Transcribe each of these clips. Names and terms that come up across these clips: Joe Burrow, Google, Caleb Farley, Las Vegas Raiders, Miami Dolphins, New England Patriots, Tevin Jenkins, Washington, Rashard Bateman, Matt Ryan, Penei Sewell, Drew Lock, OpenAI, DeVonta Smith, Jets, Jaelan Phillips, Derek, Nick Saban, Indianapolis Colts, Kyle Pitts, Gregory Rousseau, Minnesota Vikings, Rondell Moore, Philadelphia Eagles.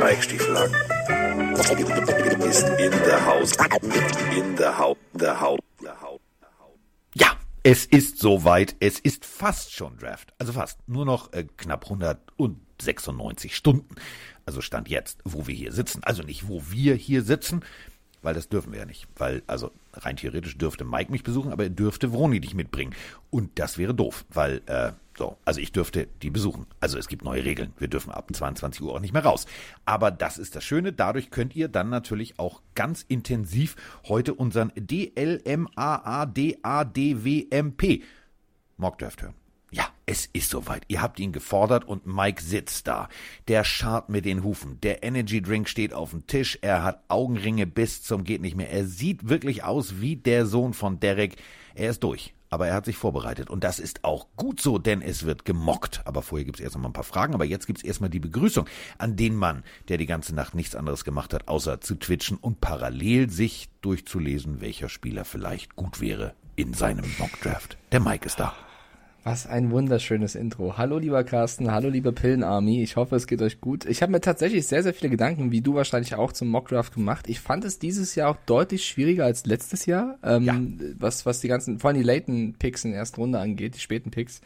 Weichstiefel ist in der Haus. In der Haut. Ja, es ist soweit. Es ist fast schon Draft. Also fast. Nur noch knapp 196 Stunden. Also Stand jetzt, wo wir hier sitzen. Also nicht, wo wir hier sitzen, weil das dürfen wir ja nicht. Weil, also rein theoretisch dürfte Mike mich besuchen, aber er dürfte Vroni dich mitbringen. Und das wäre doof, weil, so, also ich dürfte die besuchen. Also es gibt neue Regeln. Wir dürfen ab 22 Uhr auch nicht mehr raus. Aber das ist das Schöne. Dadurch könnt ihr dann natürlich auch ganz intensiv heute unseren DLMAADADWMP Mock Draft hören. Ja, es ist soweit. Ihr habt ihn gefordert und Mike sitzt da. Der scharrt mit den Hufen. Der Energy Drink steht auf dem Tisch. Er hat Augenringe bis zum geht nicht mehr. Er sieht wirklich aus wie der Sohn von Derek. Er ist durch. Aber er hat sich vorbereitet und das ist auch gut so, denn es wird gemockt. Aber vorher gibt es erst noch mal ein paar Fragen, aber jetzt gibt es erstmal die Begrüßung an den Mann, der die ganze Nacht nichts anderes gemacht hat, außer zu twitchen und parallel sich durchzulesen, welcher Spieler vielleicht gut wäre in seinem Mockdraft. Der Mike ist da. Was ein wunderschönes Intro. Hallo lieber Carsten, hallo liebe Pillen-Army. Ich hoffe, es geht euch gut. Ich habe mir tatsächlich sehr, sehr viele Gedanken, wie du wahrscheinlich auch, zum Mockdraft gemacht. Ich fand es dieses Jahr auch deutlich schwieriger als letztes Jahr, was die ganzen, vor allem die laten Picks in der ersten Runde angeht, die späten Picks.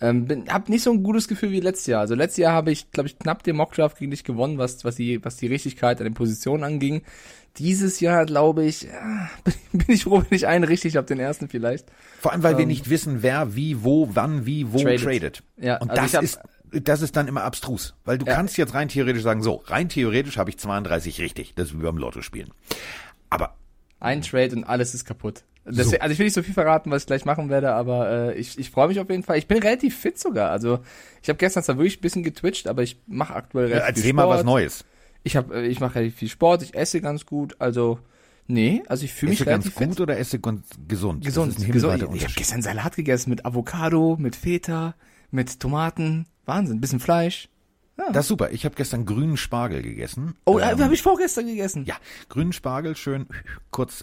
Hab nicht so ein gutes Gefühl wie letztes Jahr. Also letztes Jahr habe ich, glaube ich, knapp den Mockdraft gegen dich gewonnen, was die Richtigkeit an den Positionen anging. Dieses Jahr, glaube ich, bin ich froh, wenn ich einen richtig habe, den ersten vielleicht. Vor allem, weil wir nicht wissen, wer, wie, wo, wann, wie, wo tradet. Ja, und also das ist dann immer abstrus. Weil du kannst jetzt rein theoretisch sagen, so, rein theoretisch habe ich 32 richtig. Das ist wie beim Lotto spielen. Aber ein Trade und alles ist kaputt. So. Also ich will nicht so viel verraten, was ich gleich machen werde, aber ich freue mich auf jeden Fall. Ich bin relativ fit sogar. Also ich habe gestern zwar wirklich ein bisschen getwitcht, aber ich mache aktuell relativ viel Sport. Erzähl mal was Neues. Ich mache relativ viel Sport, ich esse ganz gut, also ich fühle mich relativ fit. Esse ganz gut oder esse ganz gesund? Gesund. Ich habe gestern Salat gegessen mit Avocado, mit Feta, mit Tomaten, Wahnsinn, ein bisschen Fleisch. Ja. Das ist super. Ich habe gestern grünen Spargel gegessen. Oh, habe ich vorgestern gegessen. Ja, grünen Spargel, schön kurz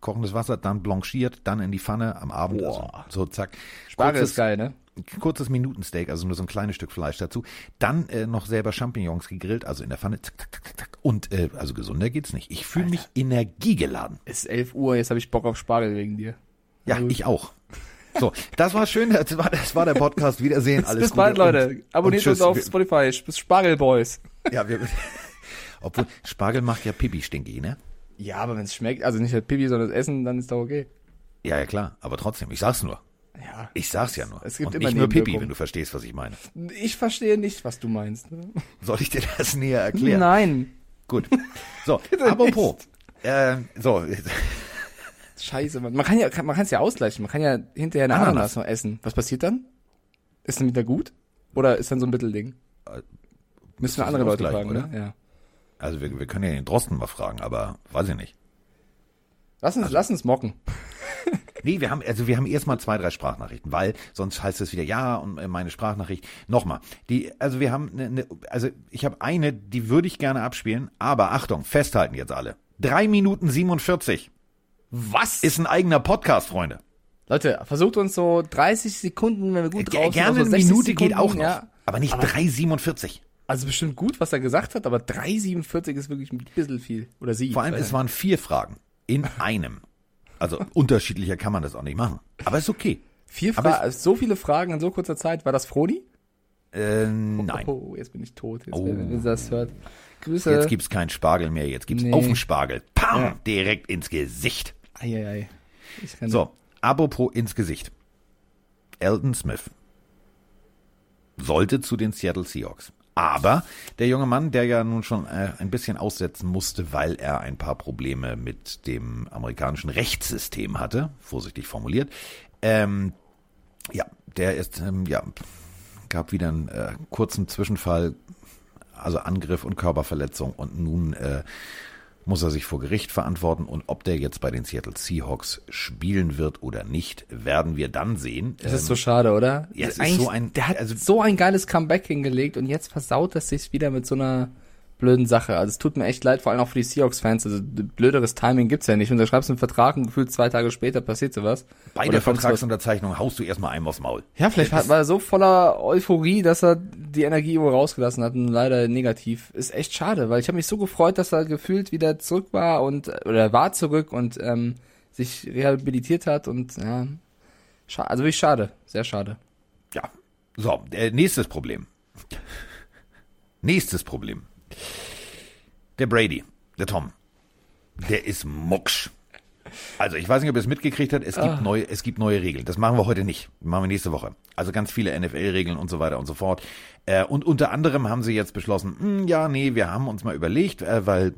kochendes Wasser, dann blanchiert, dann in die Pfanne am Abend. Also, so, zack. Spargel ist geil, ne? Kurzes Minutensteak, also nur so ein kleines Stück Fleisch dazu. Dann noch selber Champignons gegrillt, also in der Pfanne. Zack, zack, zack, zack. Und also gesunder geht's nicht. Ich fühle mich energiegeladen. Es ist 11 Uhr, jetzt habe ich Bock auf Spargel wegen dir. Ja, also, ich auch. So, das war schön, das war der Podcast. Wiedersehen, alles Gute. Bis bald, Leute. Abonniert uns auf Spotify. Bis Spargel Boys. Ja, obwohl, Spargel macht ja Pipi stinkig, ne? Ja, aber wenn es schmeckt, also nicht halt Pipi, sondern das Essen, dann ist doch okay. Ja, klar, aber trotzdem, ich sag's nur. Ja. Ich sag's ja nur. Es gibt und immer nicht nur Pipi, wenn du verstehst, was ich meine. Ich verstehe nicht, was du meinst. Ne? Soll ich dir das näher erklären? Nein. Gut. So, apropos. Scheiße, Mann. Man kann's ja ausgleichen. Man kann ja hinterher eine Ananas noch essen. Was passiert dann? Ist dann wieder gut? Oder ist dann so ein Mittelding? Müssen wir andere Leute fragen, oder? Ja. Also wir können ja den Drosten mal fragen, aber weiß ich nicht. Lass uns mocken. Nee, wir haben erstmal 2, 3 Sprachnachrichten, weil sonst heißt es wieder, ja, und meine Sprachnachricht. Nochmal. Ich habe eine, die würde ich gerne abspielen, aber Achtung, festhalten jetzt alle. 3 Minuten 47. Was? Ist ein eigener Podcast, Freunde. Leute, versucht uns so 30 Sekunden, wenn wir gut drauf sind. Gerne so 60 eine Minute Sekunden, geht auch noch, ja. Aber nicht 3,47. Also bestimmt gut, was er gesagt hat, aber 3,47 ist wirklich ein bisschen viel. Oder sie. Vor allem, es waren 4 Fragen in einem. Also unterschiedlicher kann man das auch nicht machen. Aber ist okay. 4 Fragen, so viele Fragen in so kurzer Zeit. War das Froni? Nein. Oh, jetzt bin ich tot. Jetzt, wenn das hört. Grüße. Jetzt gibt's keinen Spargel mehr. Jetzt gibt's auf den Spargel. Pam! Ja. Direkt ins Gesicht. Eieiei. So, apropos ins Gesicht. Elton Smith sollte zu den Seattle Seahawks. Aber der junge Mann, der ja nun schon ein bisschen aussetzen musste, weil er ein paar Probleme mit dem amerikanischen Rechtssystem hatte, vorsichtig formuliert, der ist, gab wieder einen kurzen Zwischenfall, also Angriff und Körperverletzung, und nun muss er sich vor Gericht verantworten, und ob der jetzt bei den Seattle Seahawks spielen wird oder nicht, werden wir dann sehen. Das ist so schade, oder? Ja, es ist so ein, der hat so ein geiles Comeback hingelegt und jetzt versaut er sich wieder mit so einer blöden Sache. Also es tut mir echt leid, vor allem auch für die Seahawks-Fans. Also blöderes Timing gibt's ja nicht. Und da schreibst du einen Vertrag und gefühlt 2 Tage später passiert sowas. Bei der Vertragsunterzeichnung haust du erstmal einem aufs Maul. Ja, vielleicht war er so voller Euphorie, dass er die Energie irgendwo rausgelassen hat und leider negativ. Ist echt schade, weil ich habe mich so gefreut, dass er gefühlt wieder zurück war und sich rehabilitiert hat und ja, also wirklich schade, sehr schade. Ja, so, nächstes Problem. Der Brady, der Tom, der ist mucksch. Also ich weiß nicht, ob ihr es mitgekriegt habt, es gibt neue Regeln. Das machen wir heute nicht, das machen wir nächste Woche. Also ganz viele NFL-Regeln und so weiter und so fort. Und unter anderem haben sie jetzt beschlossen, wir haben uns mal überlegt, weil...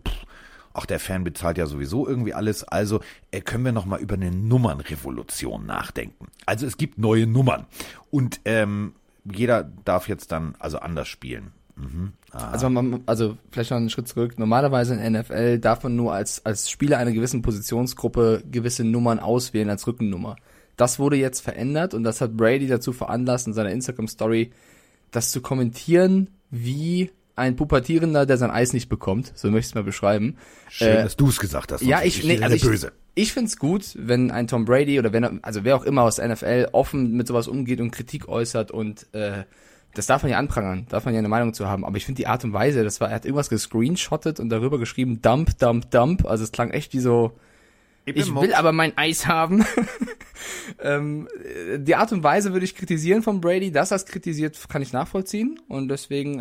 der Fan bezahlt ja sowieso irgendwie alles, also können wir nochmal über eine Nummernrevolution nachdenken. Also es gibt neue Nummern und jeder darf jetzt dann also anders spielen. Mhm. Also vielleicht noch einen Schritt zurück, normalerweise in NFL darf man nur als Spieler einer gewissen Positionsgruppe gewisse Nummern auswählen als Rückennummer. Das wurde jetzt verändert und das hat Brady dazu veranlasst, in seiner Instagram-Story das zu kommentieren, wie... ein Pubertierender, der sein Eis nicht bekommt, so möchte ich es mal beschreiben. Schön, dass du es gesagt hast. Ja, böse. Ich finde es gut, wenn ein Tom Brady oder wer auch immer aus der NFL offen mit sowas umgeht und Kritik äußert und das darf man ja anprangern, darf man ja eine Meinung zu haben, aber ich finde die Art und Weise, er hat irgendwas gescreenshottet und darüber geschrieben, Dump, also es klang echt wie so, ich will aber mein Eis haben. Die Art und Weise würde ich kritisieren von Brady, dass er es kritisiert, kann ich nachvollziehen und deswegen,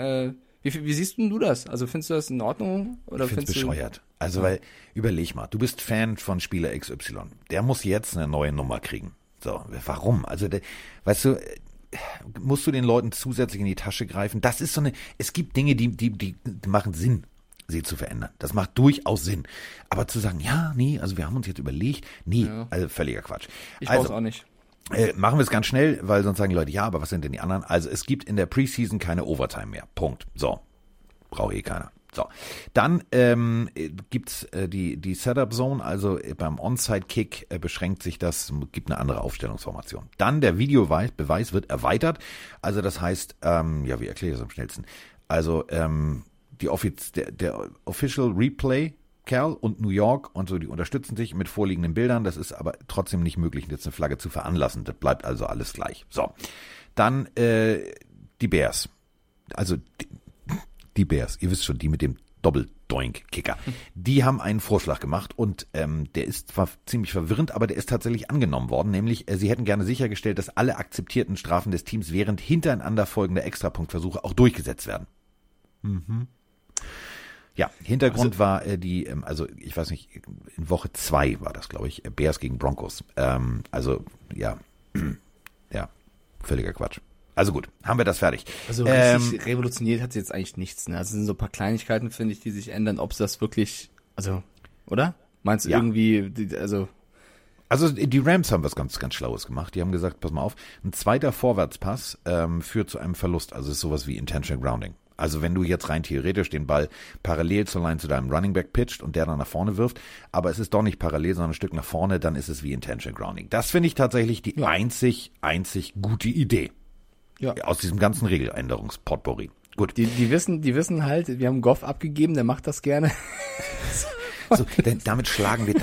Wie siehst denn du das? Also findest du das in Ordnung? Oder ich find's bescheuert. Also weil, überleg mal, du bist Fan von Spieler XY. Der muss jetzt eine neue Nummer kriegen. So, warum? Also, weißt du, musst du den Leuten zusätzlich in die Tasche greifen? Das ist so eine, es gibt Dinge, die machen Sinn, sie zu verändern. Das macht durchaus Sinn. Aber zu sagen, wir haben uns jetzt überlegt, also völliger Quatsch. Ich weiß auch nicht. Machen wir es ganz schnell, weil sonst sagen die Leute, ja, aber was sind denn die anderen? Also es gibt in der Preseason keine Overtime mehr. Punkt. So. Braucht eh keiner. So. Dann gibt's die Setup-Zone, also beim Onside-Kick beschränkt sich das, gibt eine andere Aufstellungsformation. Dann der Videobeweis wird erweitert. Also das heißt, wie erkläre ich das am schnellsten? Also der Official Replay Kerl und New York und so, die unterstützen sich mit vorliegenden Bildern. Das ist aber trotzdem nicht möglich, jetzt eine Flagge zu veranlassen. Das bleibt also alles gleich. So, dann die Bears. Also die Bears, ihr wisst schon, die mit dem Doppeldoink-Kicker. Die haben einen Vorschlag gemacht und der ist zwar ziemlich verwirrend, aber der ist tatsächlich angenommen worden. Nämlich, sie hätten gerne sichergestellt, dass alle akzeptierten Strafen des Teams während hintereinander folgender Extrapunktversuche auch durchgesetzt werden. Mhm. Ja, Hintergrund war ich weiß nicht, in Woche 2 war das, glaube ich, Bears gegen Broncos. Völliger Quatsch. Also gut, haben wir das fertig. Also richtig revolutioniert hat es jetzt eigentlich nichts. Ne? Also es sind so ein paar Kleinigkeiten, finde ich, die sich ändern, ob es das wirklich, also, oder? Meinst du irgendwie, also... Also die Rams haben was ganz, ganz Schlaues gemacht. Die haben gesagt, pass mal auf, ein zweiter Vorwärtspass führt zu einem Verlust. Also es ist sowas wie Intentional Grounding. Also wenn du jetzt rein theoretisch den Ball parallel zur Line zu deinem Running Back pitcht und der dann nach vorne wirft, aber es ist doch nicht parallel, sondern ein Stück nach vorne, dann ist es wie Intentional Grounding. Das finde ich tatsächlich die einzig gute Idee aus diesem ganzen Regeländerungspotpourri. Gut. Die wissen halt, wir haben Goff abgegeben, der macht das gerne. So, denn damit schlagen wir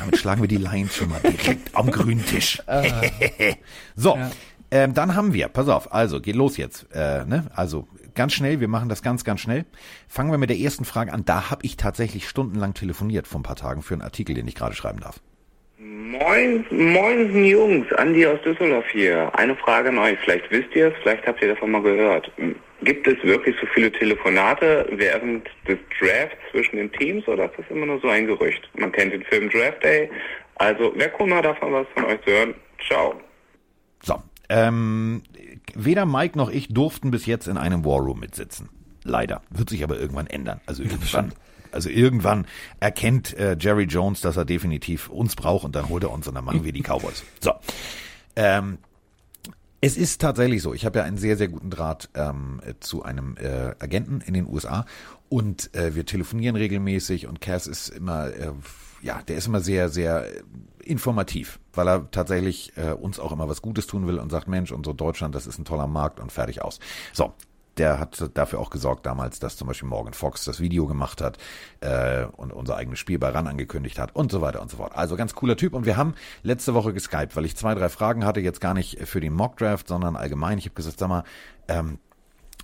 die Lions schon mal direkt am grünen Tisch. So. Ja. Dann haben wir, pass auf, also geht los jetzt. Also ganz schnell, wir machen das ganz, ganz schnell. Fangen wir mit der ersten Frage an. Da habe ich tatsächlich stundenlang telefoniert vor ein paar Tagen für einen Artikel, den ich gerade schreiben darf. Moin Jungs, Andi aus Düsseldorf hier. Eine Frage an euch, vielleicht wisst ihr es, vielleicht habt ihr davon mal gehört. Gibt es wirklich so viele Telefonate während des Drafts zwischen den Teams oder ist das immer nur so ein Gerücht? Man kennt den Film Draft Day. Also wer guckt mal davon, was von euch zu hören? Ciao. So. Weder Mike noch ich durften bis jetzt in einem War Room mitsitzen. Leider. Wird sich aber irgendwann ändern. Also irgendwann erkennt Jerry Jones, dass er definitiv uns braucht und dann holt er uns und dann machen wir die Cowboys. So. Es ist tatsächlich so. Ich habe ja einen sehr, sehr guten Draht zu einem Agenten in den USA und wir telefonieren regelmäßig und Cass ist immer... der ist immer sehr, sehr informativ, weil er tatsächlich uns auch immer was Gutes tun will und sagt, Mensch, und so Deutschland, das ist ein toller Markt und fertig aus. So, der hat dafür auch gesorgt damals, dass zum Beispiel Morgan Fox das Video gemacht hat und unser eigenes Spiel bei RAN angekündigt hat und so weiter und so fort. Also ganz cooler Typ, und wir haben letzte Woche geskypt, weil ich 2, 3 Fragen hatte, jetzt gar nicht für den Mock-Draft, sondern allgemein. Ich habe gesagt, sag mal,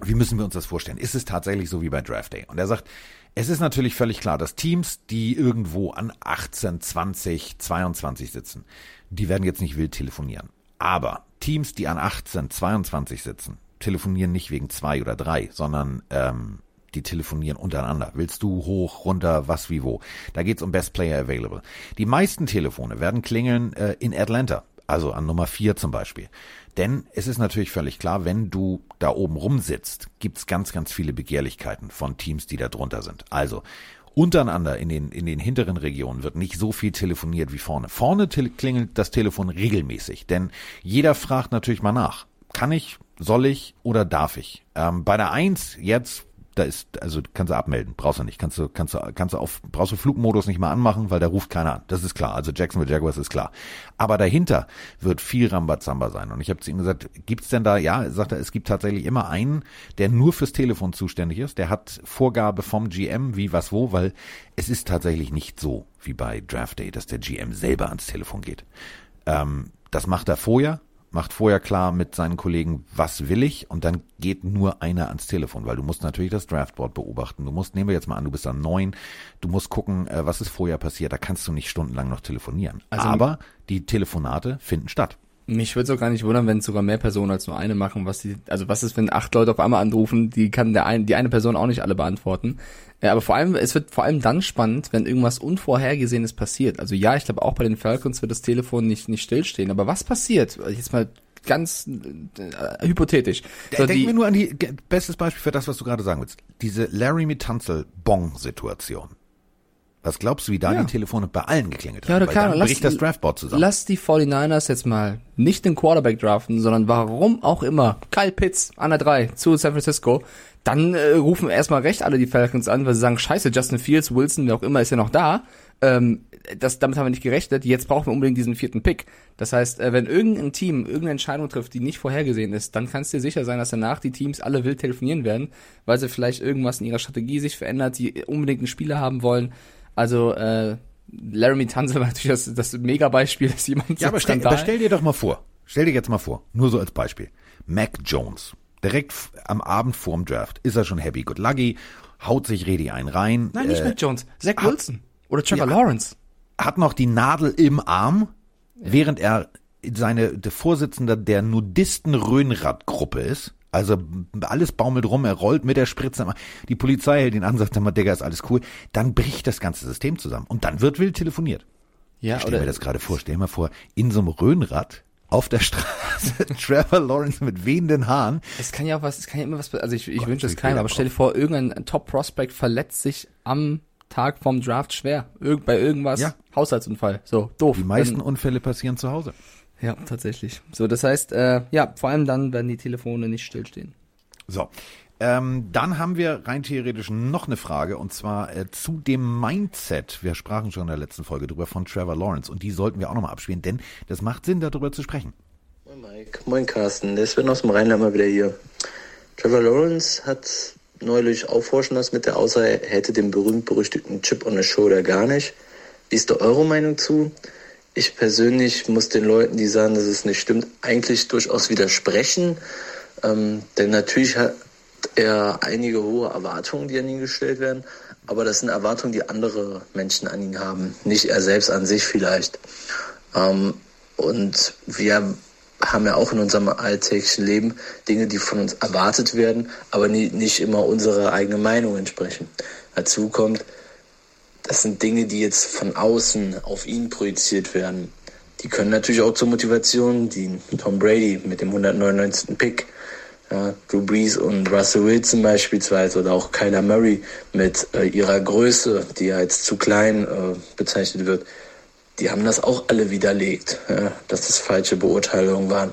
wie müssen wir uns das vorstellen? Ist es tatsächlich so wie bei Draft Day? Und er sagt, es ist natürlich völlig klar, dass Teams, die irgendwo an 18, 20, 22 sitzen, die werden jetzt nicht wild telefonieren. Aber Teams, die an 18, 22 sitzen, telefonieren nicht wegen 2 oder 3, sondern die telefonieren untereinander. Willst du hoch, runter, was, wie, wo? Da geht's um Best Player Available. Die meisten Telefone werden klingeln in Atlanta, also an Nummer 4 zum Beispiel. Denn es ist natürlich völlig klar, wenn du da oben rumsitzt, gibt's ganz, ganz viele Begehrlichkeiten von Teams, die da drunter sind. Also untereinander in den hinteren Regionen wird nicht so viel telefoniert wie vorne. Vorne klingelt das Telefon regelmäßig, denn jeder fragt natürlich mal nach. Kann ich, soll ich oder darf ich? Bei der 1 jetzt, da ist, also kannst du abmelden, brauchst du nicht, brauchst du Flugmodus nicht mal anmachen, weil da ruft keiner an. Das ist klar, also Jacksonville Jaguars ist klar. Aber dahinter wird viel Rambazamba sein. Und ich habe zu ihm gesagt, gibt's denn da, ja, sagt er, es gibt tatsächlich immer einen, der nur fürs Telefon zuständig ist, der hat Vorgabe vom GM, wie, was, wo, weil es ist tatsächlich nicht so wie bei Draft Day, dass der GM selber ans Telefon geht. Das macht er vorher. Macht vorher klar mit seinen Kollegen, was will ich, und dann geht nur einer ans Telefon, weil du musst natürlich das Draftboard beobachten. Du musst, nehmen wir jetzt mal an, du bist am 9, du musst gucken, was ist vorher passiert, da kannst du nicht stundenlang noch telefonieren. Also, aber die Telefonate finden statt. Mich würde es auch gar nicht wundern, wenn es sogar mehr Personen als nur eine machen, was ist, wenn 8 Leute auf einmal anrufen, die eine Person auch nicht alle beantworten. Ja, aber es wird vor allem dann spannend, wenn irgendwas Unvorhergesehenes passiert. Also ja, ich glaube auch bei den Falcons wird das Telefon nicht stillstehen. Aber was passiert? Jetzt mal ganz hypothetisch. So, denk mir nur an bestes Beispiel für das, was du gerade sagen willst. Diese Larry Mitanzel-Bong-Situation. Was glaubst du, wie da die Telefone bei allen geklingelt haben? Ja, klar, dann bricht das Draftboard zusammen. Lass die 49ers jetzt mal nicht den Quarterback draften, sondern warum auch immer Kyle Pitts an der 3 zu San Francisco. Dann rufen erstmal recht alle die Falcons an, weil sie sagen, scheiße, Justin Fields, Wilson, wer auch immer, ist ja noch da. Damit haben wir nicht gerechnet. Jetzt brauchen wir unbedingt diesen 4. Pick. Das heißt, wenn irgendein Team irgendeine Entscheidung trifft, die nicht vorhergesehen ist, dann kannst du dir sicher sein, dass danach die Teams alle wild telefonieren werden, weil sie vielleicht irgendwas in ihrer Strategie sich verändert, die unbedingt einen Spieler haben wollen. Also Laremy Tunsil war natürlich das Mega-Beispiel, dass jemand... Ja, aber stell dir jetzt mal vor, nur so als Beispiel, Mac Jones. Direkt am Abend vorm Draft ist er schon happy good lucky, haut sich Redi einen rein. Nein, nicht Mac Jones, Zach Wilson oder Trevor Lawrence. Hat noch die Nadel im Arm, während er der Vorsitzende der Nudisten-Röhnrad-Gruppe ist. Also alles baumelt rum, er rollt mit der Spritze. Die Polizei hält ihn an, sagt immer, Digga, ist alles cool. Dann bricht das ganze System zusammen und dann wird wild telefoniert. Ja, stell mir das gerade vor, in so einem Röhnrad auf der Straße, Trevor Lawrence mit wehenden Haaren. Es kann ja immer was, also ich wünsche es keinem, aber stell dir vor, irgendein Top-Prospect verletzt sich am Tag vom Draft schwer. Bei irgendwas, Haushaltsunfall, so, doof. Die meisten Unfälle passieren zu Hause. Ja, tatsächlich. So, das heißt, vor allem dann werden die Telefone nicht stillstehen. So, dann haben wir rein theoretisch noch eine Frage, und zwar zu dem Mindset. Wir sprachen schon in der letzten Folge drüber, von Trevor Lawrence, und die sollten wir auch nochmal abspielen, denn das macht Sinn, darüber zu sprechen. Moin Mike, moin Carsten, der Sven aus dem Rheinland mal wieder hier. Trevor Lawrence hat neulich aufforschen lassen mit der Aussage, er hätte den berühmt-berüchtigten Chip on the Shoulder gar nicht. Wie ist da eure Meinung zu? Ich persönlich muss den Leuten, die sagen, dass es nicht stimmt, eigentlich durchaus widersprechen, denn natürlich hat er einige hohe Erwartungen, die an ihn gestellt werden, aber das sind Erwartungen, die andere Menschen an ihn haben, nicht er selbst an sich vielleicht. Und wir haben ja auch in unserem alltäglichen Leben Dinge, die von uns erwartet werden, aber nicht immer unserer eigenen Meinung entsprechen. Dazu kommt, das sind Dinge, die jetzt von außen auf ihn projiziert werden. Die können natürlich auch zur Motivation dienen. Tom Brady mit dem 199. Pick, Drew Brees und Russell Wilson beispielsweise, oder auch Kyler Murray mit ihrer Größe, die ja als zu klein bezeichnet wird, die haben das auch alle widerlegt, dass das falsche Beurteilungen waren.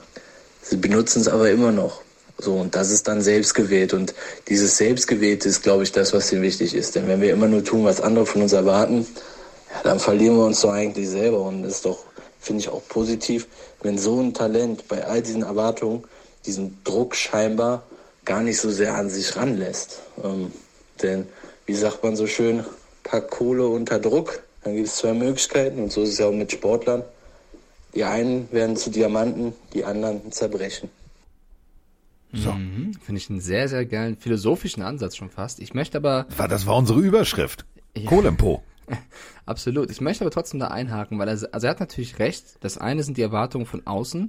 Sie benutzen es aber immer noch. So, und das ist dann selbstgewählt, und dieses Selbstgewählte ist, glaube ich, das, was dir wichtig ist. Denn wenn wir immer nur tun, was andere von uns erwarten, dann verlieren wir uns doch eigentlich selber, und das ist doch, finde ich, auch positiv, wenn so ein Talent bei all diesen Erwartungen, diesem Druck scheinbar gar nicht so sehr an sich ranlässt. Denn, wie sagt man so schön, pack Kohle unter Druck, dann gibt es zwei Möglichkeiten, und so ist es ja auch mit Sportlern. Die einen werden zu Diamanten, die anderen zerbrechen. So. Finde ich einen sehr, sehr geilen philosophischen Ansatz schon fast. Ich möchte aber... Das war unsere Überschrift. Ja. Kohle im Po. Absolut. Ich möchte aber trotzdem da einhaken, weil er hat natürlich recht. Das eine sind die Erwartungen von außen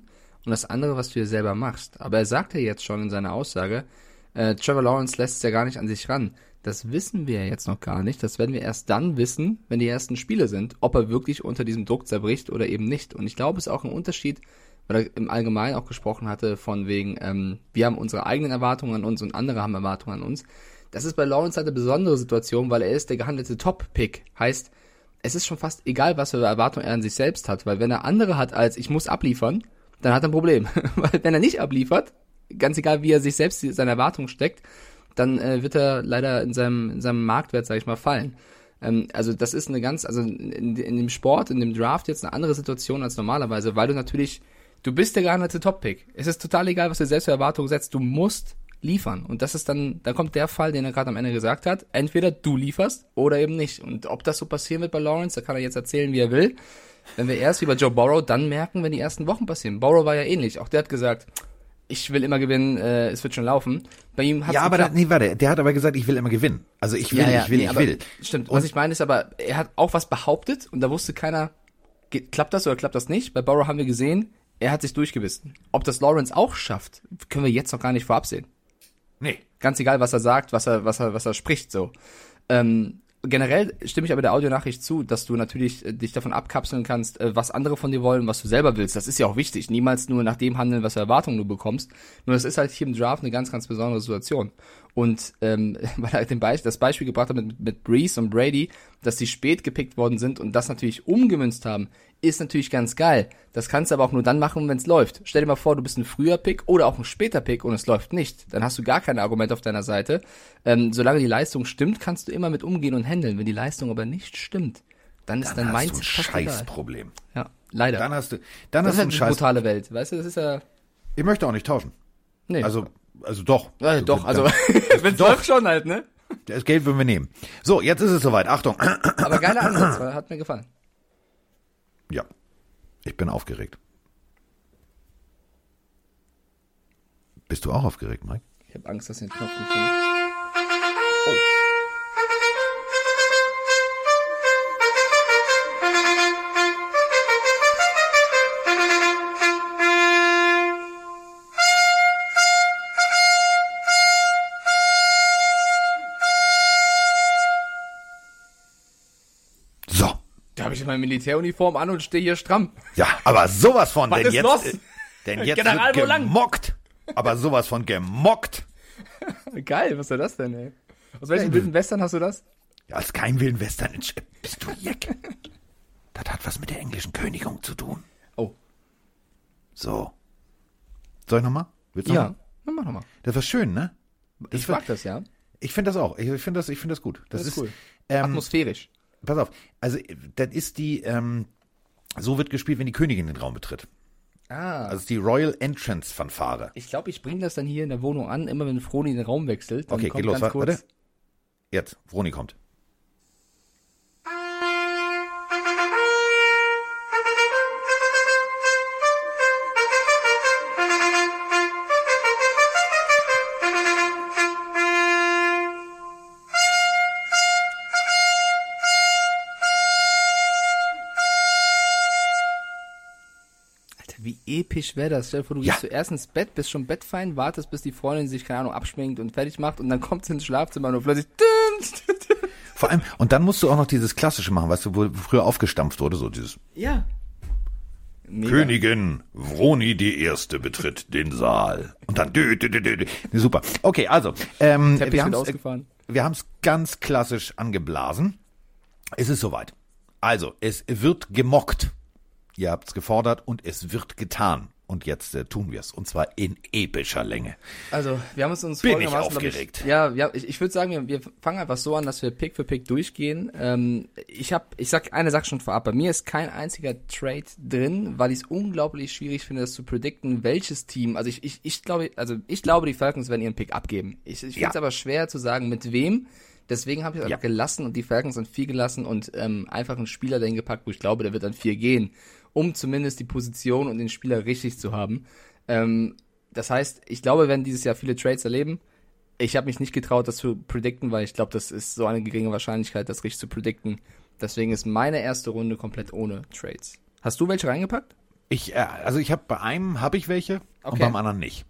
und das andere, was du dir selber machst. Aber er sagt ja jetzt schon in seiner Aussage, Trevor Lawrence lässt es ja gar nicht an sich ran. Das wissen wir ja jetzt noch gar nicht. Das werden wir erst dann wissen, wenn die ersten Spiele sind, ob er wirklich unter diesem Druck zerbricht oder eben nicht. Und ich glaube, es ist auch ein Unterschied, weil er im Allgemeinen auch gesprochen hatte von wegen, wir haben unsere eigenen Erwartungen an uns und andere haben Erwartungen an uns. Das ist bei Lawrence halt eine besondere Situation, weil er ist der gehandelte Top-Pick. Heißt, es ist schon fast egal, was für Erwartungen er an sich selbst hat, weil wenn er andere hat als ich muss abliefern, dann hat er ein Problem. Weil wenn er nicht abliefert, ganz egal wie er sich selbst seine Erwartungen steckt, dann wird er leider in seinem Marktwert, sag ich mal, fallen. Also das ist eine ganz, also in dem Sport, in dem Draft jetzt eine andere Situation als normalerweise, weil du bist der gehandelte Top-Pick. Es ist total egal, was du selbst für Erwartungen setzt, du musst liefern. Und das ist dann, da kommt der Fall, den er gerade am Ende gesagt hat, entweder du lieferst oder eben nicht. Und ob das so passieren wird bei Lawrence, da kann er jetzt erzählen, wie er will. Wenn wir erst wie bei Joe Burrow dann merken, wenn die ersten Wochen passieren. Burrow war ja ähnlich, auch der hat gesagt, ich will immer gewinnen, es wird schon laufen. Bei ihm hat der hat aber gesagt, ich will immer gewinnen. Also ich will. Stimmt, und was ich meine ist aber, er hat auch was behauptet und da wusste keiner, klappt das oder klappt das nicht. Bei Burrow haben wir gesehen, er hat sich durchgebissen. Ob das Lawrence auch schafft, können wir jetzt noch gar nicht vorab sehen. Nee. Ganz egal, was er sagt, was er spricht, so. Generell stimme ich aber der Audionachricht zu, dass du natürlich dich davon abkapseln kannst, was andere von dir wollen, was du selber willst. Das ist ja auch wichtig. Niemals nur nach dem handeln, was für Erwartungen du bekommst. Nur das ist halt hier im Draft eine ganz, ganz besondere Situation. Und weil er das Beispiel gebracht hat mit Brees und Brady, dass die spät gepickt worden sind und das natürlich umgemünzt haben, ist natürlich ganz geil. Das kannst du aber auch nur dann machen, wenn es läuft. Stell dir mal vor, du bist ein früher Pick oder auch ein später Pick und es läuft nicht. Dann hast du gar kein Argument auf deiner Seite. Solange die Leistung stimmt, kannst du immer mit umgehen und handeln. Wenn die Leistung aber nicht stimmt, dann ist dein Mindset fast egal. Dann hast du ein Scheißproblem. Ja, leider. Dann hast du eine brutale Welt. Weißt du, das ist ja... Ich möchte auch nicht tauschen. Nee. Also doch. Ja, doch, also wenn es läuft schon halt, ne? Das Geld würden wir nehmen. So, jetzt ist es soweit. Achtung. Aber geiler Ansatz, hat mir gefallen. Ja, ich bin aufgeregt. Bist du auch aufgeregt, Mike? Ich habe Angst, dass den Knopf nicht finde. Oh. Ich meine Militäruniform an und stehe hier stramm. Ja, aber sowas von, denn jetzt General wird gemockt. Aber sowas von gemockt. Geil, was ist das denn, ey? Aus welchen wilden Western hast du das? Ja, aus keinem wilden Western. Bist du Jeck? Das hat was mit der englischen Königung zu tun. Oh. So. Soll ich nochmal? Ja, dann mach nochmal. Das war schön, ne? Ich mag das, ja. Ich finde das auch. Ich finde das gut. Das ist cool. Atmosphärisch. Pass auf, also das ist die, so wird gespielt, wenn die Königin den Raum betritt. Ah. Also die Royal Entrance Fanfare. Ich glaube, ich bringe das dann hier in der Wohnung an, immer wenn Vroni den Raum wechselt. Dann okay, geht los, warte. Jetzt, Vroni kommt. Episch wäre das. Stell dir vor, du gehst zuerst ins Bett, bist schon bettfein, wartest, bis die Freundin sich, keine Ahnung, abschminkt und fertig macht und dann kommt sie ins Schlafzimmer und plötzlich... Vor allem, und dann musst du auch noch dieses Klassische machen, weißt du, wo früher aufgestampft wurde, so dieses... Ja. Mega. Königin Vroni die Erste betritt den Saal. Und dann... Super. Okay, also, wir haben es ganz klassisch angeblasen. Es ist soweit. Also, es wird gemockt. Ihr habt es gefordert und es wird getan. Und jetzt tun wir es. Und zwar in epischer Länge. Also, wir haben es uns folgendermaßen aufgeregt. Ich würde sagen, wir fangen einfach so an, dass wir Pick für Pick durchgehen. Ich sag eine Sache schon vorab. Bei mir ist kein einziger Trade drin, weil ich es unglaublich schwierig finde, das zu predikten, welches Team. Also ich glaube, die Falcons werden ihren Pick abgeben. Ich finde es aber schwer zu sagen, mit wem. Deswegen habe ich es einfach gelassen und die Falcons sind 4 gelassen und einfach einen Spieler dahin gepackt, wo ich glaube, der wird an 4 gehen, um zumindest die Position und den Spieler richtig zu haben. Das heißt, ich glaube, wir werden dieses Jahr viele Trades erleben. Ich habe mich nicht getraut, das zu predikten, weil ich glaube, das ist so eine geringe Wahrscheinlichkeit, das richtig zu predikten. Deswegen ist meine erste Runde komplett ohne Trades. Hast du welche reingepackt? Bei einem habe ich welche und beim anderen nicht.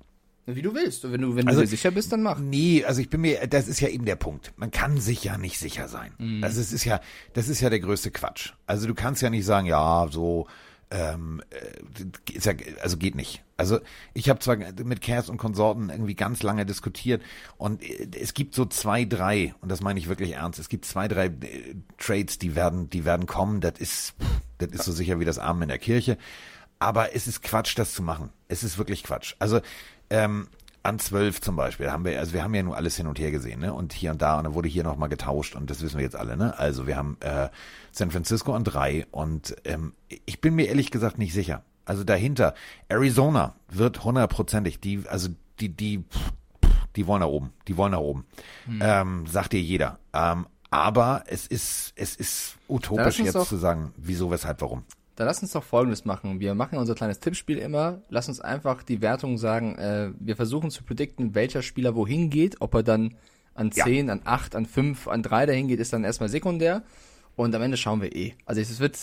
Wie du willst. Und wenn du dir sicher bist, dann mach. Nee, also das ist ja eben der Punkt. Man kann sich ja nicht sicher sein. Mhm. Also das ist ja der größte Quatsch. Also du kannst ja nicht sagen, also geht nicht. Also ich habe zwar mit Kers und Konsorten irgendwie ganz lange diskutiert und es gibt so 2, 3, und das meine ich wirklich ernst, es gibt 2, 3 Trades, die werden kommen. Das ist so sicher wie das Amen in der Kirche. Aber es ist Quatsch, das zu machen. Es ist wirklich Quatsch. Also an 12 zum Beispiel wir haben ja nur alles hin und her gesehen, ne? Und hier und da, und dann wurde hier nochmal getauscht, und das wissen wir jetzt alle, ne? Also wir haben San Francisco an 3 und ich bin mir ehrlich gesagt nicht sicher. Also dahinter, Arizona wird hundertprozentig, die wollen nach oben, hm. Sagt dir jeder. Aber es ist utopisch jetzt zu sagen, wieso, weshalb, warum. Dann lass uns doch Folgendes machen. Wir machen unser kleines Tippspiel immer. Lass uns einfach die Wertung sagen. Wir versuchen zu predikten, welcher Spieler wohin geht. Ob er dann an 10, an 8, an 5, an 3 dahin geht, ist dann erstmal sekundär. Und am Ende schauen wir eh. Also es wird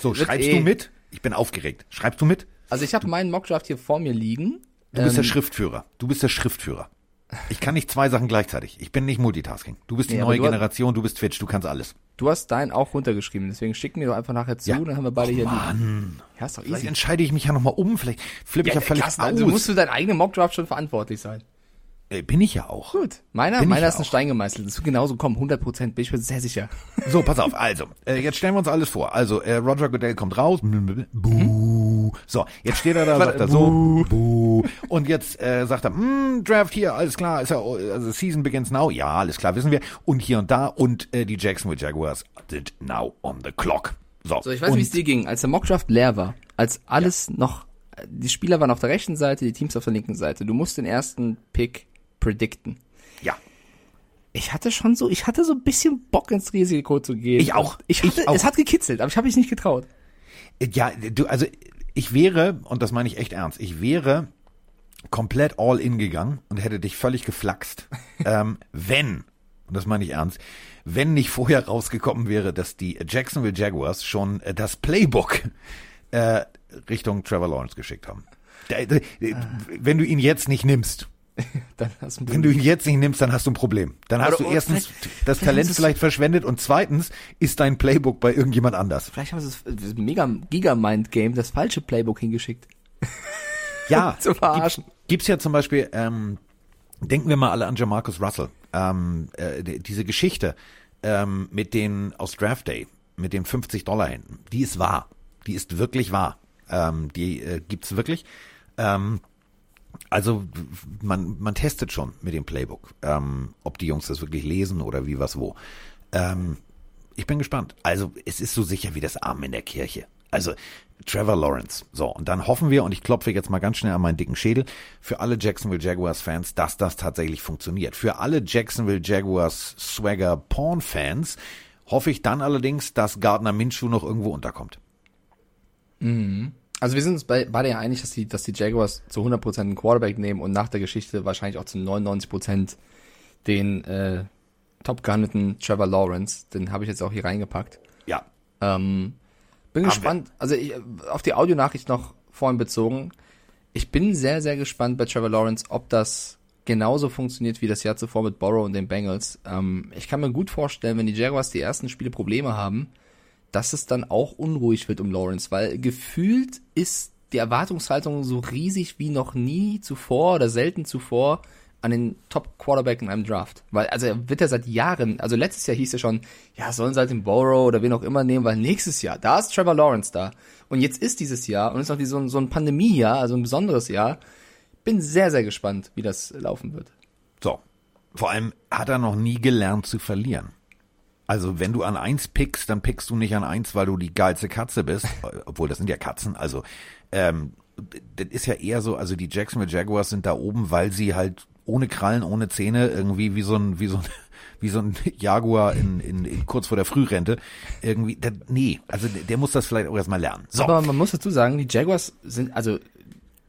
so, schreibst du mit? Ich bin aufgeregt. Schreibst du mit? Also ich habe meinen Mockdraft hier vor mir liegen. Du bist der Schriftführer. Ich kann nicht 2 Sachen gleichzeitig. Ich bin nicht Multitasking. Du bist die neue Generation, du bist Twitch, du kannst alles. Du hast deinen auch runtergeschrieben, deswegen schick mir doch einfach nachher zu, dann haben wir beide hier liegen. Ja, ist doch easy. Vielleicht entscheide ich mich ja nochmal um, vielleicht flippe ich ja völlig aus. Also musst du deinen eigenen Mockdraft schon verantwortlich sein. Bin ich ja auch. Gut, meiner ist ein Stein gemeißelt. Das wird genauso kommen, 100%, bin ich mir sehr sicher. So, pass auf, also, jetzt stellen wir uns alles vor. Also, Roger Goodell kommt raus, buh. So, jetzt steht er da, sagt er so, buh. Und jetzt sagt er, Draft hier, alles klar, ist ja, also Season begins now, ja, alles klar, wissen wir. Und hier und da, und die Jacksonville Jaguars sind now on the clock. So, ich weiß nicht, wie es dir ging, als der Mockdraft leer war, als alles noch, die Spieler waren auf der rechten Seite, die Teams auf der linken Seite. Du musst den ersten Pick predikten. Ja. Ich hatte so ein bisschen Bock, ins Risiko zu gehen. Ich auch. Es hat gekitzelt, aber ich habe mich nicht getraut. Ja, ich wäre, und das meine ich echt ernst, ich wäre komplett all in gegangen und hätte dich völlig geflaxt, wenn, und das meine ich ernst, wenn nicht vorher rausgekommen wäre, dass die Jacksonville Jaguars schon das Playbook Richtung Trevor Lawrence geschickt haben. Wenn du ihn jetzt nicht nimmst, dann hast du ein Problem. Dann hast du erstens das Talent vielleicht verschwendet und zweitens ist dein Playbook bei irgendjemand anders. Vielleicht haben sie das mega Gigamind-Game, das falsche Playbook hingeschickt. Ja, zu verarschen. Gibt's ja zum Beispiel, denken wir mal alle an Jamarcus Russell. Diese Geschichte mit den aus Draft Day, mit den $50 hinten, die ist wahr. Die ist wirklich wahr. Die gibt's wirklich. Also man testet schon mit dem Playbook, ob die Jungs das wirklich lesen oder wie, was, wo. Ich bin gespannt. Also es ist so sicher wie das Amen in der Kirche. Also Trevor Lawrence. So, und dann hoffen wir, und ich klopfe jetzt mal ganz schnell an meinen dicken Schädel, für alle Jacksonville Jaguars-Fans, dass das tatsächlich funktioniert. Für alle Jacksonville Jaguars-Swagger-Porn-Fans hoffe ich dann allerdings, dass Gardner Minshew noch irgendwo unterkommt. Mhm. Also wir sind uns beide ja einig, dass die Jaguars zu 100% einen Quarterback nehmen und nach der Geschichte wahrscheinlich auch zu 99% den top gehandelten Trevor Lawrence. Den habe ich jetzt auch hier reingepackt. Ja. Bin gespannt. Also auf die Audionachricht noch vorhin bezogen. Ich bin sehr, sehr gespannt bei Trevor Lawrence, ob das genauso funktioniert wie das Jahr zuvor mit Burrow und den Bengals. Ich kann mir gut vorstellen, wenn die Jaguars die ersten Spiele Probleme haben, dass es dann auch unruhig wird um Lawrence, weil gefühlt ist die Erwartungshaltung so riesig wie noch nie zuvor oder selten zuvor an den Top-Quarterback in einem Draft. Weil, also er wird ja seit Jahren, also letztes Jahr hieß ja schon, ja, sollen sie halt den Burrow oder wen auch immer nehmen, weil nächstes Jahr, da ist Trevor Lawrence da. Und jetzt ist dieses Jahr und ist noch so ein Pandemiejahr, also ein besonderes Jahr. Bin sehr, sehr gespannt, wie das laufen wird. So. Vor allem hat er noch nie gelernt zu verlieren. Also wenn du an 1 pickst, dann pickst du nicht an 1, weil du die geilste Katze bist. Obwohl, das sind ja Katzen. Also, das ist ja eher so, also die Jacksonville Jaguars sind da oben, weil sie halt ohne Krallen, ohne Zähne, irgendwie wie so ein Jaguar in kurz vor der Frührente. Irgendwie, also der muss das vielleicht auch erstmal lernen. So. Aber man muss dazu sagen, die Jaguars sind, also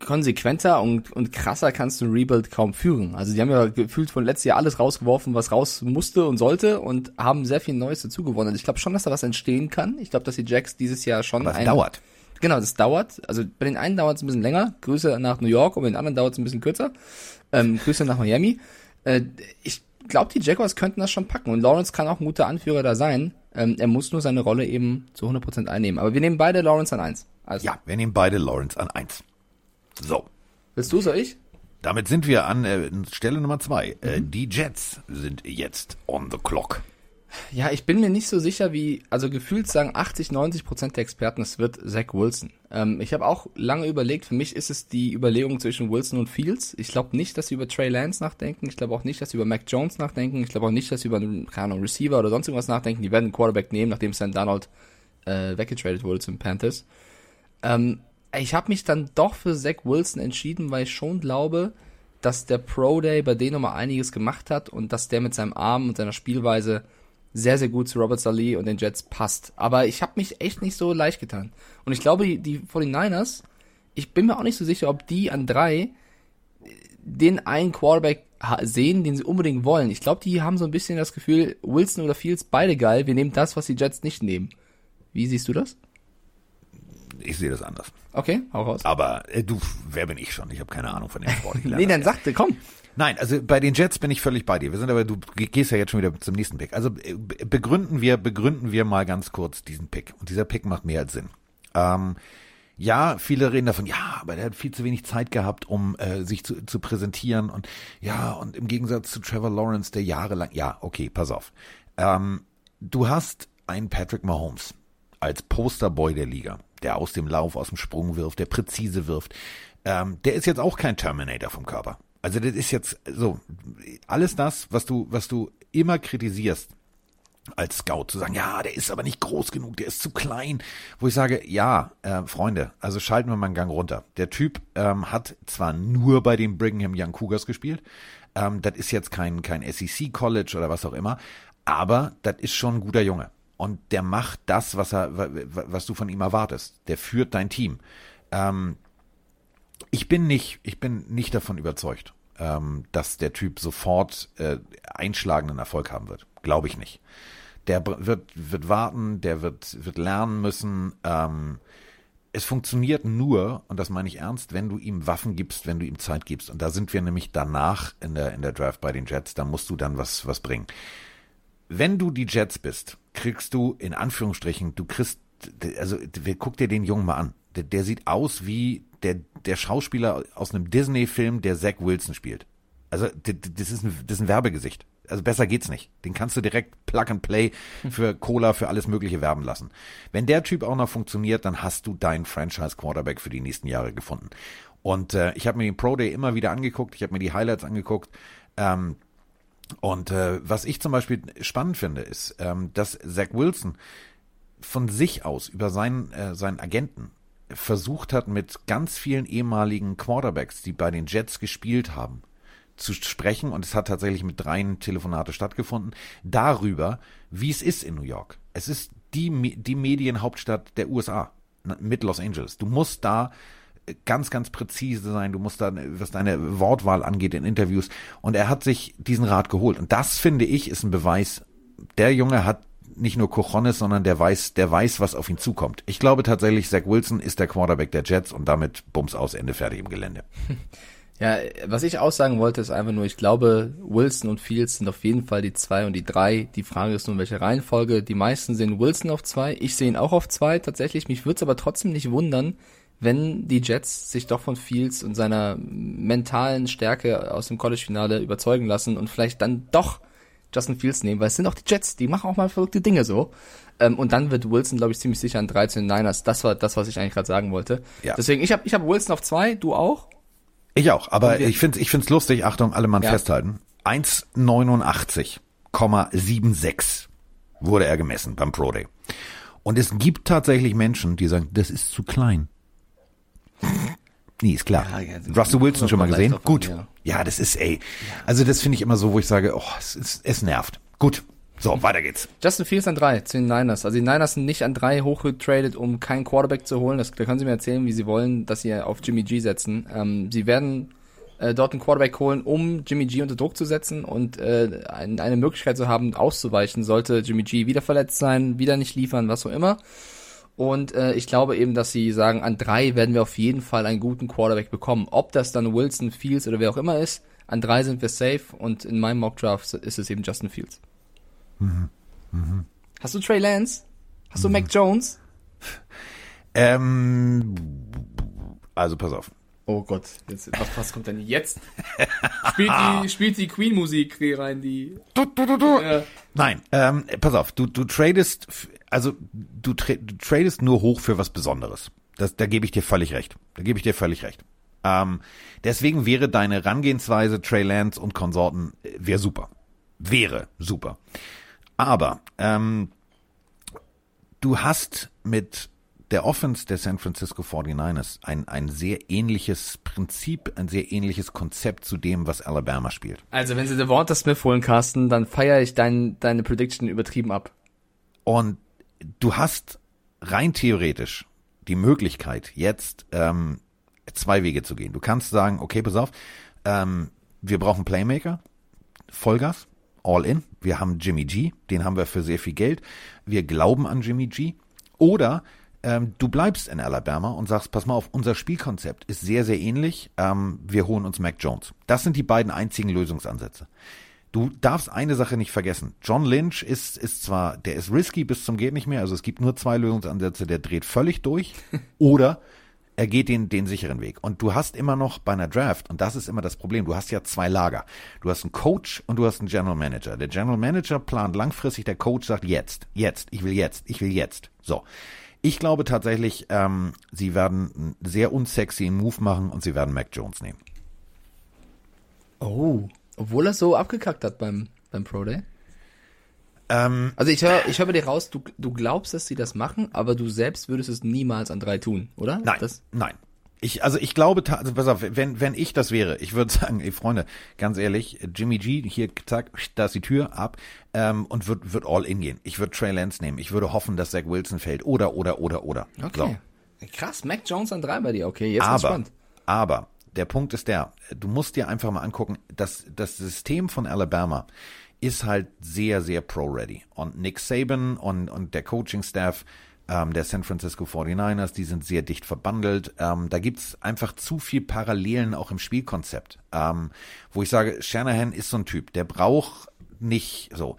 konsequenter und krasser kannst du ein Rebuild kaum führen. Also die haben ja gefühlt von letztes Jahr alles rausgeworfen, was raus musste und sollte, und haben sehr viel Neues dazu gewonnen. Ich glaube schon, dass da was entstehen kann. Ich glaube, dass die Jacks dieses Jahr schon... Aber das dauert. Genau, das dauert. Also bei den einen dauert es ein bisschen länger. Grüße nach New York, und bei den anderen dauert es ein bisschen kürzer. Grüße nach Miami. Ich glaube, die Jaguars könnten das schon packen. Und Lawrence kann auch ein guter Anführer da sein. Er muss nur seine Rolle eben zu 100% einnehmen. Aber wir nehmen beide Lawrence an 1. Also. Ja, wir nehmen beide Lawrence an 1. So. Willst du es oder ich? Damit sind wir an Stelle Nummer 2. Mhm. Die Jets sind jetzt on the clock. Ja, ich bin mir nicht so sicher, wie, also gefühlt sagen 80-90% der Experten, es wird Zach Wilson. Ich habe auch lange überlegt, für mich ist es die Überlegung zwischen Wilson und Fields. Ich glaube nicht, dass sie über Trey Lance nachdenken. Ich glaube auch nicht, dass sie über Mac Jones nachdenken. Ich glaube auch nicht, dass sie über einen, keine Ahnung, Receiver oder sonst irgendwas nachdenken. Die werden einen Quarterback nehmen, nachdem Sam Darnold weggetradet wurde zum Panthers. Ich habe mich dann doch für Zach Wilson entschieden, weil ich schon glaube, dass der Pro Day bei denen nochmal einiges gemacht hat und dass der mit seinem Arm und seiner Spielweise sehr, sehr gut zu Robert Saleh und den Jets passt. Aber ich habe mich echt nicht so leicht getan. Und ich glaube, die 49ers, ich bin mir auch nicht so sicher, ob die an 3 den einen Quarterback sehen, den sie unbedingt wollen. Ich glaube, die haben so ein bisschen das Gefühl, Wilson oder Fields, beide geil, wir nehmen das, was die Jets nicht nehmen. Wie siehst du das? Ich sehe das anders. Okay, hau raus. Aber du, wer bin ich schon? Ich habe keine Ahnung von dem Sport. Nee, dann sagte, komm. Nein, also bei den Jets bin ich völlig bei dir. Wir sind aber, du gehst ja jetzt schon wieder zum nächsten Pick. Also begründen wir mal ganz kurz diesen Pick. Und dieser Pick macht mehr als Sinn. Ja, viele reden davon, ja, aber der hat viel zu wenig Zeit gehabt, um sich zu präsentieren. Und ja, und im Gegensatz zu Trevor Lawrence, der jahrelang, ja, okay, pass auf. Du hast einen Patrick Mahomes als Posterboy der Liga, der aus dem Lauf, aus dem Sprung wirft, der präzise wirft. Der ist jetzt auch kein Terminator vom Körper. Also das ist jetzt so, alles das, was du immer kritisierst als Scout, zu sagen, ja, der ist aber nicht groß genug, der ist zu klein. Wo ich sage, ja, Freunde, also schalten wir mal einen Gang runter. Der Typ hat zwar nur bei den Brigham Young Cougars gespielt, das ist jetzt kein SEC-College oder was auch immer, aber das ist schon ein guter Junge. Und der macht das, was du von ihm erwartest. Der führt dein Team. Ich bin nicht davon überzeugt, dass der Typ sofort einschlagenden Erfolg haben wird. Glaube ich nicht. Der wird warten, der wird lernen müssen. Es funktioniert nur, und das meine ich ernst, wenn du ihm Waffen gibst, wenn du ihm Zeit gibst. Und da sind wir nämlich danach in der Draft bei den Jets. Da musst du dann was bringen. Wenn du die Jets bist, kriegst du, in Anführungsstrichen, guck dir den Jungen mal an. Der sieht aus wie der Schauspieler aus einem Disney-Film, der Zach Wilson spielt. Also, das ist ein Werbegesicht. Also besser geht's nicht. Den kannst du direkt Plug and Play für Cola, für alles Mögliche werben lassen. Wenn der Typ auch noch funktioniert, dann hast du deinen Franchise-Quarterback für die nächsten Jahre gefunden. Und ich habe mir den Pro Day immer wieder angeguckt, ich habe mir die Highlights angeguckt, und was ich zum Beispiel spannend finde, ist, dass Zach Wilson von sich aus über seinen Agenten versucht hat, mit ganz vielen ehemaligen Quarterbacks, die bei den Jets gespielt haben, zu sprechen. Und es hat tatsächlich mit 3 Telefonate stattgefunden, darüber, wie es ist in New York. Es ist die Medienhauptstadt der USA mit Los Angeles. Du musst da ganz, ganz präzise sein. Du musst da, was deine Wortwahl angeht in Interviews. Und er hat sich diesen Rat geholt. Und das, finde ich, ist ein Beweis. Der Junge hat nicht nur Cojones, sondern der weiß, was auf ihn zukommt. Ich glaube tatsächlich, Zach Wilson ist der Quarterback der Jets und damit bums aus, Ende, fertig im Gelände. Ja, was ich aussagen wollte, ist einfach nur, ich glaube, Wilson und Fields sind auf jeden Fall die 2 und die 3. Die Frage ist nun, welche Reihenfolge. Die meisten sehen Wilson auf 2. Ich sehe ihn auch auf 2 tatsächlich. Mich würde es aber trotzdem nicht wundern, wenn die Jets sich doch von Fields und seiner mentalen Stärke aus dem College-Finale überzeugen lassen und vielleicht dann doch Justin Fields nehmen, weil es sind auch die Jets, die machen auch mal verrückte Dinge so. Und dann wird Wilson, glaube ich, ziemlich sicher an 13 Niners. Das war das, was ich eigentlich gerade sagen wollte. Ja. Deswegen, ich hab Wilson auf 2, du auch? Ich auch, aber ich find's lustig, Achtung, alle Mann festhalten. 1,89,76 wurde er gemessen beim Pro Day. Und es gibt tatsächlich Menschen, die sagen, das ist zu klein. Nee, ist klar. Ja, Russell Wilson schon mal gesehen? Davon, gut. Ja, das ist, ey. Ja. Also das finde ich immer so, wo ich sage, oh, es nervt. Gut. So, weiter geht's. Justin Fields an 3 zu den Niners. Also die Niners sind nicht an 3 hochgetradet, um keinen Quarterback zu holen. Da können sie mir erzählen, wie sie wollen, dass sie auf Jimmy G setzen. Sie werden dort einen Quarterback holen, um Jimmy G unter Druck zu setzen und eine Möglichkeit zu haben, auszuweichen, sollte Jimmy G wieder verletzt sein, wieder nicht liefern, was auch immer. Und ich glaube eben, dass sie sagen, an 3 werden wir auf jeden Fall einen guten Quarterback bekommen. Ob das dann Wilson, Fields oder wer auch immer ist, an 3 sind wir safe und in meinem Mockdraft ist es eben Justin Fields. Mhm. Mhm. Hast du Trey Lance? Hast du Mac Jones? Also pass auf. Oh Gott, jetzt, was kommt denn jetzt? Spielt die Queen-Musik rein, die... Nein, pass auf, du tradest... Also du tradest nur hoch für was Besonderes. Da gebe ich dir völlig recht. Deswegen wäre deine Herangehensweise Trey Lance und Konsorten wäre super. Aber du hast mit der Offense der San Francisco 49ers ein sehr ähnliches Prinzip, ein sehr ähnliches Konzept zu dem, was Alabama spielt. Also wenn sie DeVonta Smith holen, Carsten, dann feiere ich deine Prediction übertrieben ab. Und du hast rein theoretisch die Möglichkeit, jetzt 2 Wege zu gehen. Du kannst sagen, okay, pass auf, wir brauchen Playmaker, Vollgas, all in. Wir haben Jimmy G, den haben wir für sehr viel Geld. Wir glauben an Jimmy G. Oder du bleibst in Alabama und sagst, pass mal auf, unser Spielkonzept ist sehr, sehr ähnlich. Wir holen uns Mac Jones. Das sind die beiden einzigen Lösungsansätze. Du darfst eine Sache nicht vergessen. John Lynch ist zwar, der ist risky bis zum geht nicht mehr, also es gibt nur 2 Lösungsansätze, der dreht völlig durch oder er geht den sicheren Weg. Und du hast immer noch bei einer Draft, und das ist immer das Problem, du hast ja 2 Lager. Du hast einen Coach und du hast einen General Manager. Der General Manager plant langfristig, der Coach sagt jetzt, ich will jetzt. So. Ich glaube tatsächlich, sie werden einen sehr unsexy Move machen und sie werden Mac Jones nehmen. Oh. Obwohl er so abgekackt hat beim Pro Day. Also ich höre bei dir raus, du glaubst, dass sie das machen, aber du selbst würdest es niemals an 3 tun, oder? Nein. Ich glaube, also pass auf, wenn ich das wäre, ich würde sagen, ey Freunde, ganz ehrlich, Jimmy G, hier, zack, da ist die Tür ab, und wird all in gehen. Ich würde Trey Lance nehmen, ich würde hoffen, dass Zach Wilson fällt, oder. Okay. So. Krass, Mac Jones an 3 bei dir, okay, jetzt ist spannend. Aber, der Punkt ist der, du musst dir einfach mal angucken, dass das System von Alabama ist halt sehr, sehr pro-ready. Und Nick Saban und der Coaching-Staff der San Francisco 49ers, die sind sehr dicht verbandelt. Da gibt's einfach zu viel Parallelen auch im Spielkonzept. Wo ich sage, Shanahan ist so ein Typ, der braucht nicht so.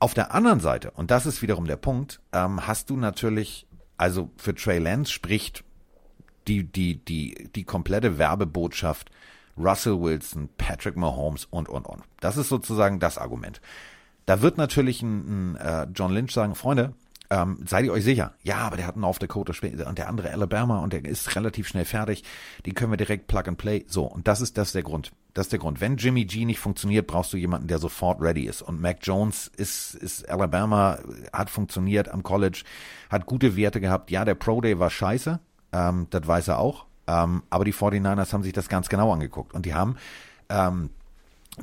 Auf der anderen Seite, und das ist wiederum der Punkt, hast du natürlich, also für Trey Lance spricht die komplette Werbebotschaft Russell Wilson, Patrick Mahomes und. Das ist sozusagen das Argument. Da wird natürlich ein John Lynch sagen, Freunde, seid ihr euch sicher? Ja, aber der hat einen auf Dakota und der andere Alabama und der ist relativ schnell fertig. Den können wir direkt plug and play. So, und das ist der Grund. Das ist der Grund. Wenn Jimmy G nicht funktioniert, brauchst du jemanden, der sofort ready ist. Und Mac Jones ist Alabama, hat funktioniert am College, hat gute Werte gehabt. Ja, der Pro Day war scheiße. Das weiß er auch. Aber die 49ers haben sich das ganz genau angeguckt. Und die haben,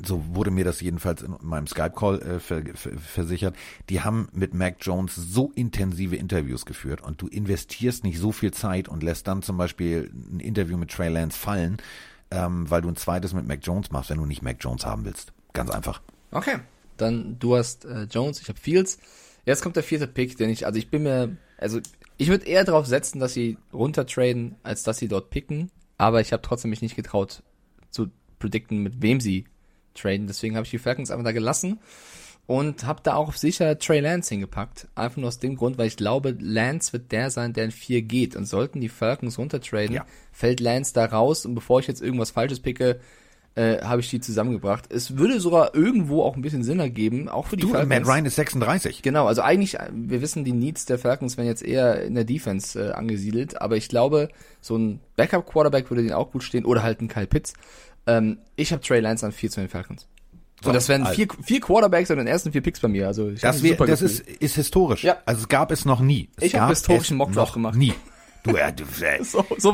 so wurde mir das jedenfalls in meinem Skype-Call versichert, die haben mit Mac Jones so intensive Interviews geführt. Und du investierst nicht so viel Zeit und lässt dann zum Beispiel ein Interview mit Trey Lance fallen, weil du ein zweites mit Mac Jones machst, wenn du nicht Mac Jones haben willst. Ganz einfach. Okay, dann du hast Jones, ich habe Fields. Jetzt kommt der 4. Pick, ich würde eher darauf setzen, dass sie runtertraden, als dass sie dort picken. Aber ich habe trotzdem mich nicht getraut zu predikten, mit wem sie traden. Deswegen habe ich die Falcons einfach da gelassen. Und habe da auch sicher Trey Lance hingepackt. Einfach nur aus dem Grund, weil ich glaube, Lance wird der sein, der in 4 geht. Und sollten die Falcons runtertraden, fällt Lance da raus. Und bevor ich jetzt irgendwas Falsches picke, habe ich die zusammengebracht. Es würde sogar irgendwo auch ein bisschen Sinn ergeben, auch für die Falcons. Matt Ryan ist 36. Genau, also eigentlich, wir wissen, die Needs der Falcons werden jetzt eher in der Defense angesiedelt. Aber ich glaube, so ein Backup-Quarterback würde denen auch gut stehen. Oder halt ein Kyle Pitts. Ich habe Trey Lance an 4 zu den Falcons. So, und das wären also 4 Quarterbacks und den ersten 4 Picks bei mir. Also ich das ist historisch. Ja. Also es gab es noch nie. Ich habe historischen Mockdraft gemacht. Nie. So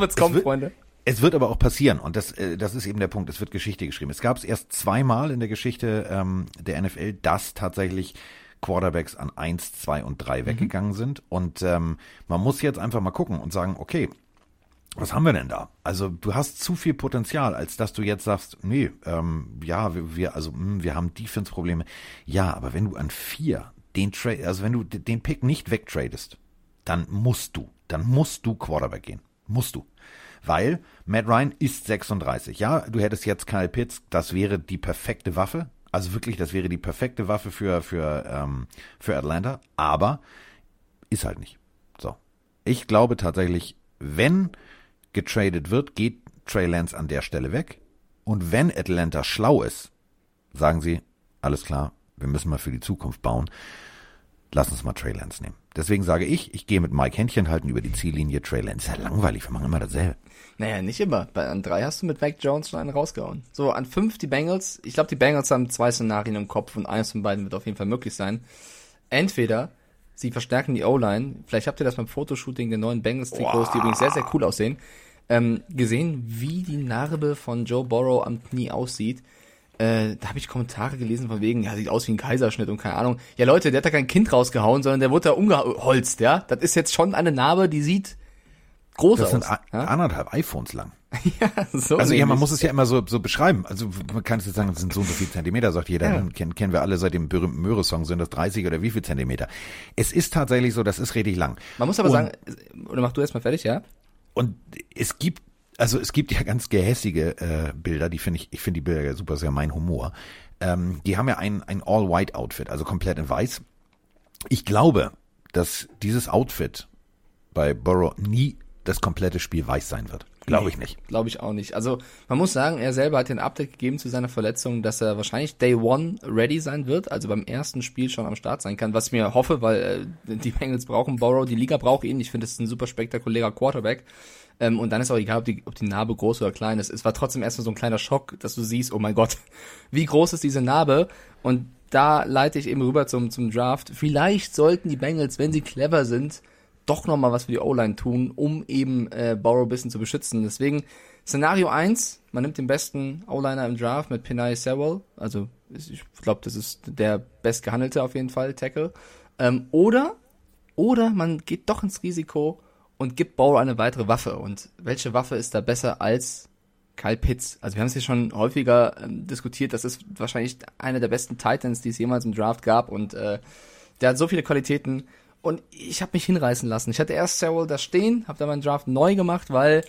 wird's kommen, Freunde. Es wird aber auch passieren und das ist eben der Punkt. Es wird Geschichte geschrieben. Es gab es erst zweimal in der Geschichte der NFL, dass tatsächlich Quarterbacks an 1, 2 und 3 weggegangen sind. Und man muss jetzt einfach mal gucken und sagen, okay, was haben wir denn da? Also du hast zu viel Potenzial, als dass du jetzt sagst, nee, wir haben Defense-Probleme. Ja, aber wenn du an 4 wenn du den Pick nicht wegtradest, dann musst du Quarterback gehen. Musst du. Weil Matt Ryan ist 36. Ja, du hättest jetzt Kyle Pitts, das wäre die perfekte Waffe. Also wirklich, das wäre die perfekte Waffe für Atlanta. Aber ist halt nicht. So. Ich glaube tatsächlich, wenn getradet wird, geht Trey Lance an der Stelle weg. Und wenn Atlanta schlau ist, sagen sie, alles klar, wir müssen mal für die Zukunft bauen. Lass uns mal Trey Lance nehmen. Deswegen sage ich gehe mit Mike Händchen halten über die Ziellinie. Trey Lance ist ja langweilig, wir machen immer dasselbe. Naja, nicht immer. An 3 hast du mit Mac Jones schon einen rausgehauen. So, an 5 die Bengals. Ich glaube, die Bengals haben 2 Szenarien im Kopf und eines von beiden wird auf jeden Fall möglich sein. Entweder sie verstärken die O-Line. Vielleicht habt ihr das beim Fotoshooting der neuen Bengals-Trikots, die übrigens sehr, sehr cool aussehen, gesehen, wie die Narbe von Joe Burrow am Knie aussieht. Da habe ich Kommentare gelesen von wegen, ja, sieht aus wie ein Kaiserschnitt und keine Ahnung. Ja, Leute, der hat da kein Kind rausgehauen, sondern der wurde da umgeholzt, ja. Das ist jetzt schon eine Narbe, die sieht groß aus. Das sind 1,5 iPhones lang. Ja, so. Also ja, man muss es ja immer so beschreiben. Also man kann es jetzt sagen, das sind so und so viele Zentimeter, sagt jeder. Ja. Dann kennen wir alle seit dem berühmten Möhre-Song, sind das 30 oder wie viel Zentimeter. Es ist tatsächlich so, das ist richtig lang. Man muss aber sagen, oder mach du erstmal fertig, ja? Und es gibt ja ganz gehässige Bilder, ich finde die Bilder ja super, das ist ja mein Humor. Die haben ja ein All-White-Outfit, also komplett in weiß. Ich glaube, dass dieses Outfit bei Burrow nie das komplette Spiel weiß sein wird. Glaube ich nicht. Glaube ich auch nicht. Also man muss sagen, er selber hat den Update gegeben zu seiner Verletzung, dass er wahrscheinlich Day One ready sein wird, also beim ersten Spiel schon am Start sein kann, was ich mir hoffe, weil die Bengals brauchen Burrow, die Liga braucht ihn. Ich finde, das ist ein super spektakulärer Quarterback. Und dann ist auch egal, ob die Narbe groß oder klein ist. Es war trotzdem erstmal so ein kleiner Schock, dass du siehst, oh mein Gott, wie groß ist diese Narbe? Und da leite ich eben rüber zum Draft. Vielleicht sollten die Bengals, wenn sie clever sind, doch nochmal was für die O-Line tun, um eben Burrow ein bisschen zu beschützen. Deswegen, Szenario 1, man nimmt den besten O-Liner im Draft mit Penei Sewell. Also ich glaube, das ist der bestgehandelte auf jeden Fall, Tackle. Oder man geht doch ins Risiko und gibt Burrow eine weitere Waffe. Und welche Waffe ist da besser als Kyle Pitts? Also wir haben es hier schon häufiger diskutiert. Das ist wahrscheinlich einer der besten Titans, die es jemals im Draft gab. Und der hat so viele Qualitäten. Und ich habe mich hinreißen lassen. Ich hatte erst Sewell da stehen, habe dann meinen Draft neu gemacht, weil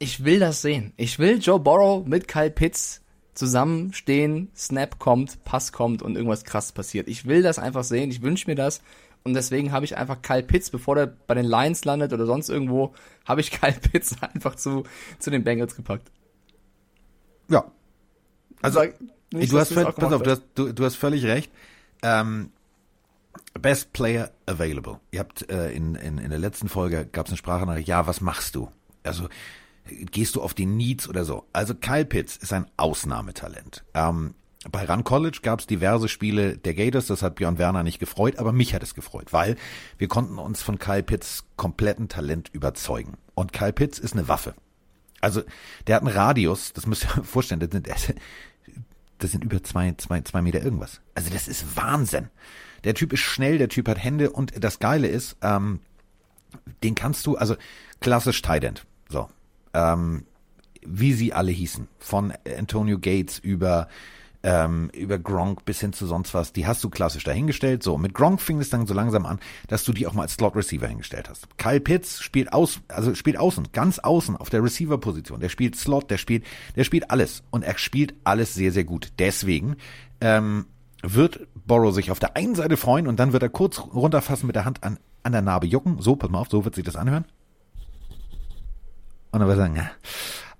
ich will das sehen. Ich will Joe Burrow mit Kyle Pitts zusammenstehen. Snap kommt, Pass kommt und irgendwas Krasses passiert. Ich will das einfach sehen. Ich wünsche mir das. Und deswegen habe ich einfach Kyle Pitts, bevor der bei den Lions landet oder sonst irgendwo, habe ich Kyle Pitts einfach zu den Bengals gepackt. Ja. Also, du hast völlig recht. Best Player Available. Ihr habt in der letzten Folge gab es eine Sprachnachricht, ja, was machst du? Also, gehst du auf die Needs oder so? Also, Kyle Pitts ist ein Ausnahmetalent. Bei RAN College gab es diverse Spiele der Gators, das hat Björn Werner nicht gefreut, aber mich hat es gefreut, weil wir konnten uns von Kyle Pitts kompletten Talent überzeugen. Und Kyle Pitts ist eine Waffe. Also, der hat einen Radius, das müsst ihr euch vorstellen, das sind über 2 Meter irgendwas. Also, das ist Wahnsinn. Der Typ ist schnell, der Typ hat Hände und das Geile ist, den kannst du, also klassisch Tight End, so, wie sie alle hießen, von Antonio Gates über Gronk bis hin zu sonst was, die hast du klassisch dahingestellt. So, mit Gronk fing es dann so langsam an, dass du die auch mal als Slot-Receiver hingestellt hast. Kyle Pitts spielt außen, ganz außen auf der Receiver-Position. Der spielt Slot, der spielt alles und er spielt alles sehr, sehr gut. Deswegen wird Burrow sich auf der einen Seite freuen und dann wird er kurz runterfassen, mit der Hand an der Narbe jucken. So, pass mal auf, so wird sich das anhören. Und dann wird er sagen, ja.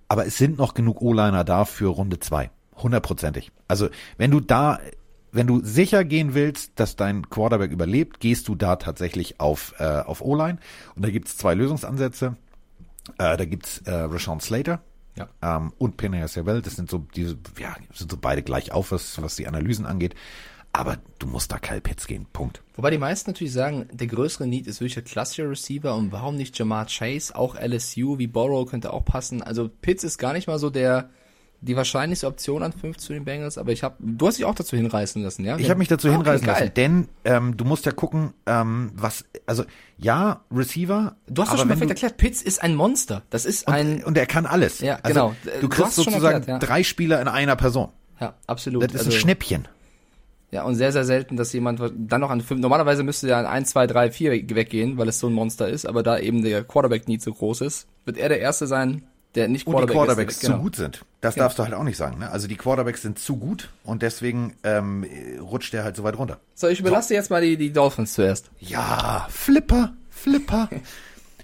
Aber es sind noch genug O-Liner da für Runde 2. 100%ig. Also, wenn du sicher gehen willst, dass dein Quarterback überlebt, gehst du da tatsächlich auf O-Line. Und da gibt's zwei Lösungsansätze. Da gibt's Rashawn Slater. Ja. Und Penei Sewell, das sind so beide gleich auf, was die Analysen angeht. Aber du musst da Kyle Pitts gehen, Punkt. Wobei die meisten natürlich sagen, der größere Need ist wirklich der klassische Receiver und warum nicht Ja'Marr Chase, auch LSU wie Burrow könnte auch passen. Also Pitts ist gar nicht mal so die wahrscheinlichste Option an 5 zu den Bengals, aber du hast dich auch dazu hinreißen lassen, ja? Ich habe mich dazu hinreißen lassen, denn du musst ja gucken, Receiver. Du hast doch schon perfekt erklärt, Pitts ist ein Monster. Das ist und er kann alles. Ja, also, genau. Du kriegst sozusagen drei Spieler in einer Person. Ja, absolut. Das ist ein Schnäppchen. Ja, und sehr, sehr selten, dass jemand dann noch an 5, normalerweise müsste der an 1, 2, 3, 4 weggehen, weil es so ein Monster ist, aber da eben der Quarterback-Need so groß ist, wird er der Erste sein, der nicht Quarterback ist. Und die Quarterbacks ist, zu gut sind. Das darfst du halt auch nicht sagen, ne? Also die Quarterbacks sind zu gut und deswegen rutscht der halt so weit runter. So, ich überlasse jetzt mal die Dolphins zuerst. Ja, Flipper.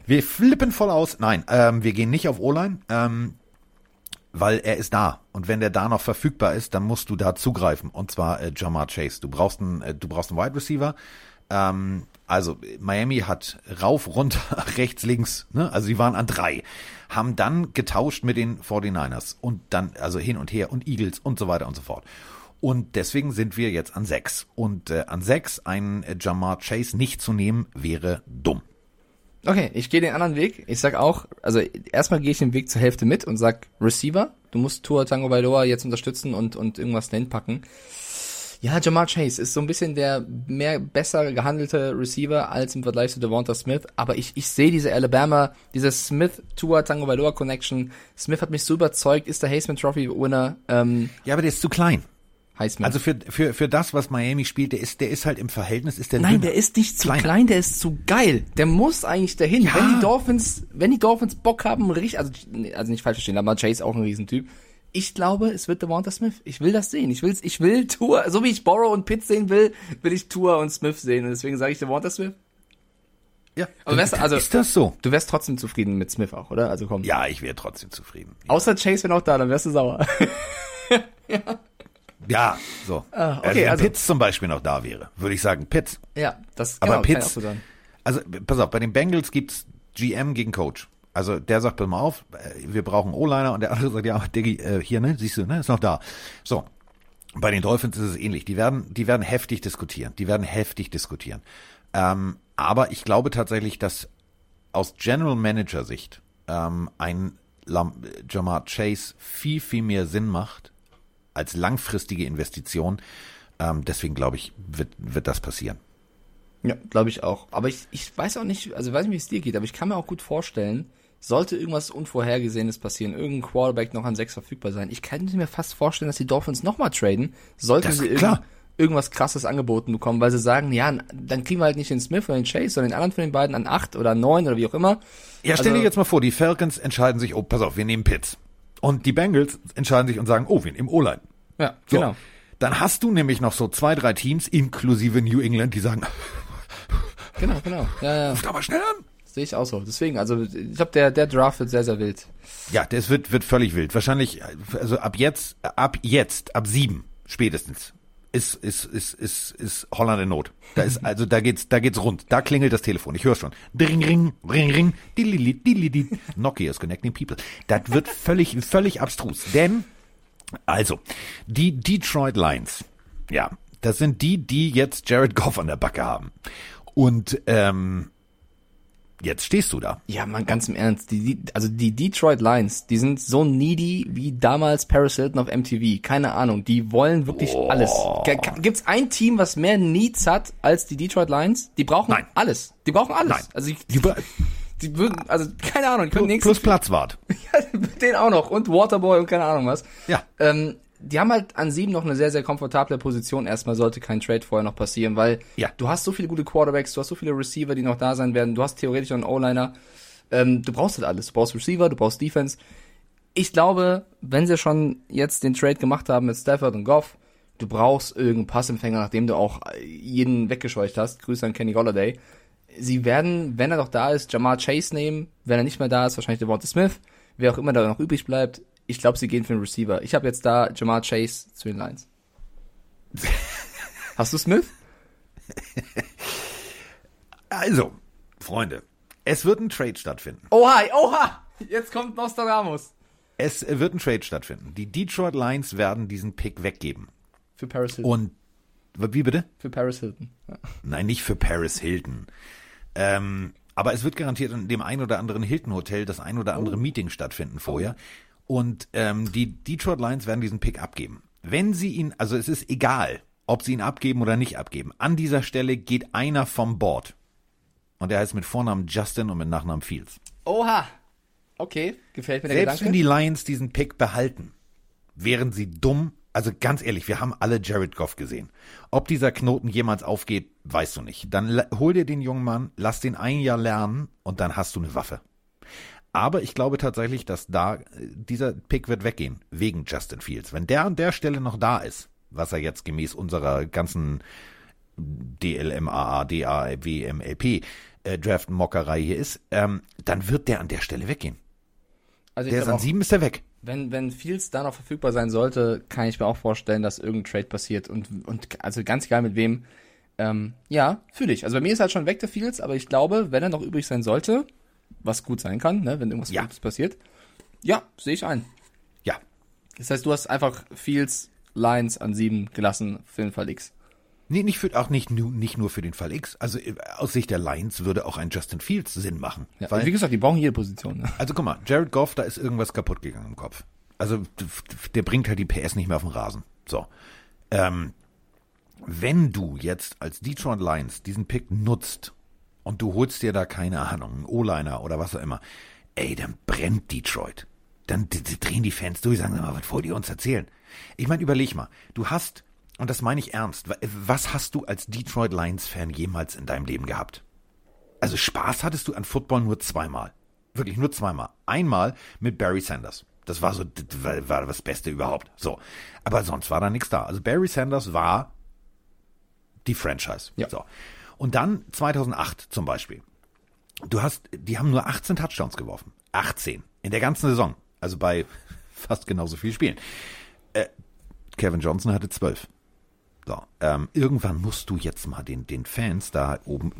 Wir flippen voll aus. Nein, wir gehen nicht auf O-Line, weil er ist da. Und wenn der da noch verfügbar ist, dann musst du da zugreifen. Und zwar Ja'Marr Chase. Du brauchst einen Wide Receiver. Also Miami hat rauf, runter, rechts, links. Ne? Also sie waren an 3. Haben dann getauscht mit den 49ers. Und dann, also hin und her und Eagles und so weiter und so fort. Und deswegen sind wir jetzt an 6. Und an 6 einen Ja'Marr Chase nicht zu nehmen, wäre dumm. Okay, ich gehe den anderen Weg. Ich sag auch, also erstmal gehe ich den Weg zur Hälfte mit und sag Receiver. Du musst Tua Tagovailoa jetzt unterstützen und irgendwas dahin packen. Ja, Ja'Marr Chase ist so ein bisschen der besser gehandelte Receiver als im Vergleich zu DeVonta Smith. Aber ich sehe diese Alabama, diese Smith-Tua Tagovailoa Connection. Smith hat mich so überzeugt, ist der Heisman Trophy Winner. Ja, aber der ist zu klein. Heisman. Also für das, was Miami spielt, der ist halt im Verhältnis, ist der Nein, dünner. Der ist nicht zu klein, der ist zu geil. Der muss eigentlich dahin. Ja. Wenn die Dolphins Bock haben, also nicht falsch verstehen, aber Chase auch ein Riesentyp. Ich glaube, es wird DeVonta Smith. Ich will das sehen. Ich will Tua, so wie ich Burrow und Pitts sehen will, will ich Tua und Smith sehen. Und deswegen sage ich DeVonta Smith. Ja, aber ist das so? Du wärst trotzdem zufrieden mit Smith auch, oder? Also komm. Ja, ich wäre trotzdem zufrieden. Ja. Außer Chase wäre noch da, dann wärst du sauer. Ja. Ja, so. Ah, okay, wenn Pitts zum Beispiel noch da wäre, würde ich sagen, Pitts. Ja, das aber genau, Pitts, kann ich auch so sagen. Also, pass auf, bei den Bengals gibt's GM gegen Coach. Also, der sagt, pass mal auf, wir brauchen O-Liner und der andere sagt, ja, Diggi, hier, ne, siehst du, ne, ist noch da. So. Bei den Dolphins ist es ähnlich. Die werden heftig diskutieren. Aber ich glaube tatsächlich, dass aus General Manager Sicht, ein Ja'Marr Chase viel, viel mehr Sinn macht, als langfristige Investition. Deswegen glaube ich, wird das passieren. Ja, glaube ich auch. Aber ich weiß auch nicht, also ich weiß nicht, wie es dir geht, aber ich kann mir auch gut vorstellen, sollte irgendwas Unvorhergesehenes passieren, irgendein Quarterback noch an 6 verfügbar sein. Ich kann mir fast vorstellen, dass die Dolphins nochmal traden, sollten sie irgendwas Krasses angeboten bekommen, weil sie sagen, ja, dann kriegen wir halt nicht den Smith oder den Chase, sondern den anderen von den beiden an 8 oder 9 oder wie auch immer. Ja, stell dir jetzt mal vor, die Falcons entscheiden sich, oh, pass auf, wir nehmen Pitts. Und die Bengals entscheiden sich und sagen, oh, wir im O-Line. Ja, so, genau. Dann hast du nämlich noch so 2, 3 Teams, inklusive New England, die sagen, genau. Ja. Ruft aber schnell an. Sehe ich auch so. Deswegen, also ich glaube, der Draft wird sehr, sehr wild. Ja, das wird völlig wild. Wahrscheinlich, also ab 7 spätestens, ist Holland in Not. Da geht's rund. Da klingelt das Telefon. Ich höre schon. Dring, ring, ring, ring. Dilili, dilili. Nokia is connecting people. Das wird völlig abstrus. Denn, also, die Detroit Lions, ja, das sind die jetzt Jared Goff an der Backe haben. Und, jetzt stehst du da. Ja, man, ganz im Ernst. Die Detroit Lions, die sind so needy wie damals Paris Hilton auf MTV. Keine Ahnung. Die wollen wirklich alles. Gibt's ein Team, was mehr Needs hat als die Detroit Lions? Die brauchen alles. Die brauchen alles. Nein. Also, die würden, also, keine Ahnung. Plus Platzwart. Ja, den auch noch. Und Waterboy und keine Ahnung was. Ja. Die haben halt an 7 noch eine sehr, sehr komfortable Position. Erstmal sollte kein Trade vorher noch passieren, weil du hast so viele gute Quarterbacks, du hast so viele Receiver, die noch da sein werden, du hast theoretisch noch einen O-Liner. Du brauchst halt alles. Du brauchst Receiver, du brauchst Defense. Ich glaube, wenn sie schon jetzt den Trade gemacht haben mit Stafford und Goff, du brauchst irgendeinen Passempfänger, nachdem du auch jeden weggescheucht hast. Grüße an Kenny Golladay. Sie werden, wenn er noch da ist, Ja'Marr Chase nehmen. Wenn er nicht mehr da ist, wahrscheinlich DeVonta Smith. Wer auch immer da noch übrig bleibt. Ich glaube, sie gehen für den Receiver. Ich habe jetzt da Ja'Marr Chase zu den Lions. Hast du Smith? Also, Freunde, es wird ein Trade stattfinden. Oha! Jetzt kommt Nostradamus. Es wird ein Trade stattfinden. Die Detroit Lions werden diesen Pick weggeben. Für Paris Hilton. Und wie bitte? Für Paris Hilton. Ja. Nein, nicht für Paris Hilton. Aber es wird garantiert in dem ein oder anderen Hilton-Hotel das ein oder andere Meeting stattfinden vorher. Und die Detroit Lions werden diesen Pick abgeben. Wenn sie ihn, also es ist egal, ob sie ihn abgeben oder nicht abgeben. An dieser Stelle geht einer vom Board. Und der heißt mit Vornamen Justin und mit Nachnamen Fields. Oha! Okay, gefällt mir der Gedanke. Selbst wenn die Lions diesen Pick behalten, wären sie dumm. Also ganz ehrlich, wir haben alle Jared Goff gesehen. Ob dieser Knoten jemals aufgeht, weißt du nicht. Dann hol dir den jungen Mann, lass den ein Jahr lernen und dann hast du eine Waffe. Aber ich glaube tatsächlich, dass da dieser Pick wird weggehen, wegen Justin Fields. Wenn der an der Stelle noch da ist, was er jetzt gemäß unserer ganzen DLMAA, DAWMLP Draft-Mockerei hier ist, dann wird der an der Stelle weggehen. Also der ist an 7, ist der weg. Wenn Fields da noch verfügbar sein sollte, kann ich mir auch vorstellen, dass irgendein Trade passiert und also ganz egal mit wem. Ja, fühle ich. Also bei mir ist halt schon weg der Fields, aber ich glaube, wenn er noch übrig sein sollte, was gut sein kann, ne, wenn irgendwas Gutes passiert, ja, sehe ich ein. Ja. Das heißt, du hast einfach Fields, Lions an 7 gelassen für den Fall X. Nee, nicht nur für den Fall X. Also aus Sicht der Lions würde auch ein Justin Fields Sinn machen. Ja, weil, wie gesagt, die brauchen jede Position. Ne? Also guck mal, Jared Goff, da ist irgendwas kaputt gegangen im Kopf. Also der bringt halt die PS nicht mehr auf den Rasen. So, wenn du jetzt als Detroit Lions diesen Pick nutzt und du holst dir da, keine Ahnung, einen O-Liner oder was auch immer, ey, dann brennt Detroit. Dann drehen die Fans durch, sagen, was wollt ihr uns erzählen? Ich meine, überleg mal, du hast... Und das meine ich ernst. Was hast du als Detroit Lions-Fan jemals in deinem Leben gehabt? Also Spaß hattest du an Football nur zweimal. Wirklich nur zweimal. Einmal mit Barry Sanders. Das war so, war das Beste überhaupt. So. Aber sonst war da nichts da. Also Barry Sanders war die Franchise. Ja. So. Und dann 2008 zum Beispiel. Die haben nur 18 Touchdowns geworfen. 18. In der ganzen Saison. Also bei fast genauso vielen Spielen. Kevin Johnson hatte 12. So, irgendwann musst du jetzt mal den Fans da oben,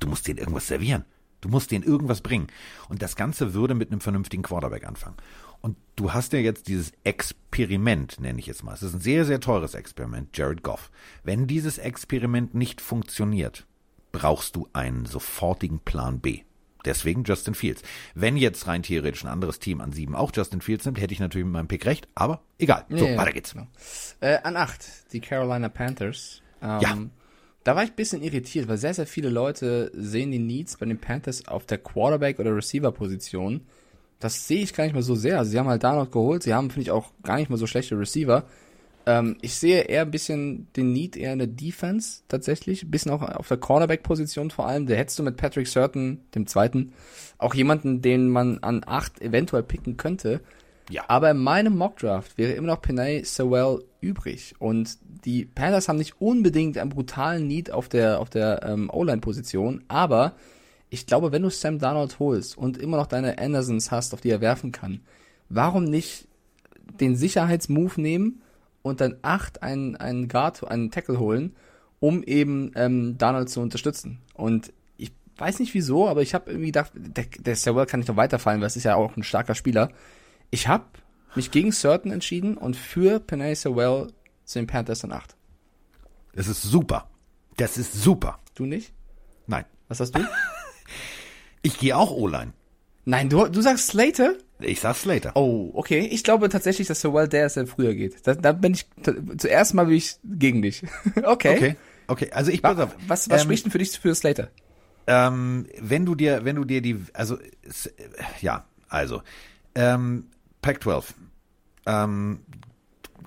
du musst denen irgendwas servieren. Du musst denen irgendwas bringen. Und das Ganze würde mit einem vernünftigen Quarterback anfangen. Und du hast ja jetzt dieses Experiment, nenne ich jetzt mal. Es ist ein sehr, sehr teures Experiment, Jared Goff. Wenn dieses Experiment nicht funktioniert, brauchst du einen sofortigen Plan B. Deswegen Justin Fields. Wenn jetzt rein theoretisch ein anderes Team an 7 auch Justin Fields nimmt, hätte ich natürlich mit meinem Pick recht, aber egal. So, weiter geht's. Genau. An 8, die Carolina Panthers. Da war ich ein bisschen irritiert, weil sehr, sehr viele Leute sehen die Needs bei den Panthers auf der Quarterback- oder Receiver-Position. Das sehe ich gar nicht mal so sehr. Also sie haben halt da noch geholt, sie haben, finde ich, auch gar nicht mal so schlechte Receiver. Ich sehe eher ein bisschen den Need eher in der Defense tatsächlich, ein bisschen auch auf der Cornerback-Position vor allem. Da hättest du mit Patrick Surtain, dem Zweiten, auch jemanden, den man an 8 eventuell picken könnte. Ja. Aber in meinem Mockdraft wäre immer noch Penei Sewell übrig. Und die Panthers haben nicht unbedingt einen brutalen Need auf der O-Line-Position, aber ich glaube, wenn du Sam Darnold holst und immer noch deine Andersons hast, auf die er werfen kann, warum nicht den Sicherheitsmove nehmen und dann 8 einen Guard, einen Tackle holen, um eben Darnold zu unterstützen. Und ich weiß nicht wieso, aber ich habe irgendwie gedacht, der Sewell kann nicht noch weiterfallen, weil es ist ja auch ein starker Spieler. Ich habe mich gegen Surtain entschieden und für Penei Sewell zu den Panthers an 8. Das ist super. Das ist super. Du nicht? Nein. Was hast du? Ich gehe auch O-Line. Nein, du sagst Slater? Ich sag's Slater. Oh, okay. Ich glaube tatsächlich, dass Sewell der ist, der früher geht. Da bin ich zuerst mal bin ich gegen dich. Okay. Also ich pass auf. Was spricht denn für dich für Slater? Pac-12.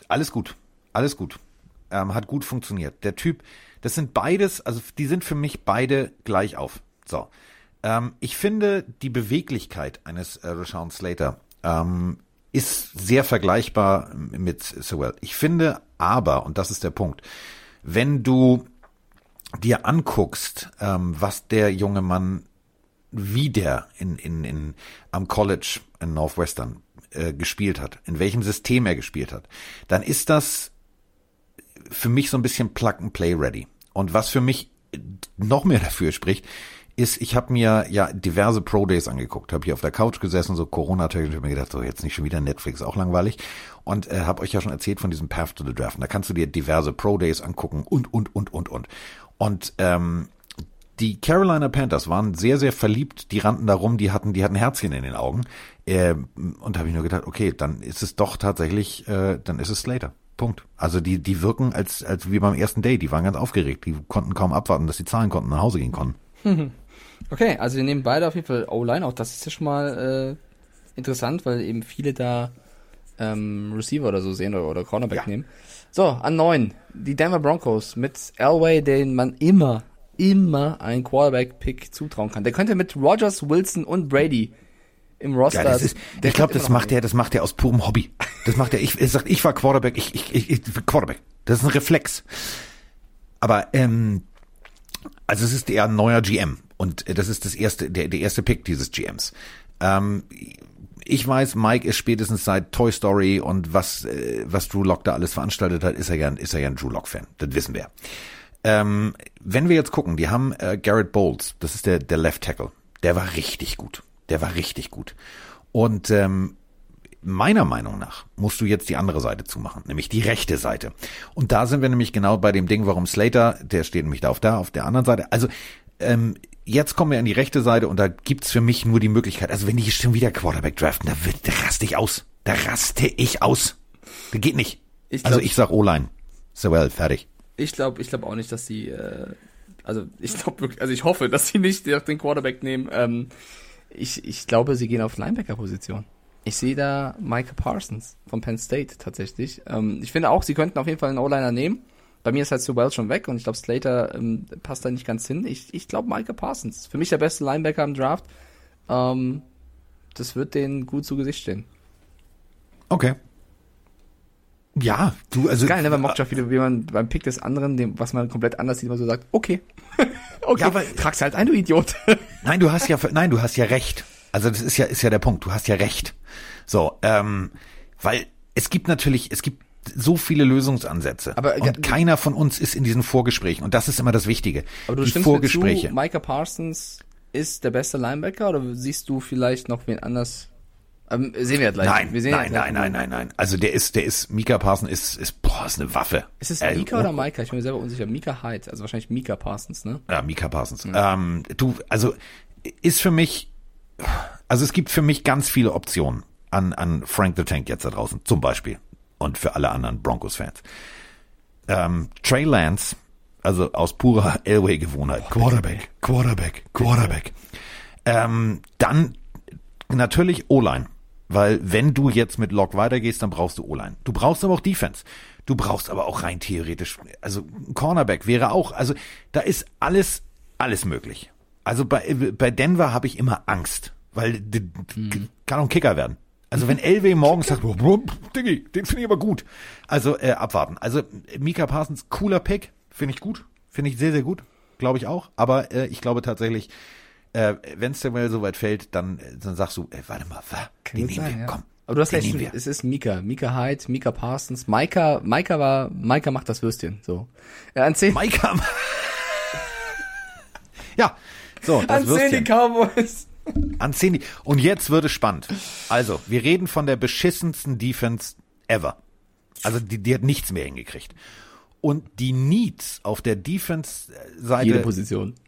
Alles gut. Hat gut funktioniert. Der Typ, das sind beides, also die sind für mich beide gleich auf. So. Ich finde, die Beweglichkeit eines Rashawn Slater ist sehr vergleichbar mit Sewell. Ich finde aber, und das ist der Punkt, wenn du dir anguckst, was der junge Mann wieder in am College in Northwestern gespielt hat, in welchem System er gespielt hat, dann ist das für mich so ein bisschen Plug-and-Play-ready. Und was für mich noch mehr dafür spricht, ist, ich habe mir ja diverse Pro-Days angeguckt, habe hier auf der Couch gesessen, so Corona-technisch, habe mir gedacht, so jetzt nicht schon wieder Netflix, auch langweilig. Und habe euch ja schon erzählt von diesem Path to the Draft. Und da kannst du dir diverse Pro-Days angucken und. Und die Carolina Panthers waren sehr, sehr verliebt, die rannten da rum, die hatten Herzchen in den Augen. Und da habe ich nur gedacht, okay, dann ist es doch tatsächlich, dann ist es Slater. Punkt. Also die wirken als wie beim ersten Day, die waren ganz aufgeregt, die konnten kaum abwarten, dass die zahlen konnten, nach Hause gehen konnten. Okay, also wir nehmen beide auf jeden Fall O-Line, auch das ist ja schon mal interessant, weil eben viele da Receiver oder so sehen oder Cornerback nehmen. So, an 9, die Denver Broncos mit Elway, den man immer einen Quarterback-Pick zutrauen kann. Der könnte mit Rodgers, Wilson und Brady im Roster. Ja, ich glaube, das macht er aus purem Hobby. Das macht er. Ich war Quarterback. Ich Quarterback. Das ist ein Reflex. Aber also es ist eher ein neuer GM und das ist das erste, der erste Pick dieses GMs. Ich weiß, Mike ist spätestens seit Toy Story und was Drew Lock da alles veranstaltet hat, ist er ja ein Drew Lock Fan. Das wissen wir. Wenn wir jetzt gucken, die haben Garrett Bowles, das ist der Left Tackle. Der war richtig gut. Und meiner Meinung nach musst du jetzt die andere Seite zumachen, nämlich die rechte Seite. Und da sind wir nämlich genau bei dem Ding, warum Slater, der steht nämlich auf der anderen Seite. Also jetzt kommen wir an die rechte Seite und da gibt's für mich nur die Möglichkeit, also wenn die schon wieder Quarterback draften, da raste ich aus. Das geht nicht. Ich sag O-Line. Sewell, fertig. Ich glaube auch nicht, dass die ich hoffe, dass sie nicht den Quarterback nehmen. Ich glaube, sie gehen auf Linebacker-Position. Ich sehe da Micah Parsons von Penn State tatsächlich. Ich finde auch, sie könnten auf jeden Fall einen O-Liner nehmen. Bei mir ist halt Sewell schon weg und ich glaube, Slater passt da nicht ganz hin. Ich glaube, Micah Parsons. Für mich der beste Linebacker im Draft. Das wird denen gut zu Gesicht stehen. Okay. Ja, du, also. Geil, ne? Man mockt ja viele, wie man beim Pick des anderen, was man komplett anders sieht, man so sagt, okay. Okay, ja, aber trag's halt ein, du Idiot. Nein, du hast ja recht. Also das ist ja der Punkt. Du hast ja recht. So, weil es gibt so viele Lösungsansätze. Aber, und keiner von uns ist in diesen Vorgesprächen. Und das ist immer das Wichtige. Aber du stimmst Vorgespräche. Zu, Micah Parsons ist der beste Linebacker oder siehst du vielleicht noch wen anders? Sehen wir ja gleich. Nein. Also Micah Parsons ist eine Waffe. Ist es Micah oder Micah? Ich bin mir selber unsicher. Micah Hyde, also wahrscheinlich Micah Parsons, ne? Ja, Micah Parsons. Mhm. Es gibt für mich ganz viele Optionen an Frank the Tank jetzt da draußen, zum Beispiel. Und für alle anderen Broncos-Fans. Trey Lance, also aus purer Elway-Gewohnheit. Quarterback. Dann natürlich O-Line. Weil wenn du jetzt mit Lock weitergehst, dann brauchst du O-Line. Du brauchst aber auch Defense. Du brauchst aber auch rein theoretisch, also Cornerback wäre auch, also da ist alles möglich. Also bei Denver habe ich immer Angst, weil kann auch ein Kicker werden. Also wenn LW morgens sagt, Diggi, den finde ich aber gut. Also abwarten. Also Micah Parsons, cooler Pick, finde ich gut. Finde ich sehr, sehr gut, glaube ich auch. Aber ich glaube tatsächlich, wenn es dir mal so weit fällt, dann sagst du, warte mal, den nehmen wir, komm. Aber du hast recht, es ist Micah Hyde, Micah Parsons, Micah macht das Würstchen, so. An 10. Micah. Ja, so, das Würstchen. An 10 die Cowboys. An 10 die. Und jetzt wird es spannend. Also, wir reden von der beschissensten Defense ever. Also, die hat nichts mehr hingekriegt. Und die Needs auf der Defense-Seite.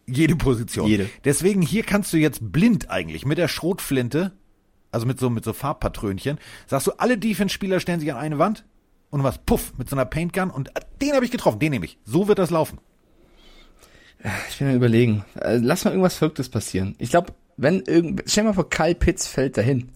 Jede Position. Deswegen, hier kannst du jetzt blind eigentlich mit der Schrotflinte, also mit so Farbpatrönchen, sagst du, alle Defense-Spieler stellen sich an eine Wand und was, puff, mit so einer Paintgun und den habe ich getroffen, den nehme ich. So wird das laufen. Ich will mir überlegen. Lass mal irgendwas Verrücktes passieren. Ich glaube, stell mal vor, Kyle Pitts fällt dahin.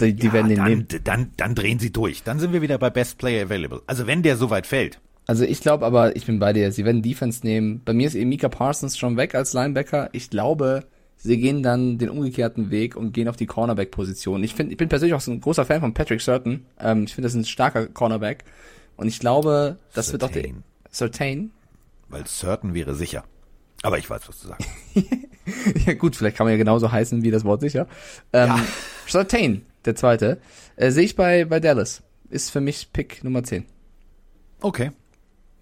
Die werden den nehmen. Dann drehen sie durch. Dann sind wir wieder bei Best Player Available. Also wenn der so weit fällt. Also ich glaube aber, ich bin bei dir, sie werden Defense nehmen. Bei mir ist eben Micah Parsons schon weg als Linebacker. Ich glaube, Sie gehen dann den umgekehrten Weg und gehen auf die Cornerback-Position. Ich bin persönlich auch so ein großer Fan von Patrick Surtain. Ich finde, das ist ein starker Cornerback. Und ich glaube, das Surtain. Wird auch der... Surtain? Weil Surtain wäre sicher. Aber ich weiß, was du sagst. Ja gut, vielleicht kann man ja genauso heißen wie das Wort sicher. Ja. Surtain, der zweite. Sehe ich bei Dallas. Ist für mich Pick Nummer 10. Okay.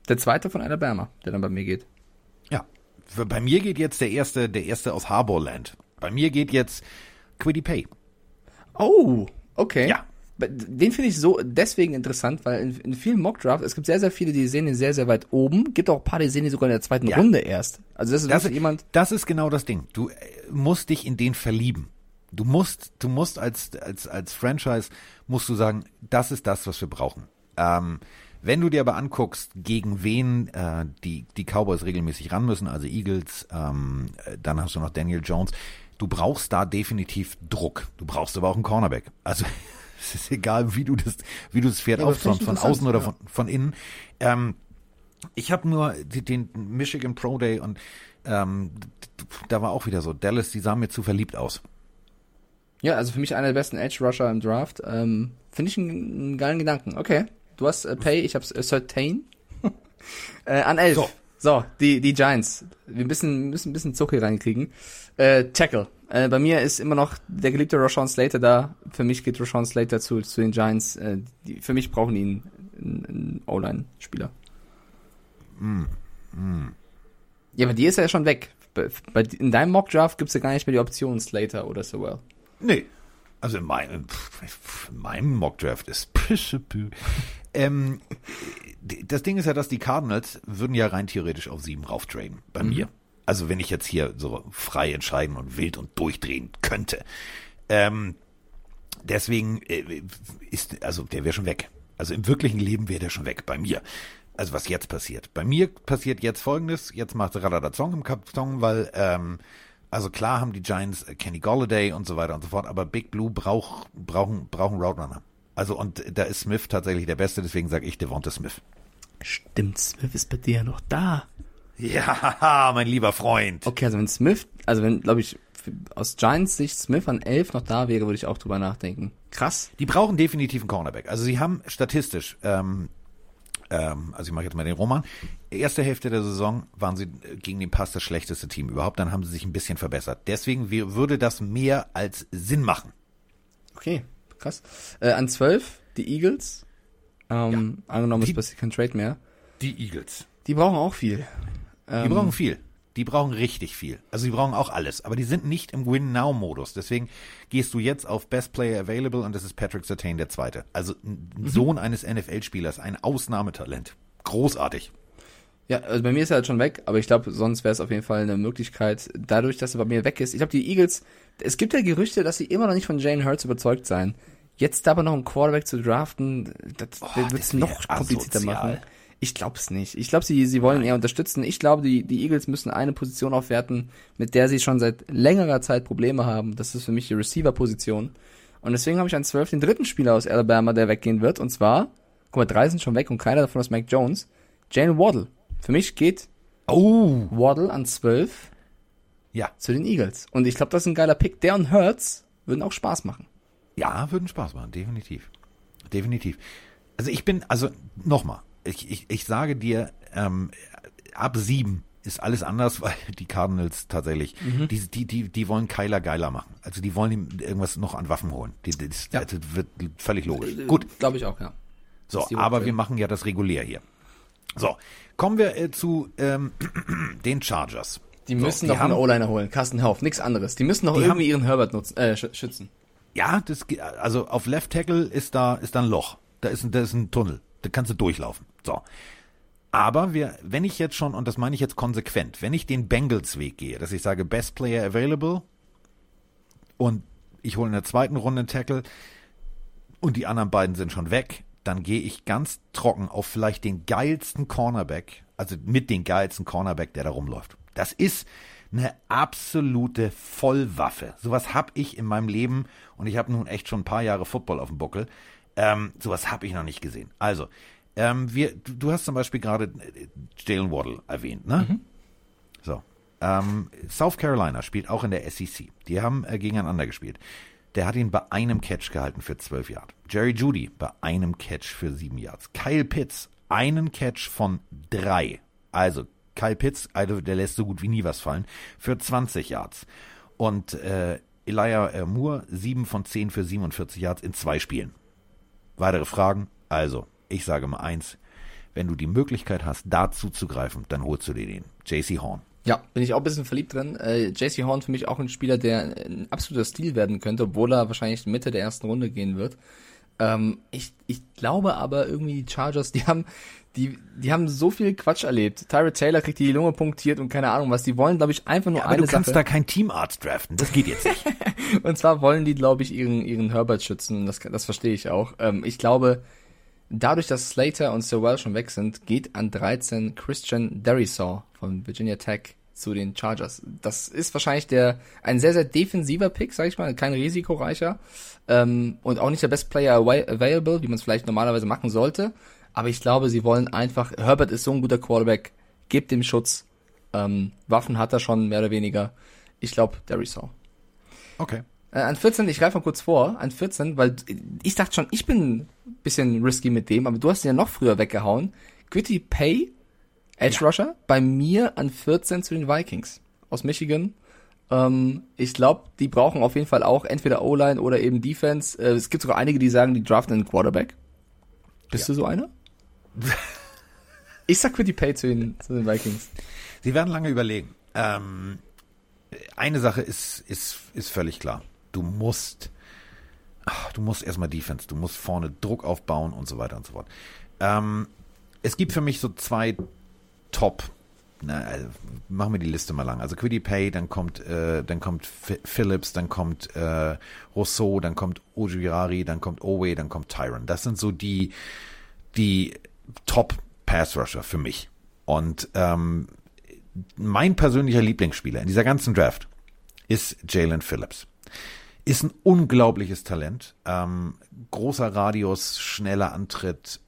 Der zweite von Alabama, der dann bei mir geht. Ja. Bei mir geht jetzt der erste aus Harborland. Bei mir geht jetzt Kwity Paye. Oh, okay. Ja. Den finde ich so deswegen interessant, weil in vielen Mockdrafts, es gibt sehr, sehr viele, die sehen ihn sehr, sehr weit oben. Gibt auch ein paar, die sehen ihn sogar in der zweiten Runde erst. Also das ist jemand. Das ist genau das Ding. Du musst dich in den verlieben. Du musst als Franchise musst du sagen, das ist das, was wir brauchen. Wenn du dir aber anguckst, gegen wen die Cowboys regelmäßig ran müssen, also Eagles, dann hast du noch Daniel Jones. Du brauchst da definitiv Druck. Du brauchst aber auch einen Cornerback. Also es ist egal, wie du das Pferd aufzoomst, von außen oder von innen. Ich habe nur den Michigan Pro Day und da war auch wieder so, Dallas, die sahen mir zu verliebt aus. Ja, also für mich einer der besten Edge-Rusher im Draft. Finde ich einen geilen Gedanken. Okay. Du hast Pay, ich hab's Surtain. An 11. So, die Giants. Wir müssen ein bisschen Zucker reinkriegen. Tackle. Bei mir ist immer noch der geliebte Rashawn Slater da. Für mich geht Rashawn Slater zu den Giants. Für mich brauchen die einen O-Line-Spieler. Ja, aber die ist ja schon weg. In deinem Mock-Draft gibt's ja gar nicht mehr die Option Slater oder Sewell. Nee. Also in meinem Mockdraft ist das Ding ist ja, dass die Cardinals würden ja rein theoretisch auf 7 rauftraden bei mir. Also wenn ich jetzt hier so frei entscheiden und wild und durchdrehen könnte. Deswegen der wäre schon weg. Also im wirklichen Leben wäre der schon weg bei mir. Also was jetzt passiert. Bei mir passiert jetzt Folgendes. Jetzt macht Radadazong im Karton, weil also klar haben die Giants Kenny Golladay und so weiter und so fort, aber Big Blue brauchen Roadrunner. Also und da ist Smith tatsächlich der Beste, deswegen sage ich DeVonta Smith. Stimmt, Smith ist bei dir ja noch da. Ja, mein lieber Freund. Okay, also wenn glaube ich aus Giants Sicht Smith an 11 noch da wäre, würde ich auch drüber nachdenken. Krass. Die brauchen definitiv einen Cornerback. Also sie haben statistisch, also ich mache jetzt mal den Roman. Erste Hälfte der Saison waren sie gegen den Pass das schlechteste Team überhaupt. Dann haben sie sich ein bisschen verbessert. Deswegen würde das mehr als Sinn machen. Okay, krass. An 12 die Eagles. Angenommen, es passiert kein Trade mehr. Die Eagles. Die brauchen auch viel. Die brauchen viel. Die brauchen richtig viel. Also die brauchen auch alles. Aber die sind nicht im Win-Now-Modus. Deswegen gehst du jetzt auf Best Player Available und das ist Patrick Surtain, der Zweite. Also ein Sohn eines NFL-Spielers. Ein Ausnahmetalent. Großartig. Ja, also bei mir ist er halt schon weg. Aber ich glaube, sonst wäre es auf jeden Fall eine Möglichkeit. Dadurch, dass er bei mir weg ist. Ich glaube, die Eagles, es gibt ja Gerüchte, dass sie immer noch nicht von Jalen Hurts überzeugt seien. Jetzt aber noch einen Quarterback zu draften, das wird es noch komplizierter machen. Ich glaube es nicht. Ich glaube, sie wollen eher unterstützen. Ich glaube, die Eagles müssen eine Position aufwerten, mit der sie schon seit längerer Zeit Probleme haben. Das ist für mich die Receiver-Position. Und deswegen habe ich an 12 den dritten Spieler aus Alabama, der weggehen wird. Und zwar, guck mal, 3 sind schon weg und keiner davon ist Mac Jones. Jaylen Waddle. Für mich geht Waddle an 12 zu den Eagles. Und ich glaube, das ist ein geiler Pick. Der und Hurts würden auch Spaß machen. Ja, würden Spaß machen, definitiv. Definitiv. Also nochmal. Ich sage dir, ab 7 ist alles anders, weil die Cardinals tatsächlich, die wollen Kyler geiler machen. Also die wollen ihm irgendwas noch an Waffen holen. Das wird völlig logisch. Gut. Glaube ich auch, ja. So, aber wir machen ja das regulär hier. So, kommen wir zu den Chargers. Die müssen noch eine O-Liner holen. Carsten, hör auf, nichts anderes. Die müssen noch irgendwie ihren Herbert schützen. Ja, also auf Left Tackle ist da ein Loch. Da ist ein Tunnel. Da kannst du durchlaufen. So. Aber wenn ich jetzt schon, und das meine ich jetzt konsequent, wenn ich den Bengals-Weg gehe, dass ich sage, Best Player Available und ich hole in der zweiten Runde einen Tackle und die anderen beiden sind schon weg, dann gehe ich ganz trocken auf vielleicht den geilsten Cornerback, also mit den geilsten Cornerback, der da rumläuft. Das ist eine absolute Vollwaffe. Sowas habe ich in meinem Leben und ich habe nun echt schon ein paar Jahre Football auf dem Buckel. Sowas habe ich noch nicht gesehen. Also, du hast zum Beispiel gerade Jaylen Waddle erwähnt, ne? Mhm. So, South Carolina spielt auch in der SEC. Die haben gegeneinander gespielt. Der hat ihn bei einem Catch gehalten für 12 Yards. Jerry Jeudy bei einem Catch für 7 Yards. Kyle Pitts, einen Catch von 3. Also Kyle Pitts, der lässt so gut wie nie was fallen, für 20 Yards. Und Elijah Moore, 7 von 10 für 47 Yards in 2 Spielen. Weitere Fragen? Also, ich sage mal eins, wenn du die Möglichkeit hast, da zuzugreifen, dann holst du dir den. JC Horn. Ja, bin ich auch ein bisschen verliebt drin. JC Horn für mich auch ein Spieler, der ein absoluter Stil werden könnte, obwohl er wahrscheinlich Mitte der ersten Runde gehen wird. Ich glaube aber irgendwie die Chargers, die haben so viel Quatsch erlebt. Tyrod Taylor kriegt die Lunge punktiert und keine Ahnung was. Die wollen, glaube ich, einfach nur eine Sache. Aber du kannst da keinen Teamarzt draften. Das geht jetzt nicht. Und zwar wollen die, glaube ich, ihren Herbert schützen. Das verstehe ich auch. Ich glaube, dadurch, dass Slater und Sewell schon weg sind, geht an 13 Christian Darrisaw von Virginia Tech zu den Chargers. Das ist wahrscheinlich ein sehr, sehr defensiver Pick, sag ich mal, kein risikoreicher und auch nicht der Best Player Available, wie man es vielleicht normalerweise machen sollte. Aber ich glaube, sie wollen einfach, Herbert ist so ein guter Quarterback, gebt ihm Schutz. Waffen hat er schon, mehr oder weniger. Ich glaube, Darrisaw. Okay. An 14, ich greife mal kurz vor, an 14, weil ich dachte schon, ich bin ein bisschen risky mit dem, aber du hast ihn ja noch früher weggehauen. Kwity Paye, Edge Rusher, ja. Bei mir an 14 zu den Vikings aus Michigan. Ich glaube, die brauchen auf jeden Fall auch entweder O-Line oder eben Defense. Es gibt sogar einige, die sagen, die draften einen Quarterback. Bist du so einer? Ich sag Kwity Paye zu den Vikings. Sie werden lange überlegen. Eine Sache ist völlig klar. Du musst erstmal Defense, du musst vorne Druck aufbauen und so weiter und so fort. Es gibt für mich so 2 Top, machen wir die Liste mal lang. Also Kwity Paye, dann kommt Phillips, dann kommt Rousseau, dann kommt Ojulari, dann kommt Owe, dann kommt Tyron. Das sind so die Top Pass Rusher für mich. Und mein persönlicher Lieblingsspieler in dieser ganzen Draft ist Jaylen Phillips. Ist ein unglaubliches Talent, großer Radius, schneller Antritt,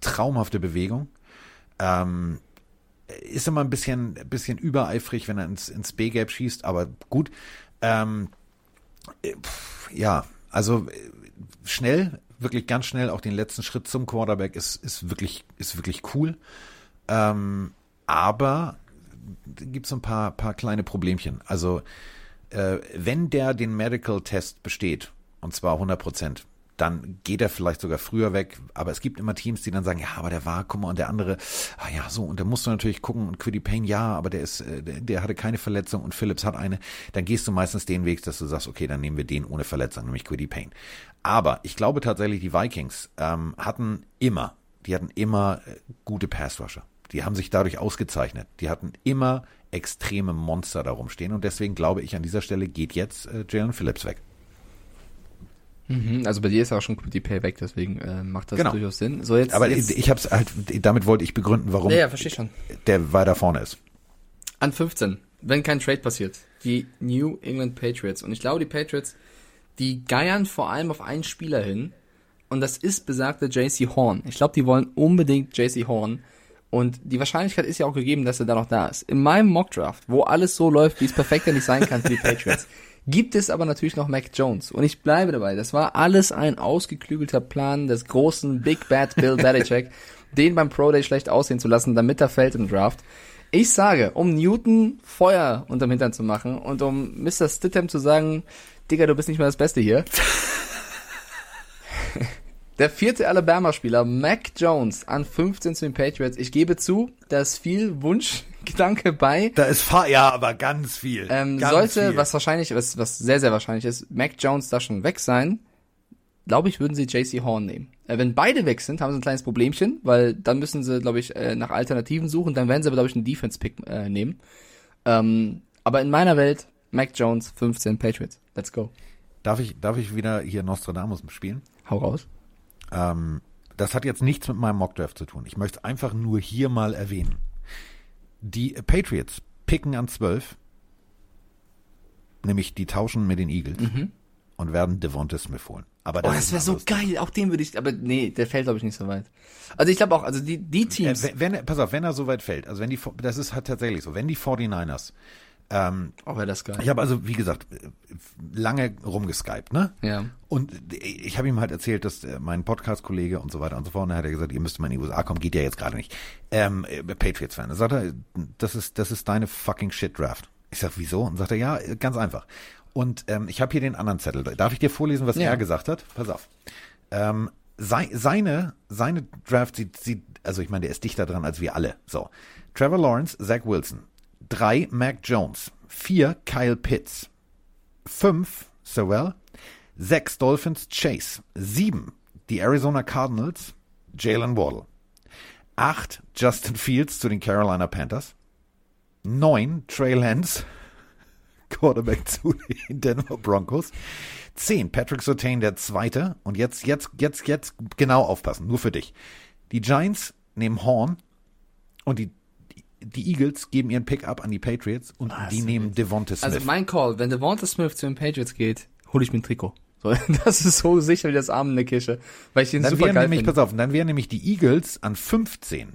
traumhafte Bewegung, ist immer ein bisschen übereifrig, wenn er ins B-Gap schießt, aber gut. Also schnell, wirklich ganz schnell, auch den letzten Schritt zum Quarterback ist wirklich cool, aber gibt es so ein paar kleine Problemchen. Also wenn der den Medical-Test besteht, und zwar 100%, dann geht er vielleicht sogar früher weg. Aber es gibt immer Teams, die dann sagen, ja, aber der war, guck mal, und der andere, und da musst du natürlich gucken, und Kwity Paye, aber der hatte keine Verletzung und Phillips hat eine. Dann gehst du meistens den Weg, dass du sagst, okay, dann nehmen wir den ohne Verletzung, nämlich Kwity Paye. Aber ich glaube tatsächlich, die Vikings hatten immer gute Pass-Rusher. Die haben sich dadurch ausgezeichnet. Die hatten immer extreme Monster da rumstehen. Und deswegen glaube ich, an dieser Stelle geht jetzt Jaylen Phillips weg. Mhm, also bei dir ist auch schon Kwity Paye weg, deswegen macht das durchaus Sinn. So jetzt, aber jetzt, ich hab's halt, damit wollte ich begründen, warum der weiter vorne ist. An 15, wenn kein Trade passiert, die New England Patriots. Und ich glaube, die Patriots, die geiern vor allem auf einen Spieler hin. Und das ist besagter JC Horn. Ich glaube, die wollen unbedingt JC Horn. Und die Wahrscheinlichkeit ist ja auch gegeben, dass er da noch da ist. In meinem Mockdraft, wo alles so läuft, wie es perfekter nicht sein kann für die Patriots, gibt es aber natürlich noch Mac Jones. Und ich bleibe dabei. Das war alles ein ausgeklügelter Plan des großen Big Bad Bill Belichick, den beim Pro Day schlecht aussehen zu lassen, damit er fällt im Draft. Ich sage, um Newton Feuer unterm Hintern zu machen und um Mr. Stidham zu sagen, Digga, du bist nicht mehr das Beste hier. Der 4. Alabama-Spieler, Mac Jones, an 15 zu den Patriots. Ich gebe zu, da ist viel Wunschgedanke bei. Da ist aber ganz viel. Was sehr, sehr wahrscheinlich ist, Mac Jones da schon weg sein, glaube ich, würden sie JC Horn nehmen. Wenn beide weg sind, haben sie ein kleines Problemchen, weil dann müssen sie, glaube ich, nach Alternativen suchen. Dann werden sie aber, glaube ich, einen Defense-Pick nehmen. Aber in meiner Welt, Mac Jones, 15, Patriots. Let's go. Darf ich wieder hier Nostradamus spielen? Hau raus. Das hat jetzt nichts mit meinem Mockdraft zu tun. Ich möchte einfach nur hier mal erwähnen. Die Patriots picken an 12, nämlich die tauschen mit den Eagles. Mhm. und werden DeVonta Smith holen. Aber das wäre so geil, auch den würde ich, aber nee, der fällt glaube ich nicht so weit. Also ich glaube auch, also die Teams. Wenn er so weit fällt, also wenn die, das ist halt tatsächlich so, wenn die 49ers, wäre das geil. Ich habe also, wie gesagt, lange rumgeskypt, ne? Ja. Und ich habe ihm halt erzählt, dass mein Podcast-Kollege und so weiter und so fort, und dann hat er gesagt, ihr müsst mal in die USA kommen, geht ja jetzt gerade nicht. Patriots-Fan. Da sagt er, das ist deine fucking Shit-Draft. Ich sag, wieso? Und sagt er, ja, ganz einfach. Und ich habe hier den anderen Zettel. Darf ich dir vorlesen, was er gesagt hat? Pass auf. Seine Draft sieht, also ich meine, der ist dichter dran als wir alle. So, Trevor Lawrence, Zach Wilson. 3, Mac Jones. 4, Kyle Pitts. 5, Sewell. 6, Dolphins, Chase. 7, die Arizona Cardinals, Jaylen Waddle. 8, Justin Fields zu den Carolina Panthers. 9, Trey Lance, Quarterback zu den Denver Broncos. 10, Patrick Surtain, der Zweite. Und jetzt genau aufpassen, nur für dich. Die Giants nehmen Horn und die Eagles geben ihren Pick-up an die Patriots und die nehmen DeVonta Smith. Also mein Call, wenn DeVonta Smith zu den Patriots geht, hole ich mir ein Trikot. So, das ist so sicher wie das Arm in der Kirche, weil ich den super geil finde. Pass auf, dann wären nämlich die Eagles an 15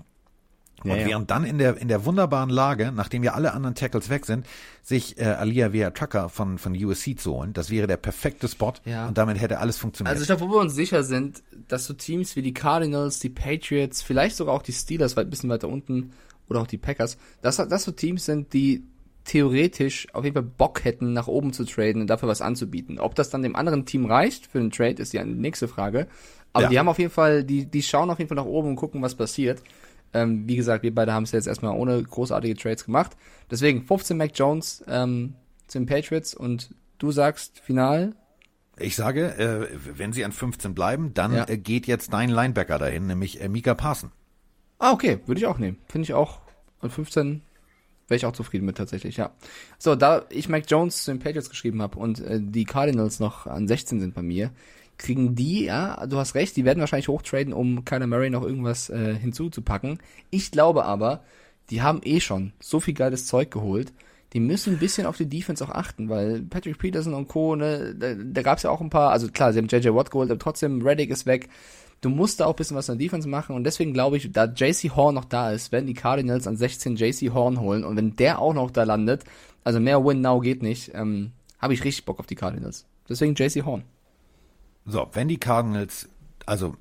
und wären dann in der wunderbaren Lage, nachdem ja alle anderen Tackles weg sind, sich Alia Vea-Tucker von USC zu holen. Das wäre der perfekte Spot und damit hätte alles funktioniert. Also ich glaube, wo wir uns sicher sind, dass so Teams wie die Cardinals, die Patriots, vielleicht sogar auch die Steelers, weil ein bisschen weiter unten, oder auch die Packers, dass das so Teams sind, die theoretisch auf jeden Fall Bock hätten, nach oben zu traden und dafür was anzubieten. Ob das dann dem anderen Team reicht für den Trade, ist die nächste Frage. Aber die haben auf jeden Fall, die schauen auf jeden Fall nach oben und gucken, was passiert. Wie gesagt, wir beide haben es jetzt erstmal ohne großartige Trades gemacht. Deswegen 15 Mac Jones zu den Patriots und du sagst final. Ich sage, wenn sie an 15 bleiben, dann geht jetzt dein Linebacker dahin, nämlich Micah Parsons. Ah, okay, würde ich auch nehmen. Finde ich auch. Und 15 wäre ich auch zufrieden mit tatsächlich, ja. So, da ich Mac Jones zu den Patriots geschrieben habe und die Cardinals noch an 16 sind bei mir, kriegen die, ja, du hast recht, die werden wahrscheinlich hochtraden, um Kyler Murray noch irgendwas hinzuzupacken. Ich glaube aber, die haben eh schon so viel geiles Zeug geholt. Die müssen ein bisschen auf die Defense auch achten, weil Patrick Peterson und Co., ne, da gab's ja auch ein paar, also klar, sie haben J.J. Watt geholt, aber trotzdem, Reddick ist weg. Du musst da auch ein bisschen was an der Defense machen und deswegen glaube ich, da JC Horn noch da ist, werden die Cardinals an 16 JC Horn holen und wenn der auch noch da landet, also mehr Win-Now geht nicht, habe ich richtig Bock auf die Cardinals. Deswegen JC Horn. So, wenn die Cardinals, also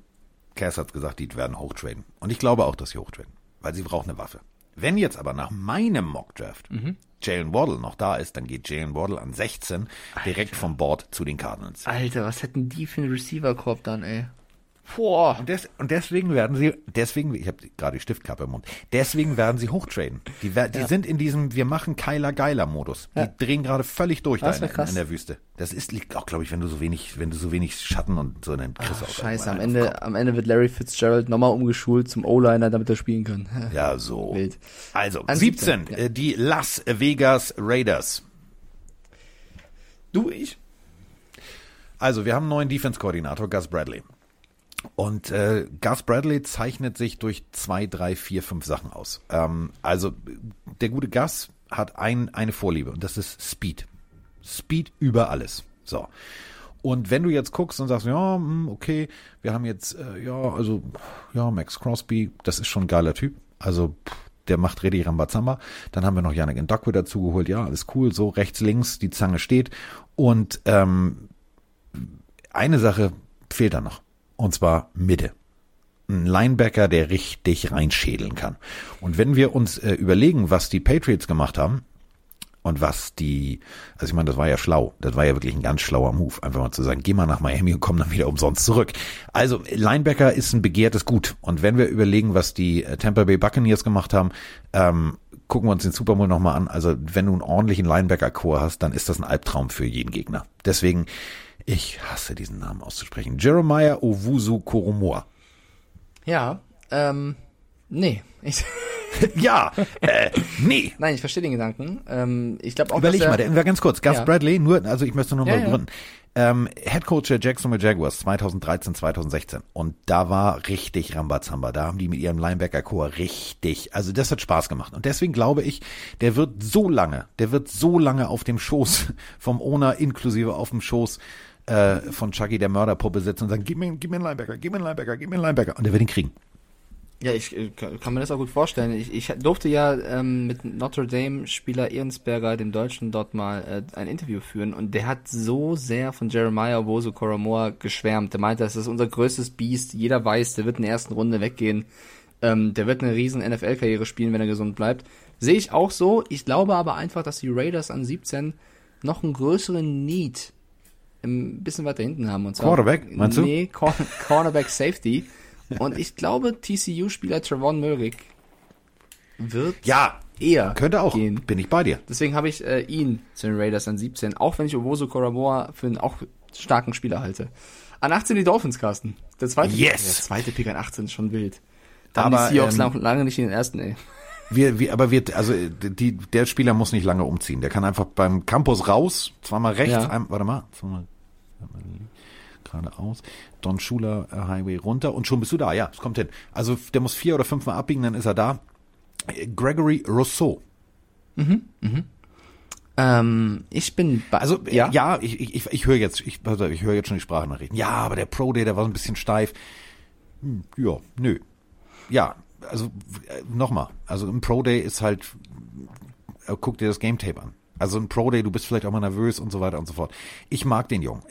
Cass hat gesagt, die werden hochtraden und ich glaube auch, dass sie hochtraden, weil sie brauchen eine Waffe. Wenn jetzt aber nach meinem Mock-Draft Jaylen Waddle noch da ist, dann geht Jaylen Waddle an 16 direkt vom Board zu den Cardinals. Alter, was hätten die für einen Receiver-Korb dann, ey? Boah. Und deswegen werden sie, ich habe gerade die Stiftkappe im Mund, deswegen werden sie hochtraden. Die sind in diesem, wir machen Geiler-Modus. Die drehen gerade völlig durch da in der Wüste. Das liegt auch, glaube ich, wenn du so wenig Schatten und so in einem Chris auch. Scheiße, am Ende wird Larry Fitzgerald nochmal umgeschult zum O-Liner, damit er spielen kann. Ja, so. Wild. Also, an 17, die Las Vegas Raiders. Also, wir haben einen neuen Defense-Koordinator, Gus Bradley. Und Gus Bradley zeichnet sich durch 2, 3, 4, 5 Sachen aus. Also der gute Gus hat eine Vorliebe und das ist Speed. Speed über alles. So. Und wenn du jetzt guckst und sagst, ja, okay, wir haben jetzt, Max Crosby, das ist schon ein geiler Typ. Also der macht richtig Rambazamba. Dann haben wir noch Yannick Ndakwe dazu geholt. Ja, alles cool. So rechts, links, die Zange steht. Und eine Sache fehlt da noch. Und zwar Mitte. Ein Linebacker, der richtig reinschädeln kann. Und wenn wir uns überlegen, was die Patriots gemacht haben und also ich meine, das war ja schlau. Das war ja wirklich ein ganz schlauer Move, einfach mal zu sagen, geh mal nach Miami und komm dann wieder umsonst zurück. Also Linebacker ist ein begehrtes Gut. Und wenn wir überlegen, was die Tampa Bay Buccaneers gemacht haben, gucken wir uns den Super Bowl nochmal an. Also wenn du einen ordentlichen Linebacker-Core hast, dann ist das ein Albtraum für jeden Gegner. Deswegen, ich hasse diesen Namen auszusprechen. Jeremiah Owusu-Korumoa. Ja, nee. Nee. Nein, ich verstehe den Gedanken. Ich glaube auch, ganz kurz. Gus Bradley, ich möchte nur mal begründen. Head Coach der Jacksonville Jaguars 2013, 2016. Und da war richtig Rambazamba. Da haben die mit ihrem Linebacker-Core das hat Spaß gemacht. Und deswegen glaube ich, der wird so lange auf dem Schoß vom Owner inklusive auf dem Schoß von Chucky, der Mörderpuppe, sitzt und sagt, gib mir einen Linebacker, gib mir einen Linebacker, gib mir einen Linebacker. Und der wird ihn kriegen. Ja, ich kann mir das auch gut vorstellen. Ich durfte ja mit Notre Dame-Spieler Ehrensberger, dem Deutschen, dort mal ein Interview führen, und der hat so sehr von Jeremiah Owusu-Koramoah geschwärmt. Der meinte, das ist unser größtes Biest. Jeder weiß, der wird in der ersten Runde weggehen. Der wird eine riesen NFL-Karriere spielen, wenn er gesund bleibt. Sehe ich auch so. Ich glaube aber einfach, dass die Raiders an 17 noch einen größeren Need ein bisschen weiter hinten haben. Und zwar, Quarterback, meinst du? Nee, Cornerback Safety. Und ich glaube, TCU-Spieler Trevon Mulrick wird eher könnte auch gehen. Bin ich bei dir. Deswegen habe ich ihn zu den Raiders an 17, auch wenn ich Owusu-Koramoah für einen auch starken Spieler halte. An 18 die Dolphins, Carsten. Der zweite Pick an 18 ist schon wild. Da haben die Seahawks lange nicht in den ersten, ey. Der Spieler muss nicht lange umziehen. Der kann einfach beim Campus raus, zweimal rechts, geradeaus, Don Shula Highway runter und schon bist du da. Ja, es kommt hin. Also der muss 4 oder 5 Mal abbiegen, dann ist er da. Gregory Rousseau. Ich bin ich höre jetzt schon die Sprachnachrichten. Ja, aber der Pro Day, der war so ein bisschen steif. Ja, also nochmal. Also ein Pro Day ist halt, guck dir das Game Tape an. Also ein Pro Day, du bist vielleicht auch mal nervös und so weiter und so fort. Ich mag den Jungen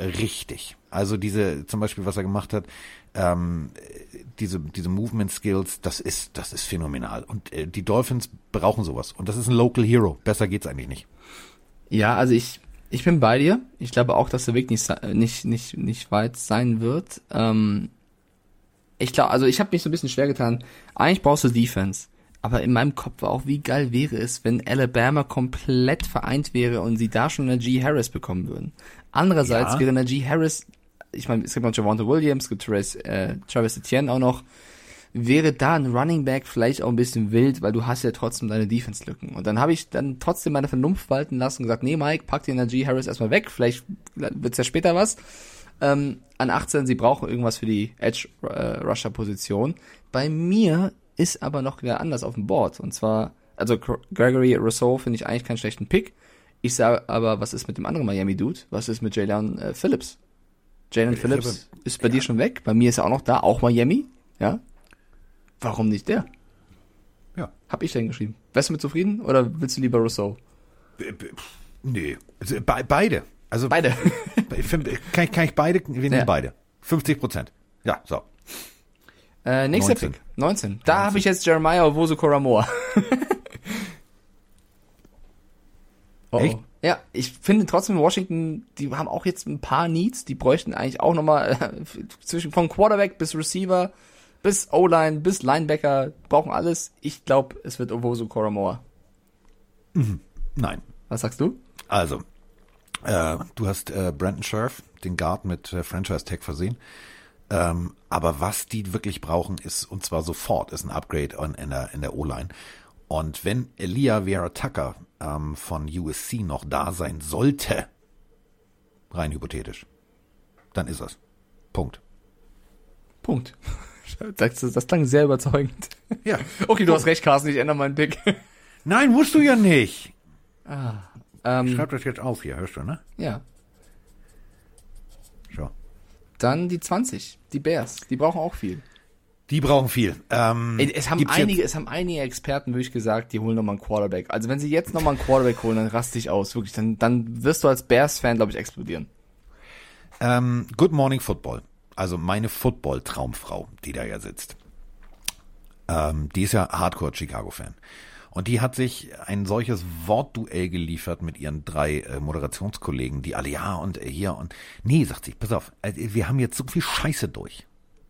richtig. Also diese, zum Beispiel, was er gemacht hat, diese Movement Skills, das ist phänomenal. Und die Dolphins brauchen sowas. Und das ist ein Local Hero. Besser geht's eigentlich nicht. Ja, also ich bin bei dir. Ich glaube auch, dass der Weg nicht weit sein wird. Ich glaube, also ich habe mich so ein bisschen schwer getan. Eigentlich brauchst du Defense. Aber in meinem Kopf war auch, wie geil wäre es, wenn Alabama komplett vereint wäre und sie da schon Najee Harris bekommen würden. Andererseits wäre Najee Harris, ich meine, es gibt noch Javonte Williams, es gibt Travis Etienne auch noch, wäre da ein Running Back vielleicht auch ein bisschen wild, weil du hast ja trotzdem deine Defense-Lücken. Und dann habe ich dann trotzdem meine Vernunft walten lassen und gesagt, nee Mike, pack dir Najee Harris erstmal weg, vielleicht wird's ja später was. An 18, sie brauchen irgendwas für die Edge-Rusher-Position. Bei mir ist aber noch wieder anders auf dem Board. Und zwar, also Gregory Rousseau finde ich eigentlich keinen schlechten Pick. Ich sage aber, was ist mit dem anderen Miami-Dude? Was ist mit Jaylen Phillips? Jaylen Phillips ist bei dir schon weg. Bei mir ist er auch noch da, auch Miami. Ja. Warum nicht der? Ja. Hab ich denn geschrieben. Wärst du mit zufrieden oder willst du lieber Rousseau? Nee. Beide. Also beide. Kann ich beide? Wir nehmen beide. 50%. Ja, so. Nächster Pick. 19. Da habe ich jetzt Jeremiah Owusu-Koramoah. Echt? Ja, ich finde trotzdem Washington, die haben auch jetzt ein paar Needs, die bräuchten eigentlich auch nochmal zwischen von Quarterback bis Receiver, bis O-Line, bis Linebacker, brauchen alles. Ich glaube, es wird Owusu-Koramoah. Nein. Was sagst du? Also, du hast Brandon Scherf, den Guard mit Franchise-Tag versehen. Aber was die wirklich brauchen ist, und zwar sofort, ist ein Upgrade in der O-Line. Und wenn Elia Vera-Tucker von USC noch da sein sollte, rein hypothetisch, dann ist es. Punkt. Das klang sehr überzeugend. Ja. Okay, du hast recht, Carsten, ich ändere meinen Pick. Nein, musst du ja nicht. Ich schreib das jetzt auf hier, hörst du, ne? Ja. Schau. Dann die 20, die Bears, die brauchen auch viel. Es haben einige Experten wirklich gesagt, die holen nochmal einen Quarterback. Also wenn sie jetzt nochmal einen Quarterback holen, dann raste ich aus, wirklich. Dann wirst du als Bears-Fan, glaube ich, explodieren. Good Morning Football, also meine Football-Traumfrau, die da ja sitzt. Die ist ja Hardcore-Chicago-Fan. Und die hat sich ein solches Wortduell geliefert mit ihren 3 Moderationskollegen, die alle nee, sagt sie, pass auf, wir haben jetzt so viel Scheiße durch.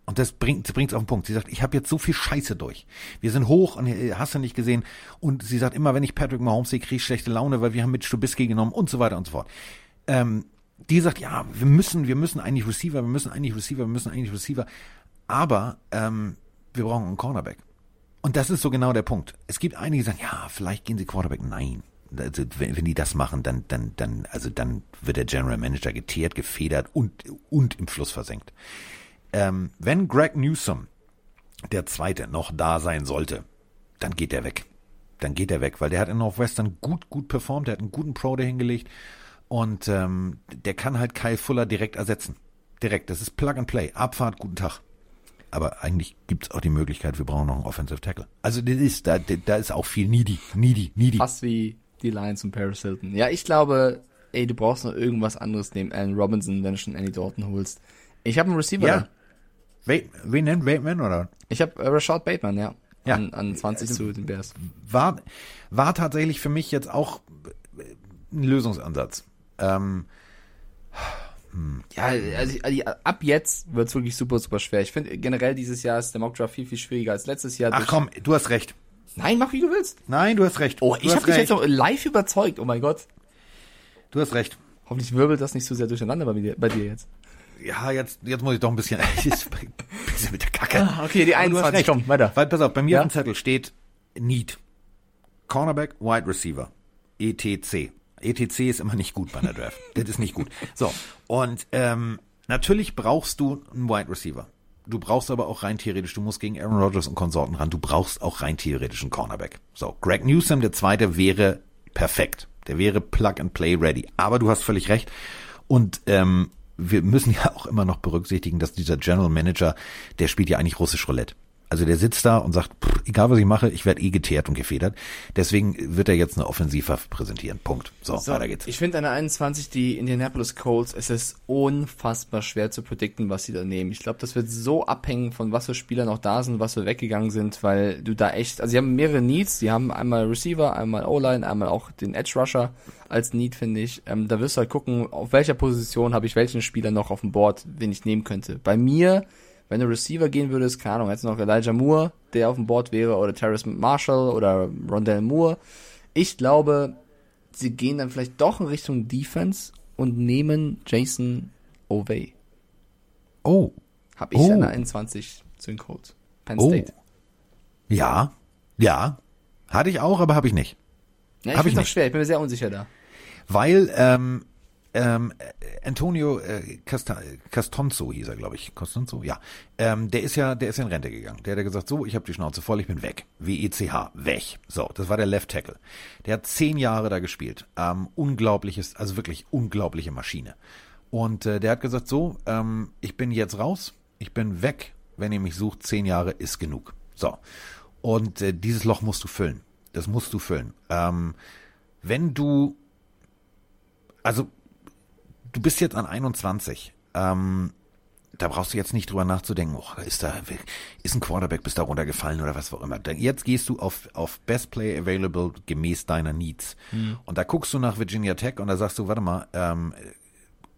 Und das bringt's auf den Punkt. Sie sagt, ich habe jetzt so viel Scheiße durch. Wir sind hoch und hast du nicht gesehen. Und sie sagt immer, wenn ich Patrick Mahomes sehe, kriege ich schlechte Laune, weil wir haben mit Trubisky genommen und so weiter und so fort. Die sagt, ja, wir müssen eigentlich Receiver. Aber wir brauchen einen Cornerback. Und das ist so genau der Punkt. Es gibt einige, die sagen, ja, vielleicht gehen sie Quarterback. Nein. Also, wenn die das machen, dann wird der General Manager geteert, gefedert und im Fluss versenkt. Wenn Greg Newsome, der Zweite, noch da sein sollte, dann geht er weg. Weil der hat in Northwestern gut performt, der hat einen guten Pro Day hingelegt. Und der kann halt Kyle Fuller direkt ersetzen. Direkt, das ist Plug and Play. Abfahrt, guten Tag. Aber eigentlich gibt es auch die Möglichkeit, wir brauchen noch einen Offensive Tackle. Also das ist, da ist auch viel needy. Fast wie die Lions und Paris Hilton. Ja, ich glaube, du brauchst noch irgendwas anderes neben Allen Robinson, wenn du schon Andy Dalton holst. Ich habe einen Receiver. Ja. Wen nennt Bateman, oder? Ich habe Rashad Bateman, ja. An 20 zu den Bears. War tatsächlich für mich jetzt auch ein Lösungsansatz. Ja, also ab jetzt wird es wirklich super, super schwer. Ich finde generell, dieses Jahr ist der Mockdraft viel, viel schwieriger als letztes Jahr. Ach komm, du hast recht. Nein, mach wie du willst. Nein, du hast recht. Oh, ich habe dich jetzt noch live überzeugt, oh mein Gott. Du hast recht. Hoffentlich wirbelt das nicht so sehr durcheinander bei dir jetzt. Ja, jetzt muss ich doch ein bisschen mit der Kacke. Ah, okay, die 21, komm, weiter. Weil, pass auf, bei mir auf dem Zettel steht Need. Cornerback, Wide Receiver, ETC. ETC ist immer nicht gut bei der Draft. Das ist nicht gut. So, und natürlich brauchst du einen Wide Receiver. Du brauchst aber auch rein theoretisch, du musst gegen Aaron Rodgers und Konsorten ran, du brauchst auch rein theoretisch einen Cornerback. So, Greg Newsome, der zweite, wäre perfekt. Der wäre Plug-and-Play-ready. Aber du hast völlig recht. Und wir müssen ja auch immer noch berücksichtigen, dass dieser General Manager, der spielt ja eigentlich russisch Roulette. Also der sitzt da und sagt, egal was ich mache, ich werde geteert und gefedert. Deswegen wird er jetzt eine Offensive präsentieren. Punkt. So, weiter geht's. Ich finde an der 21 die Indianapolis Colts, es ist unfassbar schwer zu predikten, was sie da nehmen. Ich glaube, das wird so abhängen von was für Spieler noch da sind, was für weggegangen sind, weil du da echt, also sie haben mehrere Needs, sie haben einmal Receiver, einmal O-Line, einmal auch den Edge Rusher als Need, finde ich. Da wirst du halt gucken, auf welcher Position habe ich welchen Spieler noch auf dem Board, wen ich nehmen könnte. Bei mir, wenn du Receiver gehen würdest, keine Ahnung, hättest du noch Elijah Moore, der auf dem Board wäre, oder Terrace Marshall oder Rondell Moore. Ich glaube, sie gehen dann vielleicht doch in Richtung Defense und nehmen Jason Ovey. Oh. Hab ich an der 21 zu den Colts. Penn State. Ja. Hatte ich auch, aber habe ich nicht. Ja, ich finde es auch schwer, ich bin mir sehr unsicher da. Weil, Antonio Castonzo hieß er, glaube ich. Castonzo, ja. Der ist ja in Rente gegangen. Der hat ja gesagt, so, ich habe die Schnauze voll, ich bin weg. W-E-C-H, weg. So, das war der Left Tackle. Der hat 10 Jahre da gespielt. Unglaubliches, also wirklich unglaubliche Maschine. Und der hat gesagt, so, ich bin jetzt raus, ich bin weg. Wenn ihr mich sucht, 10 Jahre ist genug. So, und dieses Loch musst du füllen. Das musst du füllen. Du bist jetzt an 21. Da brauchst du jetzt nicht drüber nachzudenken, ist ein Quarterback bis da runtergefallen oder was auch immer. Jetzt gehst du auf Best Player Available gemäß deiner Needs. Mhm. Und da guckst du nach Virginia Tech und da sagst du, warte mal,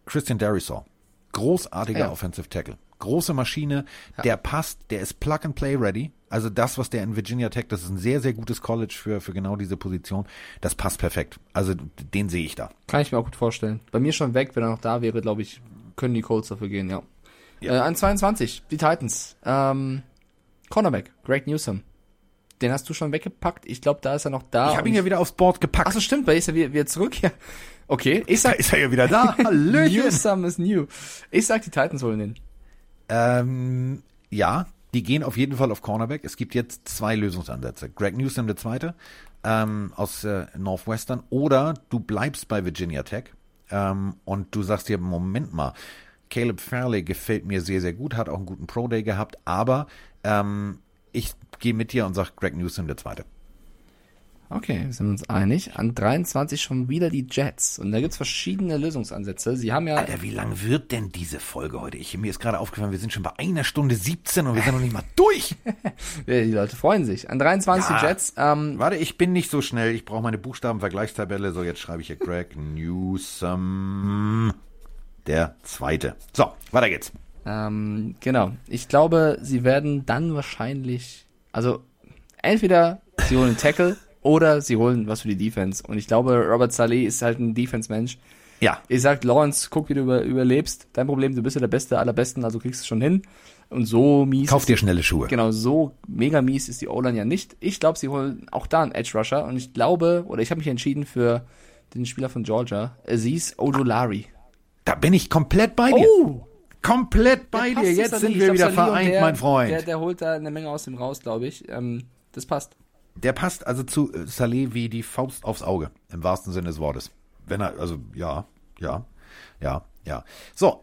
Christian Darrisaw, großartiger Offensive Tackle, große Maschine, der passt, der ist Plug and Play ready. Also das, was der in Virginia Tech, das ist ein sehr, sehr gutes College für genau diese Position. Das passt perfekt. Also den sehe ich da. Kann ich mir auch gut vorstellen. Bei mir schon weg, wenn er noch da wäre, glaube ich, können die Colts dafür gehen, ja. An 22, die Titans. Cornerback, Greg Newsome. Den hast du schon weggepackt. Ich glaube, da ist er noch da. Ich habe ihn ja wieder aufs Board gepackt. Achso, stimmt, weil ist er wieder zurück. Ja. Okay, ist er ja wieder da. Hallöchen. Newsome ist new. Ich sag, die Titans holen den. Ja. Die gehen auf jeden Fall auf Cornerback. Es gibt jetzt 2 Lösungsansätze. Greg Newsome, der zweite, aus Northwestern. Oder du bleibst bei Virginia Tech und du sagst dir, Moment mal, Caleb Farley gefällt mir sehr, sehr gut, hat auch einen guten Pro-Day gehabt, aber ich gehe mit dir und sage Greg Newsome, der zweite. Okay, wir sind uns einig. An 23 schon wieder die Jets. Und da gibt's verschiedene Lösungsansätze. Sie haben ja... Alter, wie lang wird denn diese Folge heute? Mir ist gerade aufgefallen, wir sind schon bei 1:17 und wir sind noch nicht mal durch. Die Leute freuen sich. An 23 die Jets... Warte, ich bin nicht so schnell. Ich brauche meine Buchstabenvergleichstabelle. So, jetzt schreibe ich hier Greg Newsome, der Zweite. So, weiter geht's. Genau. Ich glaube, sie werden dann wahrscheinlich... Also, entweder sie holen einen Tackle... Oder sie holen was für die Defense. Und ich glaube, Robert Saleh ist halt ein Defense-Mensch. Ja. Ich sag, Lawrence, guck, wie du überlebst. Dein Problem, du bist ja der Beste aller Besten, also kriegst du es schon hin. Und so mies... Kauf dir schnelle Schuhe. Genau, so mega mies ist die O-Line ja nicht. Ich glaube, sie holen auch da einen Edge-Rusher. Und ich glaube, oder ich habe mich entschieden für den Spieler von Georgia, Azeez Ojulari. Da bin ich komplett bei dir. Oh! Komplett bei dir. Jetzt sind wir wieder vereint, mein Freund. Der holt da eine Menge aus dem raus, glaube ich. Das passt. Der passt also zu Saleh wie die Faust aufs Auge, im wahrsten Sinne des Wortes. Wenn er, also, ja, Ja. So,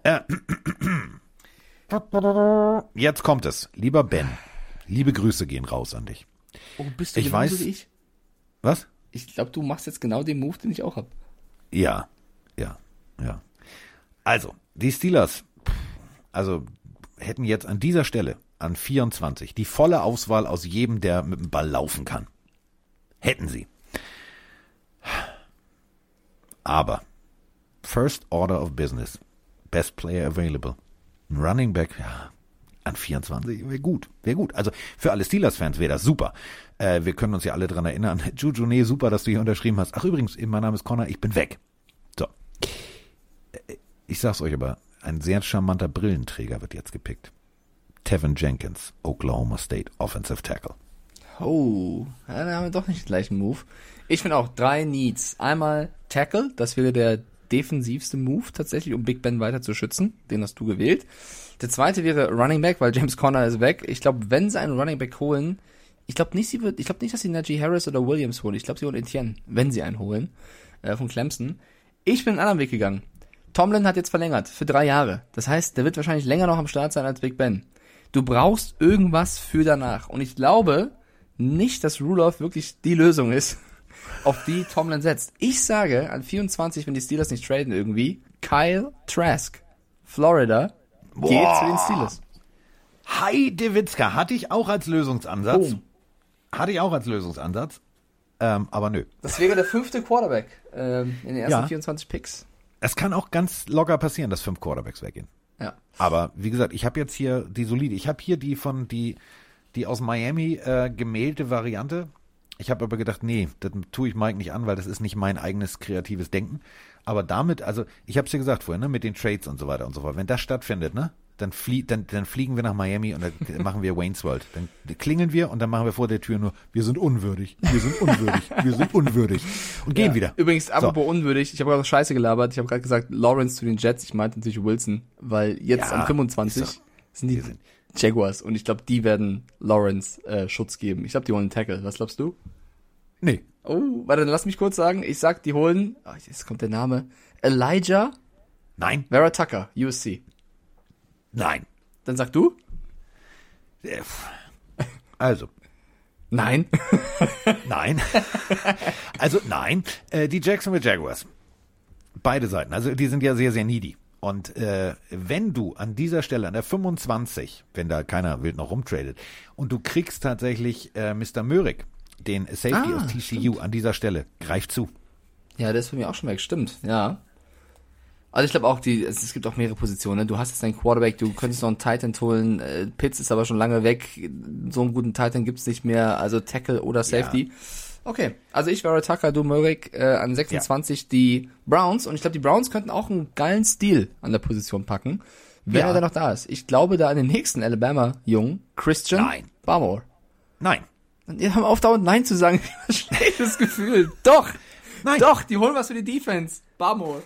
jetzt kommt es. Lieber Ben, liebe Grüße gehen raus an dich. Oh, bist du ich weiß, wie ich? Was? Ich glaube, du machst jetzt genau den Move, den ich auch habe. Ja. Also, die Steelers, hätten jetzt an dieser Stelle, an 24, die volle Auswahl aus jedem, der mit dem Ball laufen kann. Hätten sie. Aber, first order of business, best player available, Running back, ja, an 24, wäre gut. Also für alle Steelers-Fans wäre das super. Wir können uns ja alle dran erinnern. Juju, nee, super, dass du hier unterschrieben hast. Ach übrigens, mein Name ist Connor, ich bin weg. So. Ich sag's euch aber, ein sehr charmanter Brillenträger wird jetzt gepickt. Tevin Jenkins, Oklahoma State Offensive Tackle. Oh, ja, da haben wir doch nicht den gleichen Move. Ich finde auch 3 Needs. Einmal Tackle, das wäre der defensivste Move tatsächlich, um Big Ben weiter zu schützen. Den hast du gewählt. Der zweite wäre Running Back, weil James Conner ist weg. Ich glaube, wenn sie einen Running Back holen, ich glaube nicht, dass sie Najee Harris oder Williams holen. Ich glaube, sie holen Etienne, wenn sie einen holen, von Clemson. Ich bin einen anderen Weg gegangen. Tomlin hat jetzt verlängert für 3 Jahre. Das heißt, der wird wahrscheinlich länger noch am Start sein als Big Ben. Du brauchst irgendwas für danach. Und ich glaube nicht, dass Rudolph wirklich die Lösung ist, auf die Tomlin setzt. Ich sage an 24, wenn die Steelers nicht traden irgendwie, Kyle Trask, Florida, geht zu den Steelers. Heidewitzka, hatte ich auch als Lösungsansatz, aber nö. Das wäre der 5. Quarterback in den ersten 24 Picks. Es kann auch ganz locker passieren, dass 5 Quarterbacks weggehen. Ja. Aber wie gesagt, ich habe jetzt hier die aus Miami gemählte Variante. Ich habe aber gedacht, nee, das tue ich Mike nicht an, weil das ist nicht mein eigenes kreatives Denken. Aber damit, ich habe es ja gesagt vorhin, ne, mit den Trades und so weiter und so fort. Wenn das stattfindet, ne, dann fliegen wir nach Miami und dann machen wir Wayne's World. Dann klingeln wir und dann machen wir vor der Tür nur, wir sind unwürdig und gehen wieder. Übrigens, apropos unwürdig, ich habe gerade Scheiße gelabert. Ich habe gerade gesagt, Lawrence zu den Jets. Ich meinte natürlich Wilson, weil jetzt am 25 sind die Jaguars und ich glaube, die werden Lawrence Schutz geben. Ich glaube, die holen einen Tackle. Was glaubst du? Nee. Oh, warte, dann lass mich kurz sagen. Ich sag, die holen, jetzt kommt der Name, Elijah? Nein. Vera Tucker, USC. Nein. Dann sag du? Also. Nein. Nein. Also nein. Die Jacksonville Jaguars. Beide Seiten. Also die sind ja sehr, sehr needy. Und wenn du an dieser Stelle, an der 25, wenn da keiner wild noch rumtradet, und du kriegst tatsächlich Mr. Möhrig, den Safety aus TCU, stimmt. An dieser Stelle, greif zu. Ja, der ist für mich auch schon weg, stimmt, ja. Also ich glaube auch, es gibt auch mehrere Positionen, ne? Du hast jetzt deinen Quarterback, du könntest noch einen Tight End holen, Pitts ist aber schon lange weg, so einen guten Tight End gibt es nicht mehr, also Tackle oder Safety. Ja. Okay, also ich wäre Tucker, du Möhrig, an 26 die Browns. Und ich glaube, die Browns könnten auch einen geilen Stil an der Position packen, wenn er dann noch da ist. Ich glaube da an den nächsten Alabama-Jungen, Christian Barmore. Nein. Wir haben aufdauernd Nein zu sagen. Schlechtes Gefühl. Doch. Nein. Doch, die holen was für die Defense. Barmore.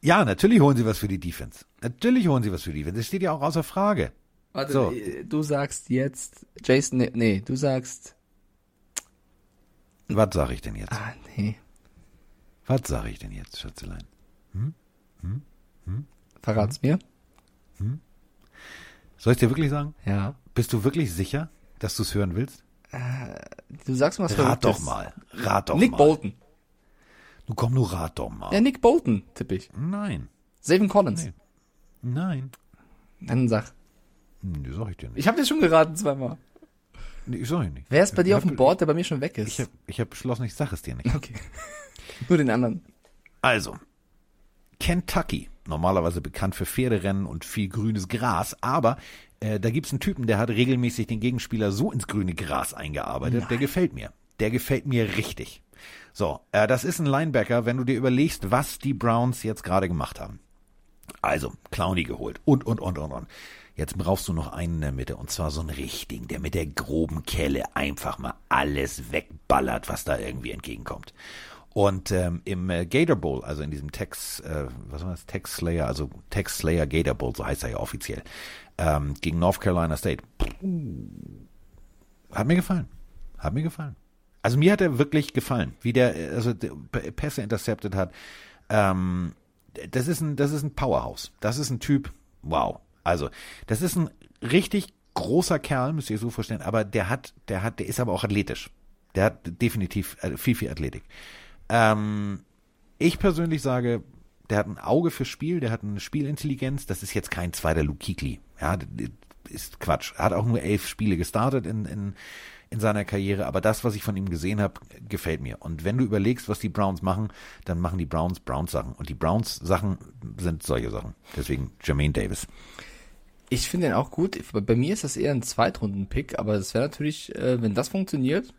Ja, natürlich holen sie was für die Defense. Das steht ja auch außer Frage. Warte, so. Du sagst jetzt Was sage ich denn jetzt? Was sage ich denn jetzt, Schatzelein? Verrat's mir. Soll ich dir wirklich sagen? Ja. Bist du wirklich sicher, dass du es hören willst? Du sagst mal was Verrücktes. Rat doch mal. Nick Bolton. Du komm, nur rat doch mal. Ja, Nick Bolton, tippe ich. Nein. Zayvon Collins. Nee. Nein. Dann sag. Das sag ich dir nicht. Ich habe dir schon geraten zweimal. Ich sag ihn nicht. Wer ist bei dir auf dem Board, der bei mir schon weg ist? Ich hab beschlossen, ich sag es dir nicht. Okay. Nur den anderen. Also, Kentucky, normalerweise bekannt für Pferderennen und viel grünes Gras, aber da gibt's einen Typen, der hat regelmäßig den Gegenspieler so ins grüne Gras eingearbeitet. Nein. Der gefällt mir. Der gefällt mir richtig. So, das ist ein Linebacker, wenn du dir überlegst, was die Browns jetzt gerade gemacht haben. Also, Clowney geholt und. Jetzt brauchst du noch einen in der Mitte, und zwar so einen richtigen, der mit der groben Kelle einfach mal alles wegballert, was da irgendwie entgegenkommt. Und im Gator Bowl, also in diesem Tex Slayer Gator Bowl, so heißt er ja offiziell, gegen North Carolina State. Hat mir gefallen. Also mir hat er wirklich gefallen, wie der Pässe intercepted hat. das ist ein Powerhouse. Das ist ein Typ, wow. Also, das ist ein richtig großer Kerl, müsst ihr euch so vorstellen, aber der ist aber auch athletisch. Der hat definitiv viel, viel Athletik. Ich persönlich sage, der hat ein Auge fürs Spiel, der hat eine Spielintelligenz. Das ist jetzt kein zweiter Luke Kuechly. Ja, ist Quatsch. Er hat auch nur 11 Spiele gestartet in seiner Karriere, aber das, was ich von ihm gesehen habe, gefällt mir. Und wenn du überlegst, was die Browns machen, dann machen die Browns Sachen. Und die Browns Sachen sind solche Sachen. Deswegen Jermaine Davis. Ich finde den auch gut. Bei mir ist das eher ein Zweitrunden-Pick, aber das wäre natürlich, wenn das funktioniert,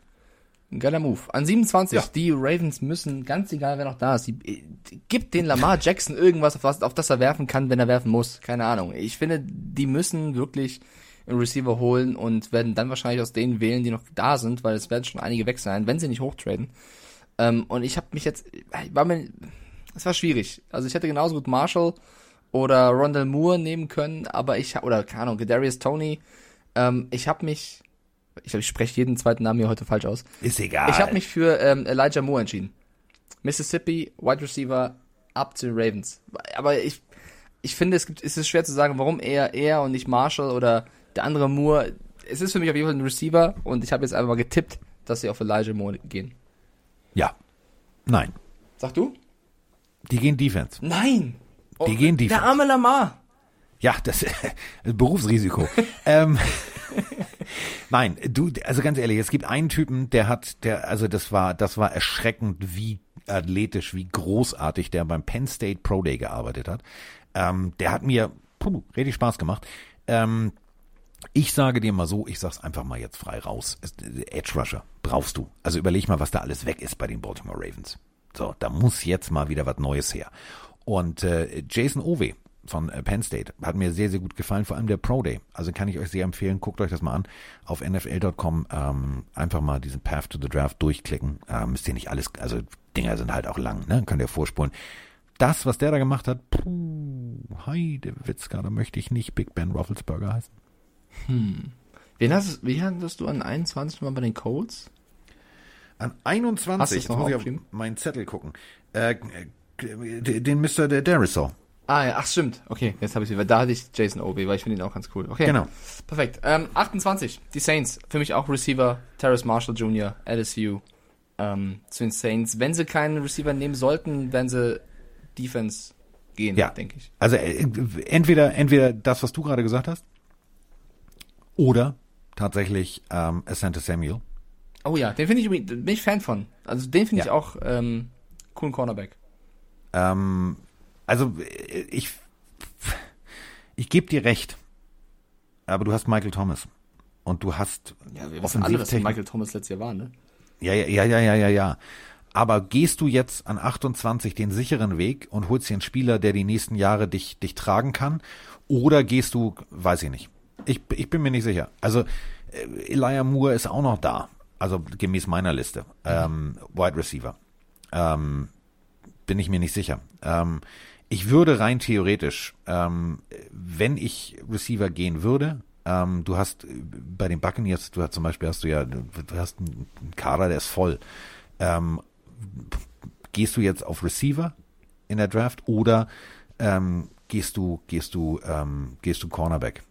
ein geiler Move. An 27, ja. Die Ravens müssen, ganz egal, wer noch da ist, gibt den Lamar Jackson irgendwas, auf das er werfen kann, wenn er werfen muss. Keine Ahnung. Ich finde, die müssen wirklich einen Receiver holen und werden dann wahrscheinlich aus denen wählen, die noch da sind, weil es werden schon einige weg sein, wenn sie nicht hochtraden. Und ich habe mich jetzt... Es war schwierig. Also ich hätte genauso gut Marshall oder Rondell Moore nehmen können, aber oder keine Ahnung, Kadarius Toney. Ich glaube, ich spreche jeden zweiten Namen hier heute falsch aus. Ist egal. Ich habe mich für Elijah Moore entschieden. Mississippi, Wide Receiver, ab zu den Ravens. Aber ich finde, es ist schwer zu sagen, warum er und nicht Marshall oder der andere Moore. Es ist für mich auf jeden Fall ein Receiver und ich habe jetzt einfach mal getippt, dass sie auf Elijah Moore gehen. Ja. Nein. Sag du? Die gehen Defense. Nein. Die gehen Defense. Der arme Lamar. Ja, das Berufsrisiko. Nein, also ganz ehrlich, es gibt einen Typen, das war erschreckend, wie athletisch, wie großartig der beim Penn State Pro Day gearbeitet hat. Der hat mir richtig Spaß gemacht. Ich sage dir mal so, ich sag's einfach mal jetzt frei raus. Edge Rusher brauchst du. Also überleg mal, was da alles weg ist bei den Baltimore Ravens. So, da muss jetzt mal wieder was Neues her. Und Jason Owe von Penn State. Hat mir sehr, sehr gut gefallen, vor allem der Pro Day. Also kann ich euch sehr empfehlen, guckt euch das mal an. Auf nfl.com einfach mal diesen Path to the Draft durchklicken. Müsst ihr nicht alles, also Dinger sind halt auch lang, ne? Könnt ihr vorspulen. Das, was der da gemacht hat, Heidewitzka, da möchte ich nicht Big Ben Roethlisberger heißen. Wen hattest du an 21 mal bei den Colts? An 21? Hast jetzt muss ich auf meinen Zettel gucken. Den Mr. Derisaw. Ah ja, ach stimmt. Okay, jetzt habe ich wieder. Da hatte ich Jason Obi, weil ich finde ihn auch ganz cool. Okay, genau. Perfekt. 28, die Saints. Für mich auch Receiver, Terrace Marshall Jr., LSU. Zu den Saints. Wenn sie keinen Receiver nehmen sollten, werden sie Defense gehen, ja, denke ich. Also entweder das, was du gerade gesagt hast, oder tatsächlich Asante Samuel. Oh ja, den finde ich, bin ich Fan von. Also den finde ich auch coolen Cornerback. Also ich gebe dir recht, aber du hast Michael Thomas und du hast wir wissen alle, dass Michael Thomas letztes Jahr war, ne? Ja. Aber gehst du jetzt an 28 den sicheren Weg und holst dir einen Spieler, der die nächsten Jahre dich tragen kann, oder gehst du, weiß ich nicht. Ich bin mir nicht sicher. Also Elijah Moore ist auch noch da, also gemäß meiner Liste, Wide Receiver. Bin ich mir nicht sicher. Ich würde rein theoretisch, wenn ich Receiver gehen würde, du hast bei den Buccaneers, du hast einen Kader, der ist voll. Gehst du jetzt auf Receiver in der Draft oder gehst du Cornerback?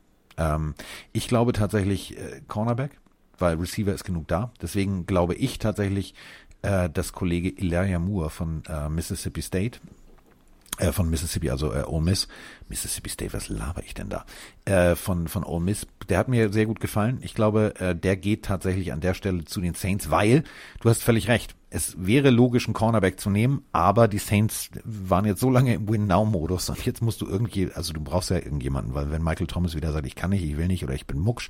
Ich glaube tatsächlich Cornerback, weil Receiver ist genug da. Deswegen glaube ich tatsächlich, dass Kollege Elijah Moore von Mississippi State, Ole Miss, Mississippi State, was laber ich denn da? Von Ole Miss, der hat mir sehr gut gefallen. Ich glaube, der geht tatsächlich an der Stelle zu den Saints, weil, du hast völlig recht, es wäre logisch, einen Cornerback zu nehmen, aber die Saints waren jetzt so lange im Win-Now-Modus und jetzt musst du du brauchst ja irgendjemanden, weil wenn Michael Thomas wieder sagt, ich kann nicht, ich will nicht oder ich bin mucksch,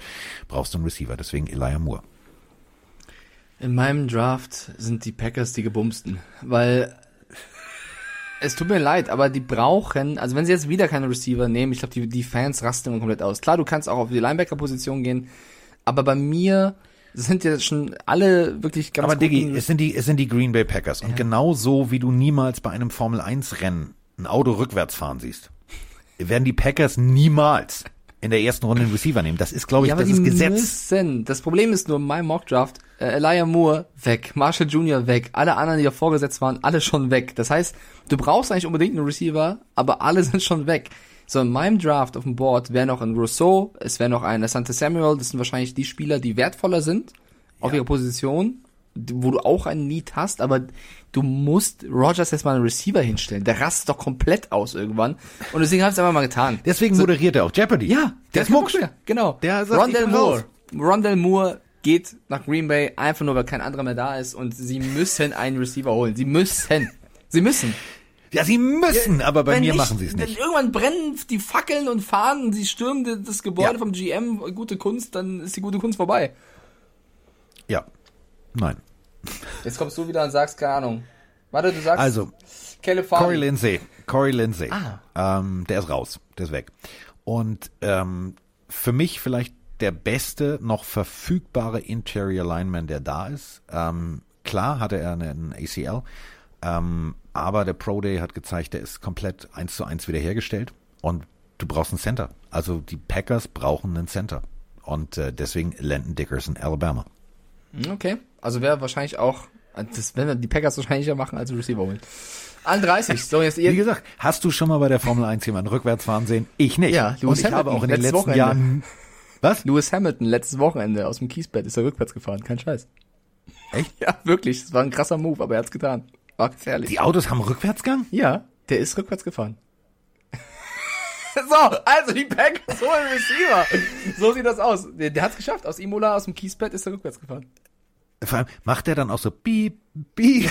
brauchst du einen Receiver, deswegen Elijah Moore. In meinem Draft sind die Packers die gebumsten, weil es tut mir leid, aber die brauchen, also wenn sie jetzt wieder keine Receiver nehmen, ich glaube, die Fans rasten immer komplett aus. Klar, du kannst auch auf die Linebacker-Position gehen, aber bei mir sind ja schon alle wirklich ganz gut. Aber Diggi, es sind die Green Bay Packers. Ja. Und genau so, wie du niemals bei einem Formel-1-Rennen ein Auto rückwärts fahren siehst, werden die Packers niemals in der ersten Runde einen Receiver nehmen. Das ist, glaube ich, ja, das ist Gesetz. Müssen. Das Problem ist nur, in meinem Mockdraft, Elijah Moore weg, Marshall Jr. weg, alle anderen, die da vorgesetzt waren, alle schon weg. Das heißt, du brauchst eigentlich unbedingt einen Receiver, aber alle sind schon weg. So, in meinem Draft auf dem Board wäre noch ein Rousseau, es wäre noch ein Asante Samuel, das sind wahrscheinlich die Spieler, die wertvoller sind auf ihrer Position, wo du auch einen Need hast, aber du musst Rodgers jetzt mal einen Receiver hinstellen. Der rastet doch komplett aus irgendwann. Und deswegen habe ich es einfach mal getan. Deswegen so, moderiert er auch Jeopardy. Ja, der ist Mucks. Genau. Rondell Moore geht nach Green Bay, einfach nur, weil kein anderer mehr da ist. Und sie müssen einen Receiver holen. Sie müssen. Ja, sie müssen, aber bei mir machen sie es nicht. Wenn irgendwann brennen die Fackeln und Fahnen, sie stürmen das Gebäude vom GM, gute Kunst, dann ist die gute Kunst vorbei. Ja. Nein. Jetzt kommst du wieder und sagst, keine Ahnung. Warte, du sagst... Also, Corey Lindsey. Ah. Der ist raus. Der ist weg. Und für mich vielleicht der beste noch verfügbare Interior Lineman, der da ist. Klar hatte er einen ACL. Aber der Pro Day hat gezeigt, der ist komplett 1:1 wiederhergestellt. Und du brauchst einen Center. Also die Packers brauchen einen Center. Und deswegen Landon Dickerson, Alabama. Okay, also wäre wahrscheinlich auch, das werden die Packers wahrscheinlich machen als Receiver holen. An 30. So, jetzt wie gesagt, hast du schon mal bei der Formel 1 jemanden rückwärts fahren sehen? Ich nicht. Ja, Lewis Hamilton, habe auch in den letzten Jahren. Was? Lewis Hamilton, letztes Wochenende aus dem Kiesbett ist er rückwärts gefahren, kein Scheiß. Echt? Ja, wirklich, das war ein krasser Move, aber er hat's getan. War gefährlich. Die Autos haben Rückwärtsgang? Ja, der ist rückwärts gefahren. So, also die Packers holen Receiver. So sieht das aus. Der hat's geschafft. Aus Imola, aus dem Kiesbett ist er rückwärts gefahren. Vor allem macht der dann auch so Piep, Piep.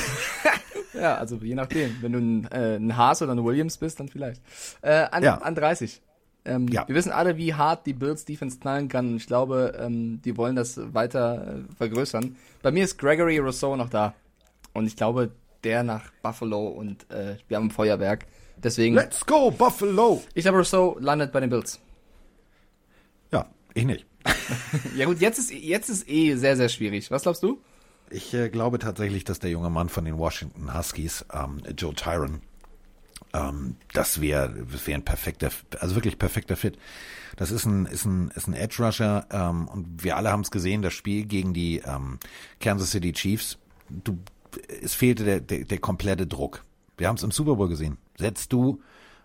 Ja, also je nachdem. Wenn du ein Haas oder ein Williams bist, dann vielleicht. An 30. Wir wissen alle, wie hart die Bills Defense knallen kann. Ich glaube, die wollen das weiter vergrößern. Bei mir ist Gregory Rousseau noch da. Und ich glaube, der nach Buffalo und wir haben ein Feuerwerk. Deswegen. Let's go, Buffalo! Ich glaube, Rousseau landet bei den Bills. Ja, ich nicht. Ja gut, jetzt ist sehr, sehr schwierig. Was glaubst du? Ich glaube tatsächlich, dass der junge Mann von den Washington Huskies, Joe Tyron, das wäre ein perfekter, also wirklich perfekter Fit. Das ist ein Edge-Rusher und wir alle haben es gesehen, das Spiel gegen die Kansas City Chiefs. Es fehlte der komplette Druck. Wir haben es im Super Bowl gesehen. Setzt du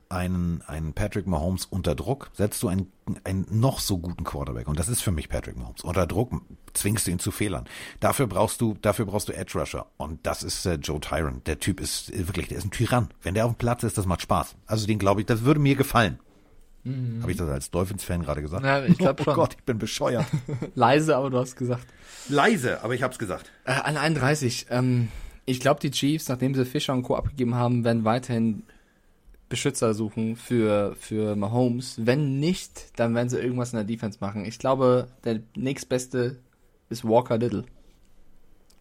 einen Patrick Mahomes unter Druck, setzt du einen noch so guten Quarterback, und das ist für mich Patrick Mahomes, unter Druck zwingst du ihn zu Fehlern. Dafür brauchst du Edge Rusher, und das ist Joe Tyron. Der Typ ist wirklich, der ist ein Tyrann. Wenn der auf dem Platz ist, das macht Spaß. Also den glaube ich, das würde mir gefallen. Mhm. Habe ich das als Dolphins-Fan gerade gesagt? Ja, ich glaube schon. Oh Gott, ich bin bescheuert. Leise, aber du hast gesagt. Leise, aber ich hab's gesagt. An 31. Ich glaube, die Chiefs, nachdem sie Fischer und Co. abgegeben haben, werden weiterhin Beschützer suchen für Mahomes. Wenn nicht, dann werden sie irgendwas in der Defense machen. Ich glaube, der nächstbeste ist Walker Little.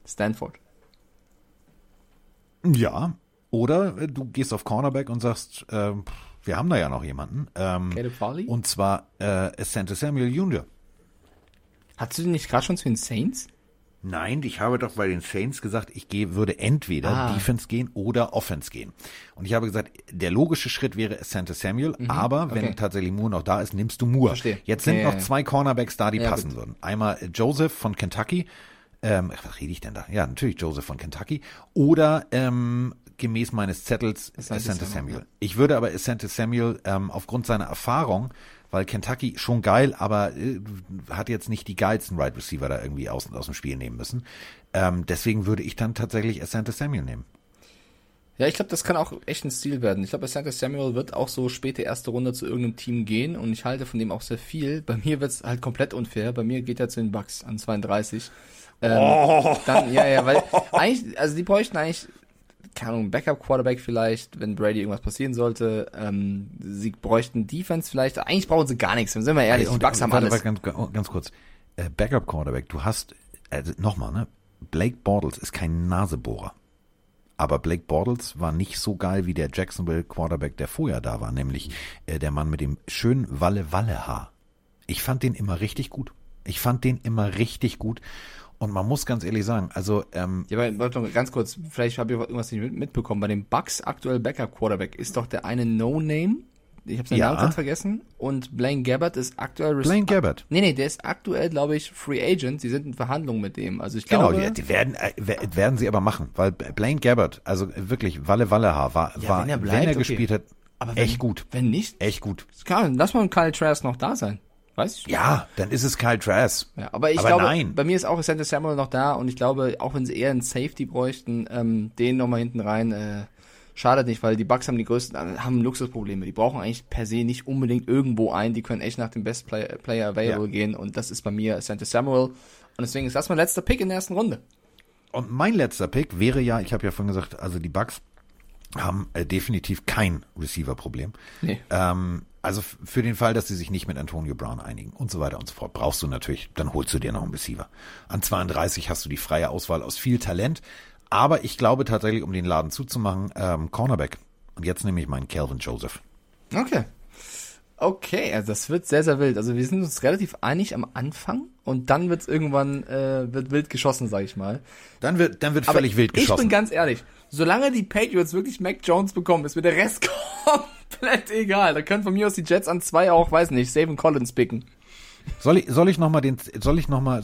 Stanford. Ja, oder du gehst auf Cornerback und sagst, wir haben da ja noch jemanden. Caleb Farley? Und zwar Asante Samuel Jr. Hattest du den nicht gerade schon zu den Saints? Nein, ich habe doch bei den Saints gesagt, ich würde entweder Defense gehen oder Offense gehen. Und ich habe gesagt, der logische Schritt wäre Asante Samuel, aber wenn tatsächlich Moore noch da ist, nimmst du Moore. Verstehe. Jetzt sind noch zwei Cornerbacks da, die passen würden. Einmal Joseph von Kentucky, was rede ich denn da? Ja, natürlich Joseph von Kentucky, oder gemäß meines Zettels Asante Samuel. Ich würde aber Asante Samuel aufgrund seiner Erfahrung, weil Kentucky schon geil, aber hat jetzt nicht die geilsten Wide Receiver da irgendwie aus dem Spiel nehmen müssen. Deswegen würde ich dann tatsächlich Asante Samuel nehmen. Ja, ich glaube, das kann auch echt ein Stil werden. Ich glaube, Asante Samuel wird auch so späte erste Runde zu irgendeinem Team gehen, und ich halte von dem auch sehr viel. Bei mir wird es halt komplett unfair. Bei mir geht er zu den Bucks an 32. Weil eigentlich, also die bräuchten eigentlich, keine Ahnung, Backup-Quarterback vielleicht, wenn Brady irgendwas passieren sollte. Sie bräuchten Defense vielleicht. Eigentlich brauchen sie gar nichts, sind wir ehrlich. Die Bucks haben alles. Ganz kurz, Backup-Quarterback, du hast, also nochmal, ne? Blake Bortles ist kein Nasebohrer. Aber Blake Bortles war nicht so geil wie der Jacksonville-Quarterback, der vorher da war, nämlich der Mann mit dem schönen Walle-Walle-Haar. Ich fand den immer richtig gut. Und man muss ganz ehrlich sagen, also... aber ganz kurz, vielleicht habe ich irgendwas nicht mitbekommen. Bei den Bucks aktuell Backup-Quarterback ist doch der eine No-Name, Ich habe seinen Namen gerade vergessen. Und Blaine Gabbert ist aktuell... der ist aktuell, glaube ich, Free Agent. Sie sind in Verhandlungen mit dem. Also ich glaube... Genau, die werden sie aber machen. Weil Blaine Gabbert, also wirklich, Walle-Walle-Haar, wenn er gespielt hat, aber echt gut. Wenn nicht... Echt gut. Klar, lass mal Kyle Trask noch da sein. Weiß ich nicht. Ja, dann ist es Kyle Trask. Ja, aber glaube, nein. Bei mir ist auch Asante Samuel noch da. Und ich glaube, auch wenn sie eher einen Safety bräuchten, den nochmal hinten rein... Schadet nicht, weil die Bucks haben Luxusprobleme. Die brauchen eigentlich per se nicht unbedingt irgendwo einen. Die können echt nach dem Best Player Available gehen. Und das ist bei mir Asante Samuel. Und deswegen ist das mein letzter Pick in der ersten Runde. Und mein letzter Pick wäre ich habe ja vorhin gesagt, also die Bucks haben definitiv kein Receiver-Problem. Nee. Also für den Fall, dass sie sich nicht mit Antonio Brown einigen und so weiter und so fort, brauchst du natürlich, dann holst du dir noch einen Receiver. An 32 hast du die freie Auswahl aus viel Talent. Aber ich glaube tatsächlich, um den Laden zuzumachen, Cornerback. Und jetzt nehme ich meinen Calvin Joseph. Okay. Okay, also das wird sehr, sehr wild. Also wir sind uns relativ einig am Anfang und dann wird es irgendwann wild geschossen, sag ich mal. Dann wird völlig wild geschossen. Ich bin ganz ehrlich, solange die Patriots wirklich Mac Jones bekommen, ist mir der Rest komplett egal. Da können von mir aus die Jets an 2 auch, weiß nicht, Zayvon Collins picken. Soll ich dich nochmal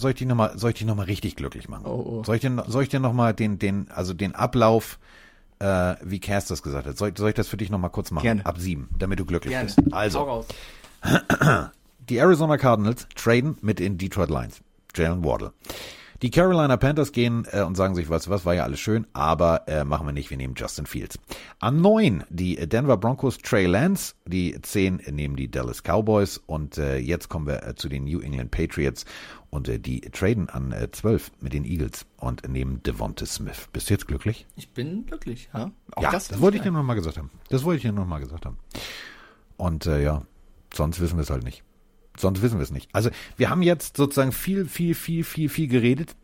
richtig glücklich machen? Oh. Soll ich dir nochmal den Ablauf, wie Cass das gesagt hat, soll ich das für dich nochmal kurz machen? Gerne. Ab 7, damit du glücklich bist. Also. Hau raus. Die Arizona Cardinals traden mit den Detroit Lions. Jaylen Waddle. Die Carolina Panthers gehen und sagen sich, weißt du was, war ja alles schön, aber machen wir nicht, wir nehmen Justin Fields. An 9 die Denver Broncos Trey Lance, die 10 nehmen die Dallas Cowboys und jetzt kommen wir zu den New England Patriots und die traden an 12 mit den Eagles und nehmen DeVonta Smith. Bist du jetzt glücklich? Ich bin glücklich, ja. Auch ja, das wollte ich dir nochmal gesagt haben. Und sonst wissen wir es halt nicht. Also wir haben jetzt sozusagen viel geredet.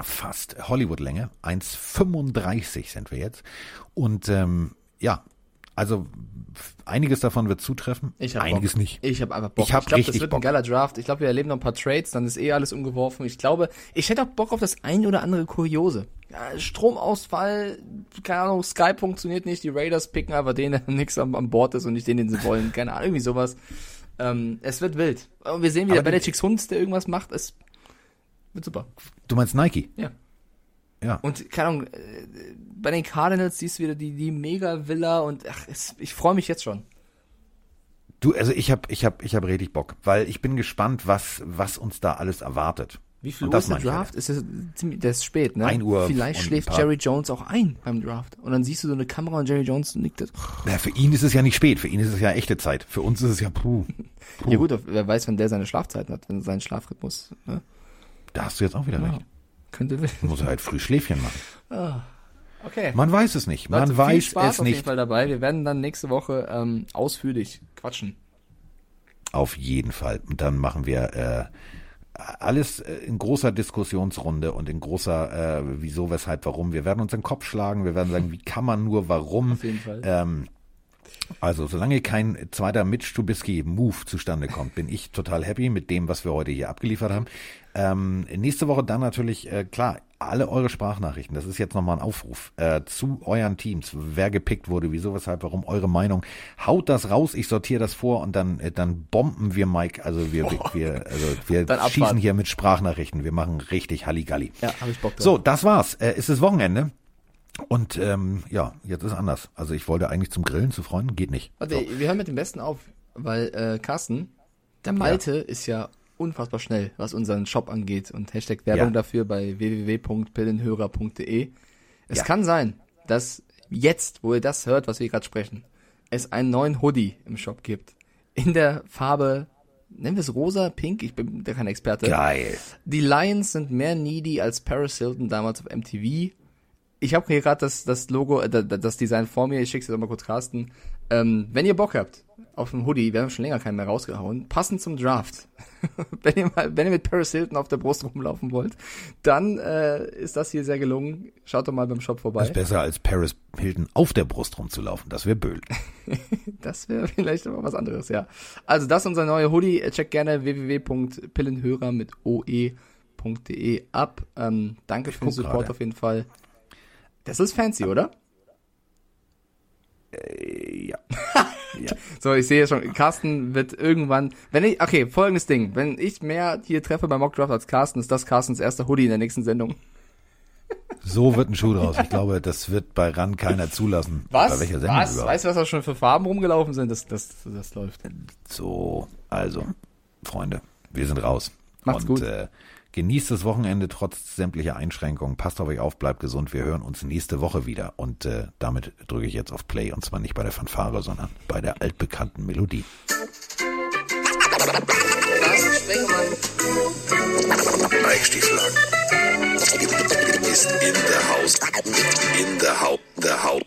Fast Hollywood-Länge. 1,35 sind wir jetzt. Und also einiges davon wird zutreffen, einiges Bock. Nicht. Ich habe einfach Bock. Ich glaube, das wird Bock. Ein geiler Draft. Ich glaube, wir erleben noch ein paar Trades, dann ist alles umgeworfen. Ich glaube, ich hätte auch Bock auf das ein oder andere Kuriose. Ja, Stromausfall, keine Ahnung, Skype funktioniert nicht, die Raiders picken einfach den, der nichts an Bord ist und nicht den sie wollen. Keine Ahnung, irgendwie sowas. Es wird wild. Und wir sehen wieder Belichicks Hund, der irgendwas macht. Es wird super. Du meinst Nike? Ja. Und keine Ahnung, bei den Cardinals siehst du wieder die Mega-Villa und ich freue mich jetzt schon. Du, also ich hab richtig Bock, weil ich bin gespannt, was uns da alles erwartet. Wie viel Uhr ist der Draft? Ist das ist spät, ne? 1 Uhr. Vielleicht schläft Jerry Jones auch ein beim Draft. Und dann siehst du so eine Kamera und Jerry Jones nickt das. Na, für ihn ist es ja nicht spät. Für ihn ist es ja echte Zeit. Für uns ist es ja puh. Ja gut, wer weiß, wann der seine Schlafzeiten hat, wenn seinen Schlafrhythmus, ne? Da hast du jetzt auch wieder recht. Könnte wissen. Muss er halt früh Schläfchen machen. Oh, okay. Man weiß es nicht. Man Leute, weiß viel Spaß es auf nicht. Jeden Fall dabei. Wir werden dann nächste Woche ausführlich quatschen. Auf jeden Fall. Und dann machen wir... alles in großer Diskussionsrunde und in großer wieso, weshalb, warum. Wir werden uns den Kopf schlagen, wir werden sagen, wie kann man nur, warum. Auf jeden Fall. Also solange kein zweiter Mitch Trubisky-Move zustande kommt, bin ich total happy mit dem, was wir heute hier abgeliefert haben. Nächste Woche dann natürlich, klar, alle eure Sprachnachrichten, das ist jetzt nochmal ein Aufruf zu euren Teams, wer gepickt wurde, wieso, weshalb, warum, eure Meinung. Haut das raus, ich sortiere das vor und dann bomben wir Mike, also wir schießen hier mit Sprachnachrichten, wir machen richtig Halligalli. Ja, hab ich Bock drauf. So, das war's, ist das Wochenende. Und jetzt ist anders. Also ich wollte eigentlich zum Grillen zu Freunden, geht nicht. Warte, so. Wir hören mit dem Besten auf, weil Carsten, der Malte ist ja unfassbar schnell, was unseren Shop angeht und Hashtag Werbung dafür bei www.pillenhörer.de. Es kann sein, dass jetzt, wo ihr das hört, was wir gerade sprechen, es einen neuen Hoodie im Shop gibt. In der Farbe, nennen wir es rosa, pink, ich bin da kein Experte. Geil. Die Lions sind mehr needy als Paris Hilton damals auf MTV. Ich habe hier gerade das Logo, das Design vor mir. Ich schicke es jetzt mal kurz Carsten. Wenn ihr Bock habt auf einen Hoodie, wir haben schon länger keinen mehr rausgehauen, passend zum Draft. wenn ihr mit Paris Hilton auf der Brust rumlaufen wollt, dann ist das hier sehr gelungen. Schaut doch mal beim Shop vorbei. Ist besser als Paris Hilton auf der Brust rumzulaufen. Das wäre Böhl. Das wäre vielleicht aber was anderes, ja. Also das ist unser neuer Hoodie. Checkt gerne www.pillenhörer mit oe.de ab. Danke für den Support auf jeden Fall. Das ist fancy, oder? Ja. So, ich sehe schon, Carsten wird irgendwann, folgendes Ding, wenn ich mehr hier treffe bei Mock Draft als Carsten, ist das Carstens erster Hoodie in der nächsten Sendung. So wird ein Schuh draus. Ich glaube, das wird bei RAN keiner zulassen. Was? Bei was? Weißt du, was da schon für Farben rumgelaufen sind? Das läuft. So, also, Freunde, wir sind raus. Macht's gut. Genießt das Wochenende trotz sämtlicher Einschränkungen. Passt auf euch auf, bleibt gesund. Wir hören uns nächste Woche wieder. Und damit drücke ich jetzt auf Play. Und zwar nicht bei der Fanfare, sondern bei der altbekannten Melodie. Eichstiefel ist in der Haus.